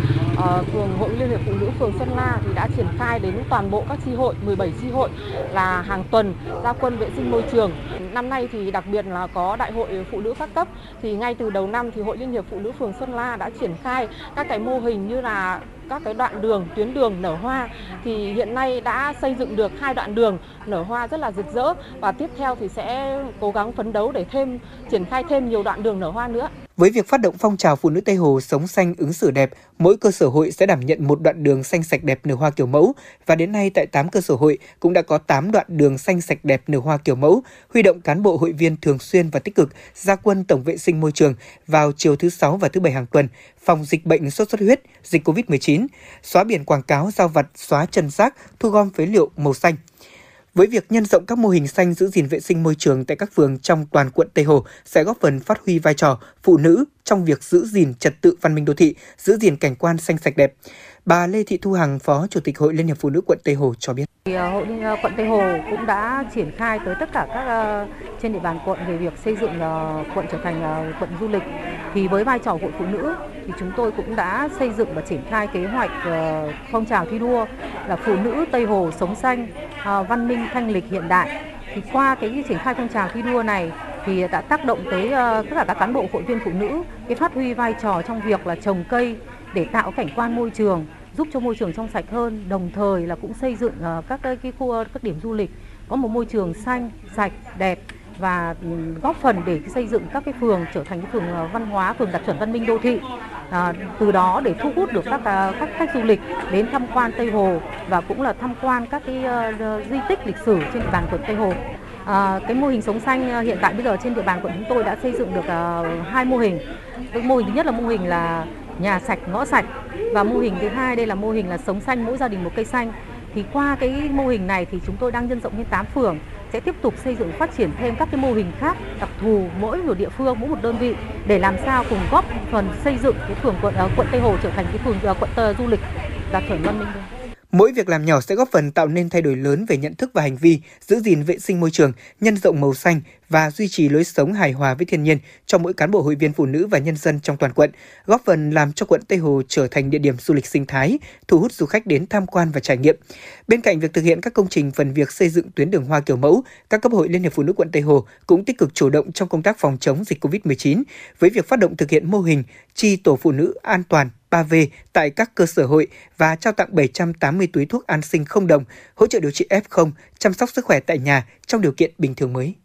phường Hội Liên hiệp Phụ nữ phường Xuân La thì đã triển khai đến toàn bộ các chi hội, 17 chi hội là hàng tuần ra quân vệ sinh môi trường. Năm nay thì đặc biệt là có đại hội phụ nữ các cấp, thì ngay từ đầu năm thì Hội Liên hiệp Phụ nữ phường Xuân La đã triển khai các cái mô hình như là các cái đoạn đường, tuyến đường nở hoa, thì hiện nay đã xây dựng được 2 đoạn đường nở hoa rất là rực rỡ, và tiếp theo thì sẽ cố gắng phấn đấu để triển khai thêm nhiều đoạn đường nở hoa nữa. Với việc phát động phong trào phụ nữ Tây Hồ sống xanh ứng xử đẹp, mỗi cơ sở hội sẽ đảm nhận một đoạn đường xanh sạch đẹp nở hoa kiểu mẫu, và đến nay tại 8 cơ sở hội cũng đã có 8 đoạn đường xanh sạch đẹp nở hoa kiểu mẫu, huy động cán bộ hội viên thường xuyên và tích cực ra quân tổng vệ sinh môi trường vào chiều thứ 6 và thứ 7 hàng tuần, phòng dịch bệnh sốt xuất huyết, dịch COVID-19, xóa biển quảng cáo, giao vặt, xóa chân rác, thu gom phế liệu màu xanh. Với việc nhân rộng các mô hình xanh giữ gìn vệ sinh môi trường tại các phường trong toàn quận Tây Hồ sẽ góp phần phát huy vai trò phụ nữ trong việc giữ gìn trật tự văn minh đô thị, giữ gìn cảnh quan xanh sạch đẹp. Bà Lê Thị Thu Hằng, Phó Chủ tịch Hội Liên hiệp Phụ nữ quận Tây Hồ cho biết. Hội Liên hiệp quận Tây Hồ cũng đã triển khai tới tất cả các trên địa bàn quận về việc xây dựng quận trở thành quận du lịch. Thì với vai trò hội phụ nữ thì chúng tôi cũng đã xây dựng và triển khai kế hoạch phong trào thi đua là phụ nữ Tây Hồ sống xanh, văn minh, thanh lịch, hiện đại. Thì qua cái triển khai phong trào thi đua này thì đã tác động tới tất cả các cán bộ hội viên phụ nữ cái phát huy vai trò trong việc là trồng cây để tạo cảnh quan môi trường, giúp cho môi trường trong sạch hơn, đồng thời là cũng xây dựng các điểm du lịch có một môi trường xanh, sạch, đẹp và góp phần để xây dựng các cái phường trở thành cái phường văn hóa, phường đạt chuẩn văn minh đô thị. Từ đó để thu hút được các khách du lịch đến tham quan Tây Hồ và cũng là tham quan các cái di tích lịch sử trên địa bàn quận Tây Hồ. Cái mô hình sống xanh hiện tại bây giờ trên địa bàn quận chúng tôi đã xây dựng được 2 mô hình. Cái mô hình thứ nhất là mô hình là nhà sạch, ngõ sạch, và mô hình thứ hai đây là mô hình là sống xanh, mỗi gia đình một cây xanh. Thì qua cái mô hình này thì chúng tôi đang nhân rộng lên 8 phường, sẽ tiếp tục xây dựng phát triển thêm các cái mô hình khác đặc thù mỗi một địa phương, mỗi một đơn vị để làm sao cùng góp phần xây dựng cái phường quận Tây Hồ trở thành cái phường quận du lịch đạt chuẩn văn minh. Mỗi việc làm nhỏ sẽ góp phần tạo nên thay đổi lớn về nhận thức và hành vi, giữ gìn vệ sinh môi trường, nhân rộng màu xanh và duy trì lối sống hài hòa với thiên nhiên cho mỗi cán bộ hội viên phụ nữ và nhân dân trong toàn quận, góp phần làm cho quận Tây Hồ trở thành địa điểm du lịch sinh thái, thu hút du khách đến tham quan và trải nghiệm. Bên cạnh việc thực hiện các công trình phần việc xây dựng tuyến đường hoa kiểu mẫu, các cấp hội Liên hiệp Phụ nữ quận Tây Hồ cũng tích cực chủ động trong công tác phòng chống dịch COVID-19 với việc phát động thực hiện mô hình chi tổ phụ nữ an toàn 3V tại các cơ sở hội và trao tặng 780 túi thuốc an sinh không đồng, hỗ trợ điều trị F0, chăm sóc sức khỏe tại nhà trong điều kiện bình thường mới.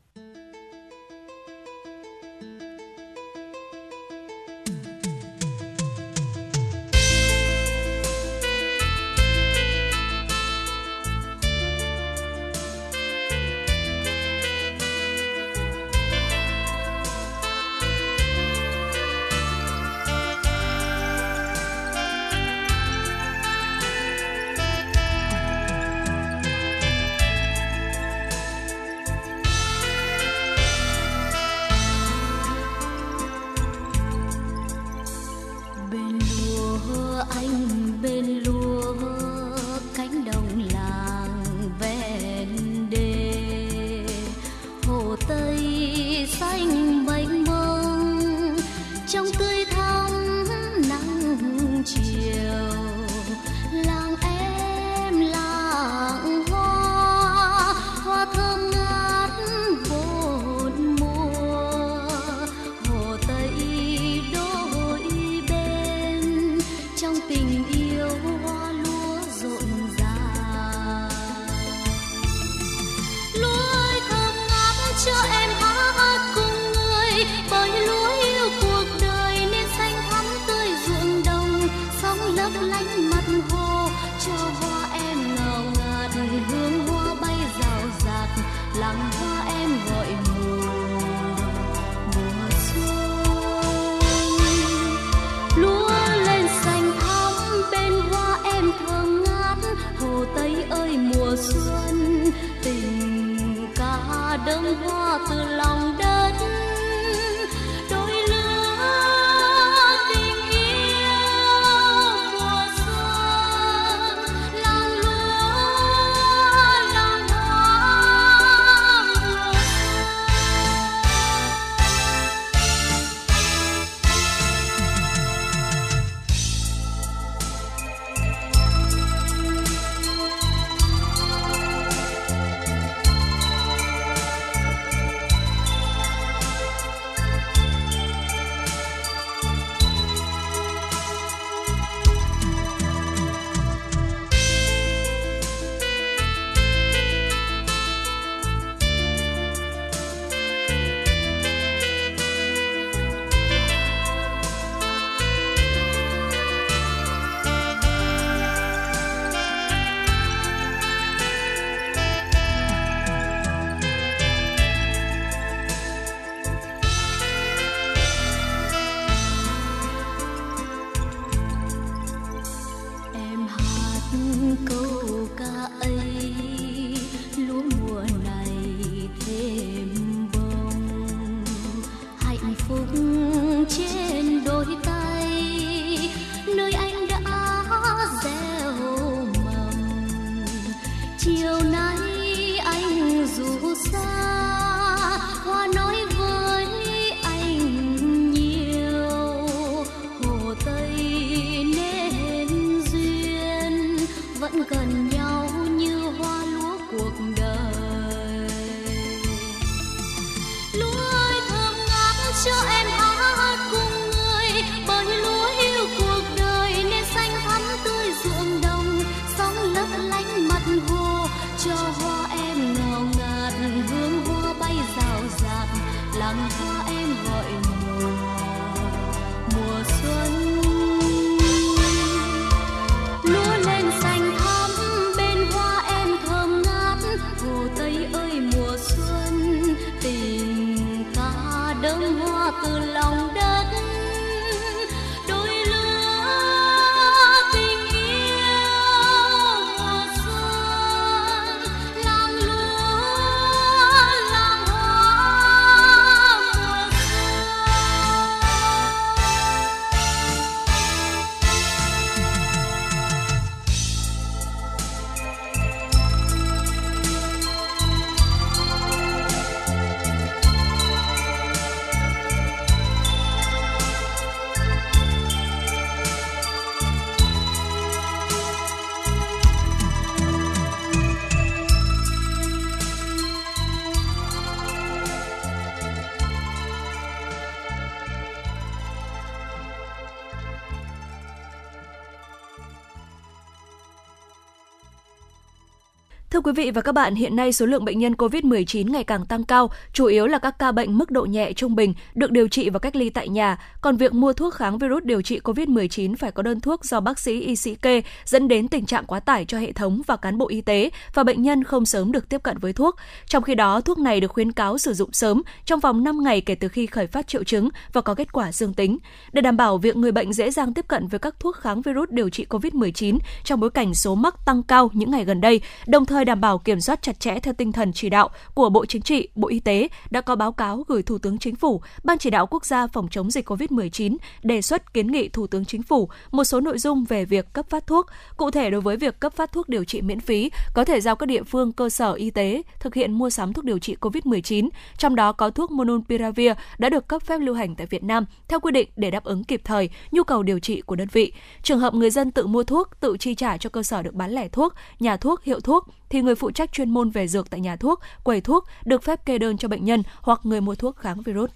Thưa quý vị và các bạn, hiện nay số lượng bệnh nhân COVID-19 ngày càng tăng cao, chủ yếu là các ca bệnh mức độ nhẹ trung bình được điều trị và cách ly tại nhà. Còn việc mua thuốc kháng virus điều trị COVID-19 phải có đơn thuốc do bác sĩ y sĩ kê, dẫn đến tình trạng quá tải cho hệ thống và cán bộ y tế và bệnh nhân không sớm được tiếp cận với thuốc. Trong khi đó, thuốc này được khuyến cáo sử dụng sớm trong vòng 5 ngày kể từ khi khởi phát triệu chứng và có kết quả dương tính. Để đảm bảo việc người bệnh dễ dàng tiếp cận với các thuốc kháng virus điều trị COVID-19 trong bối cảnh số mắc tăng cao những ngày gần đây, đồng thời đảm bảo kiểm soát chặt chẽ theo tinh thần chỉ đạo của Bộ Chính trị, Bộ Y tế đã có báo cáo gửi Thủ tướng Chính phủ, Ban Chỉ đạo Quốc gia phòng chống dịch COVID-19 đề xuất kiến nghị Thủ tướng Chính phủ một số nội dung về việc cấp phát thuốc. Cụ thể, đối với việc cấp phát thuốc điều trị miễn phí, có thể giao các địa phương, cơ sở y tế thực hiện mua sắm thuốc điều trị COVID-19, trong đó có thuốc Monopiravir đã được cấp phép lưu hành tại Việt Nam theo quy định để đáp ứng kịp thời nhu cầu điều trị của đơn vị. Trường hợp người dân tự mua thuốc, tự chi trả cho cơ sở được bán lẻ thuốc, nhà thuốc, hiệu thuốc thì người phụ trách chuyên môn về dược tại nhà thuốc, quầy thuốc được phép kê đơn cho bệnh nhân hoặc người mua thuốc kháng virus.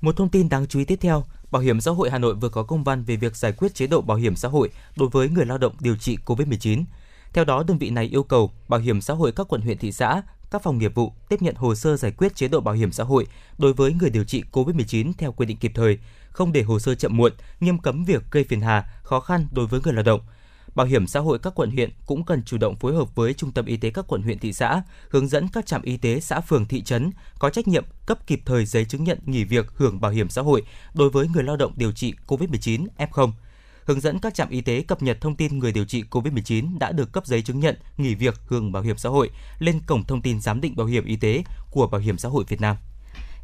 Một thông tin đáng chú ý tiếp theo, Bảo hiểm xã hội Hà Nội vừa có công văn về việc giải quyết chế độ bảo hiểm xã hội đối với người lao động điều trị COVID-19. Theo đó, đơn vị này yêu cầu Bảo hiểm xã hội các quận, huyện, thị xã, các phòng nghiệp vụ tiếp nhận hồ sơ giải quyết chế độ bảo hiểm xã hội đối với người điều trị COVID-19 theo quy định kịp thời, không để hồ sơ chậm muộn, nghiêm cấm việc gây phiền hà, khó khăn đối với người lao động. Bảo hiểm xã hội các quận huyện cũng cần chủ động phối hợp với trung tâm y tế các quận huyện thị xã, hướng dẫn các trạm y tế xã phường thị trấn có trách nhiệm cấp kịp thời giấy chứng nhận nghỉ việc hưởng bảo hiểm xã hội đối với người lao động điều trị COVID-19 F0. hướng dẫn các trạm y tế cập nhật thông tin người điều trị COVID-19 đã được cấp giấy chứng nhận nghỉ việc hưởng bảo hiểm xã hội lên cổng thông tin giám định bảo hiểm y tế của Bảo hiểm xã hội Việt Nam.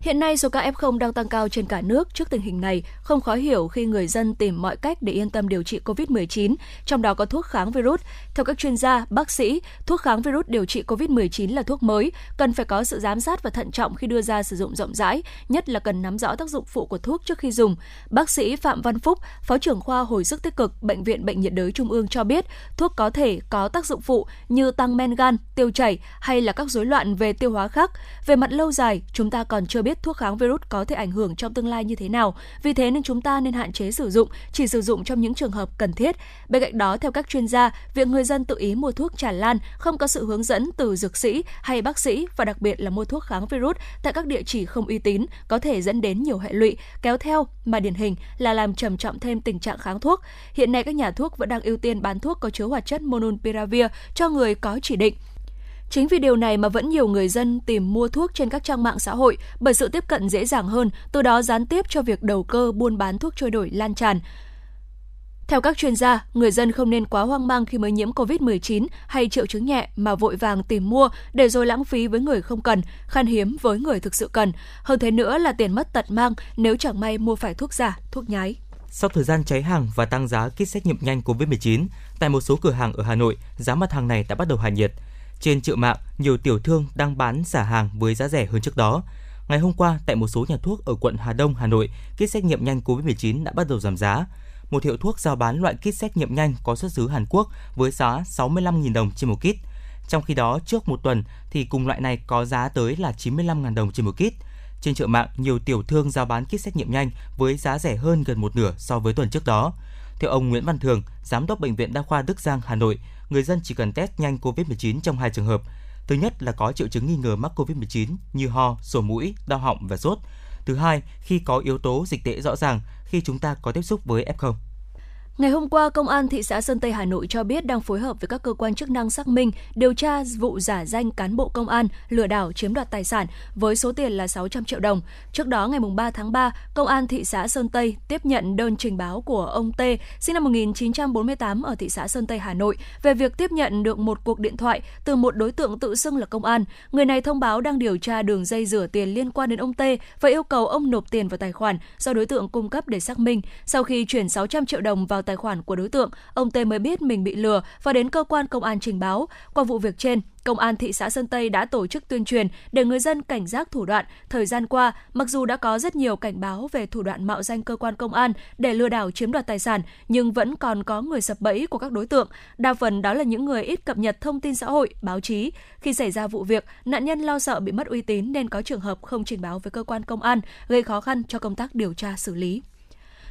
Hiện nay, số ca F0 đang tăng cao trên cả nước. Trước tình hình này, không khó hiểu khi người dân tìm mọi cách để yên tâm điều trị COVID-19, trong đó có thuốc kháng virus. Theo các chuyên gia, bác sĩ, thuốc kháng virus điều trị COVID-19 là thuốc mới, cần phải có sự giám sát và thận trọng khi đưa ra sử dụng rộng rãi, nhất là cần nắm rõ tác dụng phụ của thuốc trước khi dùng. Bác sĩ Phạm Văn Phúc, Phó trưởng khoa hồi sức tích cực Bệnh viện Bệnh nhiệt đới Trung ương cho biết, thuốc có thể có tác dụng phụ như tăng men gan, tiêu chảy hay là các rối loạn về tiêu hóa khác. Về mặt lâu dài, chúng ta còn chưa biết thuốc kháng virus có thể ảnh hưởng trong tương lai như thế nào. Vì thế nên chúng ta nên hạn chế sử dụng, chỉ sử dụng trong những trường hợp cần thiết. Bên cạnh đó, theo các chuyên gia, việc người dân tự ý mua thuốc tràn lan, không có sự hướng dẫn từ dược sĩ hay bác sĩ và đặc biệt là mua thuốc kháng virus tại các địa chỉ không uy tín có thể dẫn đến nhiều hệ lụy kéo theo mà điển hình là làm trầm trọng thêm tình trạng kháng thuốc. Hiện nay các nhà thuốc vẫn đang ưu tiên bán thuốc có chứa hoạt chất Monopiravir cho người có chỉ định. Chính vì điều này mà vẫn nhiều người dân tìm mua thuốc trên các trang mạng xã hội bởi sự tiếp cận dễ dàng hơn, từ đó gián tiếp cho việc đầu cơ buôn bán thuốc trôi nổi lan tràn. Theo các chuyên gia, người dân không nên quá hoang mang khi mới nhiễm COVID-19 hay triệu chứng nhẹ mà vội vàng tìm mua để rồi lãng phí với người không cần, khan hiếm với người thực sự cần. Hơn thế nữa là tiền mất tật mang nếu chẳng may mua phải thuốc giả, thuốc nhái. Sau thời gian cháy hàng và tăng giá kit xét nghiệm nhanh COVID-19, tại một số cửa hàng ở Hà Nội, giá mặt hàng này đã bắt đầu hạ nhiệt. Trên chợ mạng, nhiều tiểu thương đang bán xả hàng với giá rẻ hơn trước đó. Ngày hôm qua, tại một số nhà thuốc ở quận Hà Đông, Hà Nội, kit xét nghiệm nhanh COVID-19 đã bắt đầu giảm giá. Một hiệu thuốc giao bán loại kit xét nghiệm nhanh có xuất xứ Hàn Quốc với giá 65.000 đồng trên một kit. Trong khi đó, trước một tuần thì cùng loại này có giá tới là 95.000 đồng trên một kit. Trên chợ mạng, nhiều tiểu thương giao bán kit xét nghiệm nhanh với giá rẻ hơn gần một nửa so với tuần trước đó. Theo ông Nguyễn Văn Thường, Giám đốc Bệnh viện Đa khoa Đức Giang, Hà Nội, người dân chỉ cần test nhanh COVID-19 trong hai trường hợp. Thứ nhất là có triệu chứng nghi ngờ mắc COVID-19 như ho, sổ mũi, đau họng và sốt. Thứ hai, khi có yếu tố dịch tễ rõ ràng, khi chúng ta có tiếp xúc với F0. Ngày hôm qua, Công an thị xã Sơn Tây, Hà Nội cho biết đang phối hợp với các cơ quan chức năng xác minh, điều tra vụ giả danh cán bộ công an, lừa đảo chiếm đoạt tài sản với số tiền là 600 triệu đồng. Trước đó, ngày 3 tháng 3, Công an thị xã Sơn Tây tiếp nhận đơn trình báo của ông T, sinh năm 1948 ở thị xã Sơn Tây, Hà Nội, về việc tiếp nhận được một cuộc điện thoại từ một đối tượng tự xưng là công an. Người này thông báo đang điều tra đường dây rửa tiền liên quan đến ông T và yêu cầu ông nộp tiền vào tài khoản do đối tượng cung cấp để xác minh. Sau khi chuyển 600 triệu đồng vào tài khoản của đối tượng, ông T mới biết mình bị lừa và đến cơ quan công an trình báo. Qua vụ việc trên, Công an thị xã Sơn Tây đã tổ chức tuyên truyền để người dân cảnh giác thủ đoạn. Thời gian qua, mặc dù đã có rất nhiều cảnh báo về thủ đoạn mạo danh cơ quan công an để lừa đảo chiếm đoạt tài sản, nhưng vẫn còn có người sập bẫy của các đối tượng. Đa phần đó là những người ít cập nhật thông tin xã hội, báo chí. Khi xảy ra vụ việc, nạn nhân lo sợ bị mất uy tín nên có trường hợp không trình báo với cơ quan công an, gây khó khăn cho công tác điều tra xử lý.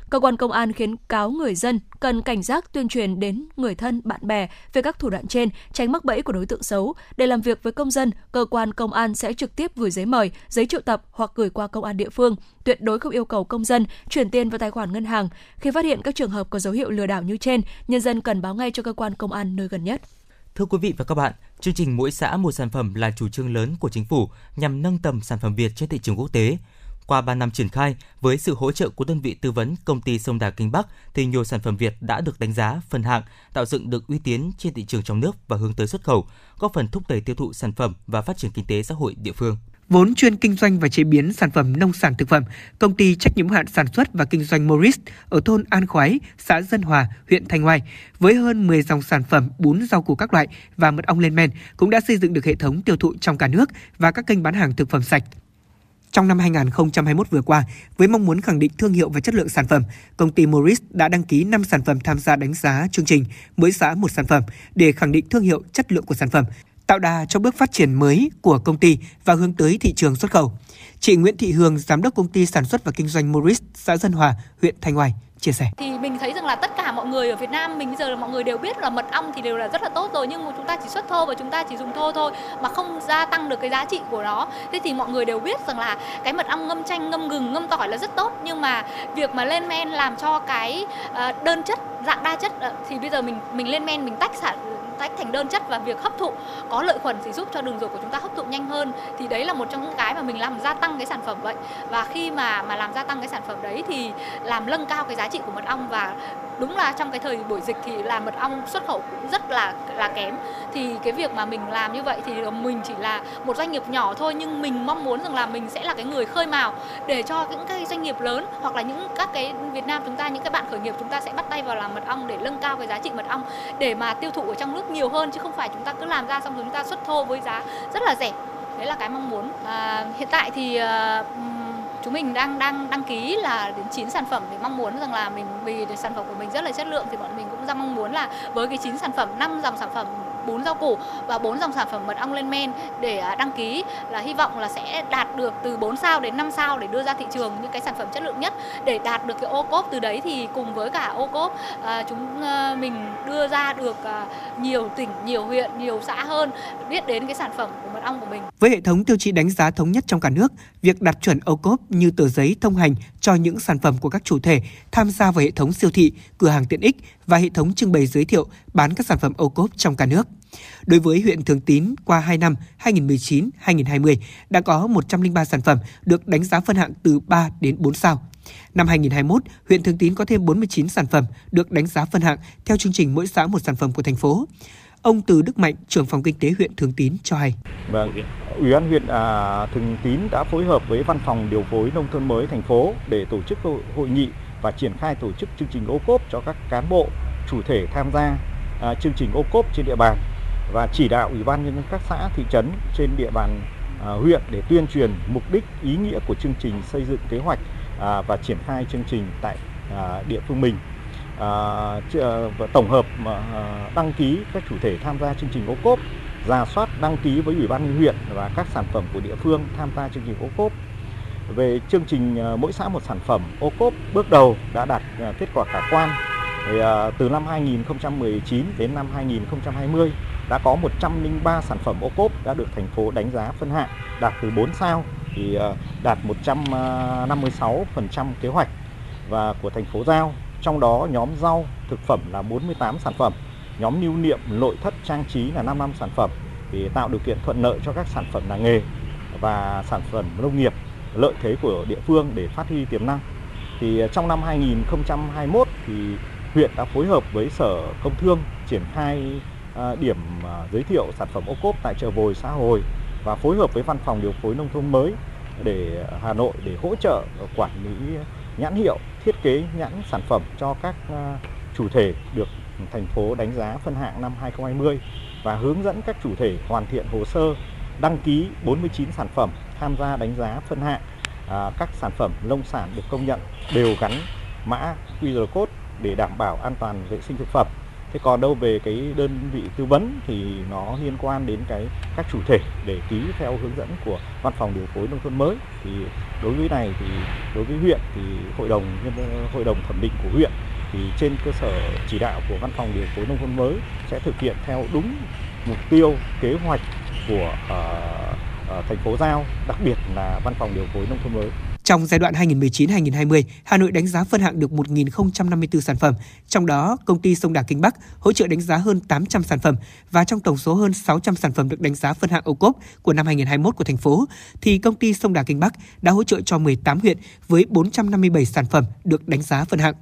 Cơ quan công an khuyến cáo người dân cần cảnh giác tuyên truyền đến người thân, bạn bè về các thủ đoạn trên, tránh mắc bẫy của đối tượng xấu. Để làm việc với công dân, cơ quan công an sẽ trực tiếp gửi giấy mời, giấy triệu tập hoặc gửi qua công an địa phương. Tuyệt đối không yêu cầu công dân chuyển tiền vào tài khoản ngân hàng. Khi phát hiện các trường hợp có dấu hiệu lừa đảo như trên, nhân dân cần báo ngay cho cơ quan công an nơi gần nhất. Thưa quý vị và các bạn, chương trình Mỗi xã một sản phẩm là chủ trương lớn của chính phủ nhằm nâng tầm sản phẩm Việt trên thị trường quốc tế. Qua 3 năm triển khai, với sự hỗ trợ của đơn vị tư vấn công ty Sông Đà Kinh Bắc, thì nhiều sản phẩm Việt đã được đánh giá, phân hạng, tạo dựng được uy tín trên thị trường trong nước và hướng tới xuất khẩu, góp phần thúc đẩy tiêu thụ sản phẩm và phát triển kinh tế xã hội địa phương. Vốn chuyên kinh doanh và chế biến sản phẩm nông sản thực phẩm, công ty trách nhiệm hữu hạn sản xuất và kinh doanh Morris ở thôn An Khoái, xã Dân Hòa, huyện Thanh Oai, với hơn 10 dòng sản phẩm bún rau củ các loại và mật ong lên men cũng đã xây dựng được hệ thống tiêu thụ trong cả nước và các kênh bán hàng thực phẩm sạch. Trong năm 2021 vừa qua, với mong muốn khẳng định thương hiệu và chất lượng sản phẩm, công ty Morris đã đăng ký 5 sản phẩm tham gia đánh giá chương trình Mỗi xã một sản phẩm để khẳng định thương hiệu, chất lượng của sản phẩm, tạo đà cho bước phát triển mới của công ty và hướng tới thị trường xuất khẩu. Chị Nguyễn Thị Hương, giám đốc công ty sản xuất và kinh doanh Morris, xã Dân Hòa, huyện Thanh Oai, chia sẻ. Thì mình thấy rằng là tất cả mọi người ở Việt Nam mình bây giờ là mọi người đều biết là mật ong thì đều là rất là tốt rồi, nhưng mà chúng ta chỉ xuất thô và chúng ta chỉ dùng thô thôi mà không gia tăng được cái giá trị của nó. Thế thì mọi người đều biết rằng là cái mật ong ngâm chanh, ngâm gừng, ngâm tỏi là rất tốt, nhưng mà việc mà lên men làm cho cái đơn chất, dạng đa chất thì bây giờ mình lên men mình tách thành đơn chất và việc hấp thụ có lợi khuẩn thì giúp cho đường ruột của chúng ta hấp thụ nhanh hơn. Thì đấy là một trong những cái mà mình làm gia tăng cái sản phẩm vậy. Và khi mà làm gia tăng cái sản phẩm đấy thì làm nâng cao cái giá trị của mật ong và Đúng là trong cái thời buổi dịch thì làm mật ong xuất khẩu cũng rất là kém. Thì cái việc mà mình làm như vậy thì mình chỉ là một doanh nghiệp nhỏ thôi, nhưng mình mong muốn rằng là mình sẽ là cái người khơi mào để cho những cái doanh nghiệp lớn hoặc là những các cái Việt Nam chúng ta, những cái bạn khởi nghiệp chúng ta sẽ bắt tay vào làm mật ong để nâng cao cái giá trị mật ong để mà tiêu thụ ở trong nước nhiều hơn, chứ không phải chúng ta cứ làm ra xong rồi chúng ta xuất thô với giá rất là rẻ. Đấy là cái mong muốn. Hiện tại thì chúng mình đang đăng ký là đến 9 sản phẩm thì mong muốn rằng là vì sản phẩm của mình rất là chất lượng thì bọn mình cũng mong muốn là với cái 9 sản phẩm, 5 dòng sản phẩm 4 rau củ và 4 dòng sản phẩm mật ong lên men để đăng ký là hy vọng là sẽ đạt được từ 4 sao đến 5 sao để đưa ra thị trường những cái sản phẩm chất lượng nhất để đạt được cái OCOP. Từ đấy thì cùng với cả OCOP mình đưa ra được nhiều tỉnh, nhiều huyện, nhiều xã hơn biết đến cái sản phẩm của mật ong của mình. Với hệ thống tiêu chí đánh giá thống nhất trong cả nước, việc đạt chuẩn OCOP như tờ giấy thông hành cho những sản phẩm của các chủ thể tham gia vào hệ thống siêu thị, cửa hàng tiện ích và hệ thống trưng bày giới thiệu bán các sản phẩm OCOP trong cả nước. Đối với huyện Thường Tín, qua 2 năm 2019-2020 đã có 103 sản phẩm được đánh giá phân hạng từ 3 đến 4 sao. Năm 2021, huyện Thường Tín có thêm 49 sản phẩm được đánh giá phân hạng theo chương trình mỗi xã một sản phẩm của thành phố. Ông Từ Đức Mạnh, trưởng phòng kinh tế huyện Thường Tín cho hay. Ủy ban huyện Thường Tín đã phối hợp với Văn phòng Điều phối Nông thôn mới thành phố để tổ chức hội nghị và triển khai tổ chức chương trình OCOP cho các cán bộ, chủ thể tham gia chương trình OCOP trên địa bàn và chỉ đạo Ủy ban nhân dân các xã, thị trấn trên địa bàn huyện để tuyên truyền mục đích, ý nghĩa của chương trình, xây dựng kế hoạch và triển khai chương trình tại địa phương mình. Và tổng hợp đăng ký các chủ thể tham gia chương trình OCOP, rà soát đăng ký với Ủy ban nhân huyện và các sản phẩm của địa phương tham gia chương trình OCOP. Về chương trình mỗi xã một sản phẩm OCOP bước đầu đã đạt kết quả khả quan. Từ năm 2019 đến năm 2020 đã có 103 sản phẩm OCOP đã được thành phố đánh giá phân hạng, đạt từ 4 sao thì đạt 156% kế hoạch và của thành phố giao. Trong đó nhóm rau, thực phẩm là 48 sản phẩm, nhóm lưu niệm, nội thất, trang trí là 55 sản phẩm để tạo điều kiện thuận lợi cho các sản phẩm làng nghề và sản phẩm nông nghiệp, lợi thế của địa phương để phát huy tiềm năng. Thì trong năm 2021 thì huyện đã phối hợp với Sở Công Thương triển khai điểm giới thiệu sản phẩm OCOP tại chợ Vồi, xã Hồi và phối hợp với Văn phòng Điều phối Nông thôn mới để Hà Nội để hỗ trợ quản lý nhãn hiệu, thiết kế nhãn sản phẩm cho các chủ thể được thành phố đánh giá phân hạng năm 2020 và hướng dẫn các chủ thể hoàn thiện hồ sơ đăng ký 49 sản phẩm tham gia đánh giá phân hạng. Các sản phẩm nông sản được công nhận đều gắn mã QR code để đảm bảo an toàn vệ sinh thực phẩm. Thế còn đâu về cái đơn vị tư vấn thì nó liên quan đến các chủ thể để ký theo hướng dẫn của Văn phòng Điều phối Nông thôn mới. Thì đối với huyện thì hội đồng thẩm định của huyện thì trên cơ sở chỉ đạo của Văn phòng Điều phối Nông thôn mới sẽ thực hiện theo đúng mục tiêu kế hoạch của thành phố giao, đặc biệt là Văn phòng Điều phối Nông thôn mới. Trong giai đoạn 2019-2020, Hà Nội đánh giá phân hạng được 1.054 sản phẩm, trong đó công ty Sông Đà Kinh Bắc hỗ trợ đánh giá hơn 800 sản phẩm và trong tổng số hơn 600 sản phẩm được đánh giá phân hạng OCOP của năm 2021 của thành phố, thì công ty Sông Đà Kinh Bắc đã hỗ trợ cho 18 huyện với 457 sản phẩm được đánh giá phân hạng.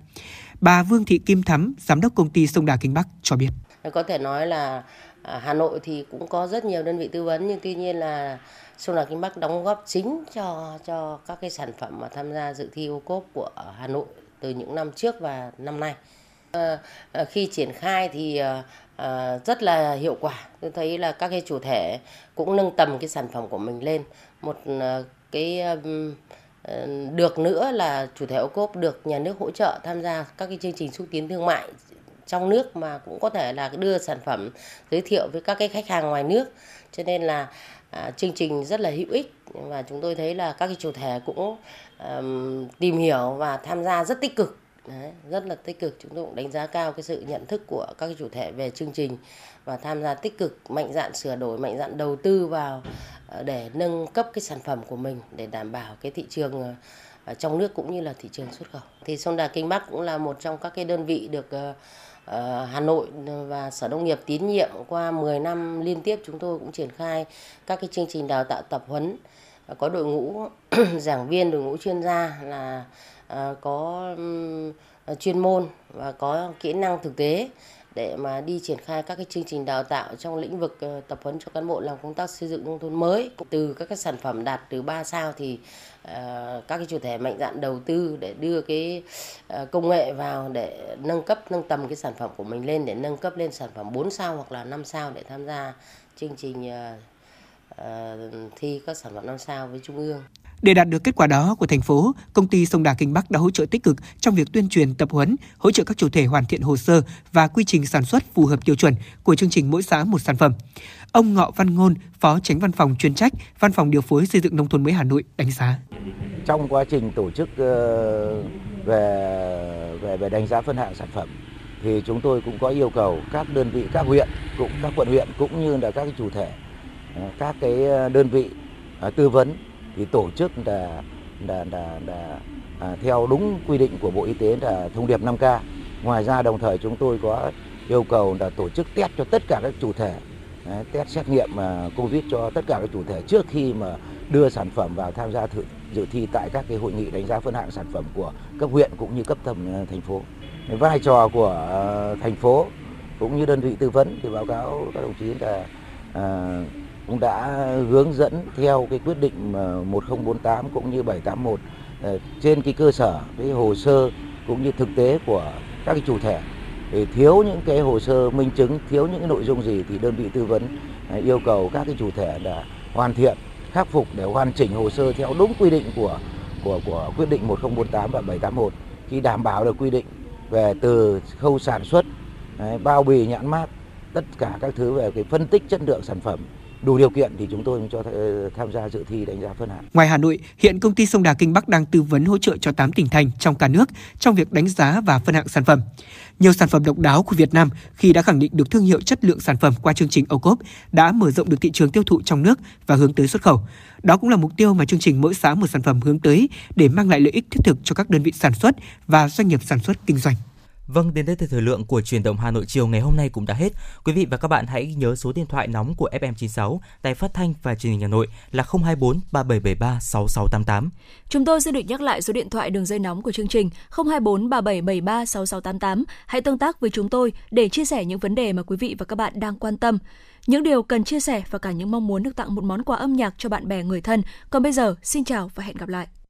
Bà Vương Thị Kim Thắm, giám đốc công ty Sông Đà Kinh Bắc cho biết. Có thể nói là Hà Nội thì cũng có rất nhiều đơn vị tư vấn nhưng tuy nhiên là Sông Đà Kinh Bắc đóng góp chính cho các cái sản phẩm mà tham gia dự thi OCOP của Hà Nội từ những năm trước và năm nay. Khi triển khai thì rất là hiệu quả. Tôi thấy là các cái chủ thể cũng nâng tầm cái sản phẩm của mình lên. Một cái được nữa là chủ thể OCOP được nhà nước hỗ trợ tham gia các cái chương trình xúc tiến thương mại trong nước mà cũng có thể là đưa sản phẩm giới thiệu với các cái khách hàng ngoài nước. Cho nên là chương trình rất là hữu ích và chúng tôi thấy là các cái chủ thể cũng tìm hiểu và tham gia rất tích cực. Đấy, rất là tích cực. Chúng tôi cũng đánh giá cao cái sự nhận thức của các cái chủ thể về chương trình và tham gia tích cực, mạnh dạn sửa đổi, mạnh dạn đầu tư vào để nâng cấp cái sản phẩm của mình để đảm bảo cái thị trường trong nước cũng như là thị trường xuất khẩu. Thì Sông Đà Kinh Bắc cũng là một trong các cái đơn vị được Hà Nội và Sở Nông nghiệp tín nhiệm. Qua 10 năm liên tiếp chúng tôi cũng triển khai các cái chương trình đào tạo tập huấn, có đội ngũ giảng viên, đội ngũ chuyên gia là có chuyên môn và có kỹ năng thực tế để mà đi triển khai các cái chương trình đào tạo trong lĩnh vực tập huấn cho cán bộ làm công tác xây dựng nông thôn mới. Từ các cái sản phẩm đạt từ 3 sao thì các cái chủ thể mạnh dạn đầu tư để đưa cái công nghệ vào để nâng cấp, nâng tầm cái sản phẩm của mình lên, để nâng cấp lên sản phẩm 4 sao hoặc là 5 sao để tham gia chương trình thi các sản phẩm 5 sao với Trung ương. Để đạt được kết quả đó của thành phố, công ty Sông Đà Kinh Bắc đã hỗ trợ tích cực trong việc tuyên truyền tập huấn, hỗ trợ các chủ thể hoàn thiện hồ sơ và quy trình sản xuất phù hợp tiêu chuẩn của chương trình mỗi xã một sản phẩm. Ông Ngọ Văn Ngôn, Phó Chánh Văn phòng chuyên trách, Văn phòng điều phối xây dựng nông thôn mới Hà Nội đánh giá. Trong quá trình tổ chức về đánh giá phân hạng sản phẩm thì chúng tôi cũng có yêu cầu các đơn vị, các huyện, cũng các quận huyện cũng như là các chủ thể, các cái đơn vị tư vấn thì tổ chức là theo đúng quy định của Bộ Y tế là thông điệp 5K. Ngoài ra đồng thời chúng tôi có yêu cầu là tổ chức test cho tất cả các chủ thể, test xét nghiệm COVID cho tất cả các chủ thể trước khi mà đưa sản phẩm vào tham gia dự thi tại các cái hội nghị đánh giá phân hạng sản phẩm của cấp huyện cũng như cấp thành phố. Vai trò của thành phố cũng như đơn vị tư vấn thì báo cáo các đồng chí là cũng đã hướng dẫn theo cái quyết định 1048 cũng như 781 trên cái cơ sở cái hồ sơ cũng như thực tế của các cái chủ thể. Để thiếu những cái hồ sơ minh chứng, thiếu những cái nội dung gì thì đơn vị tư vấn yêu cầu các cái chủ thể đã hoàn thiện, khắc phục để hoàn chỉnh hồ sơ theo đúng quy định của quyết định 1048 và 781 khi đảm bảo được quy định về từ khâu sản xuất, bao bì nhãn mác, tất cả các thứ về cái phân tích chất lượng sản phẩm. Đủ điều kiện thì chúng tôi cho tham gia dự thi đánh giá phân hạng. Ngoài Hà Nội, hiện công ty Sông Đà Kinh Bắc đang tư vấn hỗ trợ cho 8 tỉnh thành trong cả nước trong việc đánh giá và phân hạng sản phẩm. Nhiều sản phẩm độc đáo của Việt Nam khi đã khẳng định được thương hiệu chất lượng sản phẩm qua chương trình OCOP đã mở rộng được thị trường tiêu thụ trong nước và hướng tới xuất khẩu. Đó cũng là mục tiêu mà chương trình mỗi xã một sản phẩm hướng tới để mang lại lợi ích thiết thực cho các đơn vị sản xuất và doanh nghiệp sản xuất kinh doanh. Vâng, đến đây thì thời lượng của Chuyển động Hà Nội chiều ngày hôm nay cũng đã hết. Quý vị và các bạn hãy nhớ số điện thoại nóng của FM96, Đài Phát thanh và Truyền hình Hà Nội là 024 3773 6688. Chúng tôi xin được nhắc lại số điện thoại đường dây nóng của chương trình 024 3773 6688. Hãy tương tác với chúng tôi để chia sẻ những vấn đề mà quý vị và các bạn đang quan tâm, những điều cần chia sẻ và cả những mong muốn được tặng một món quà âm nhạc cho bạn bè người thân. Còn bây giờ, xin chào và hẹn gặp lại.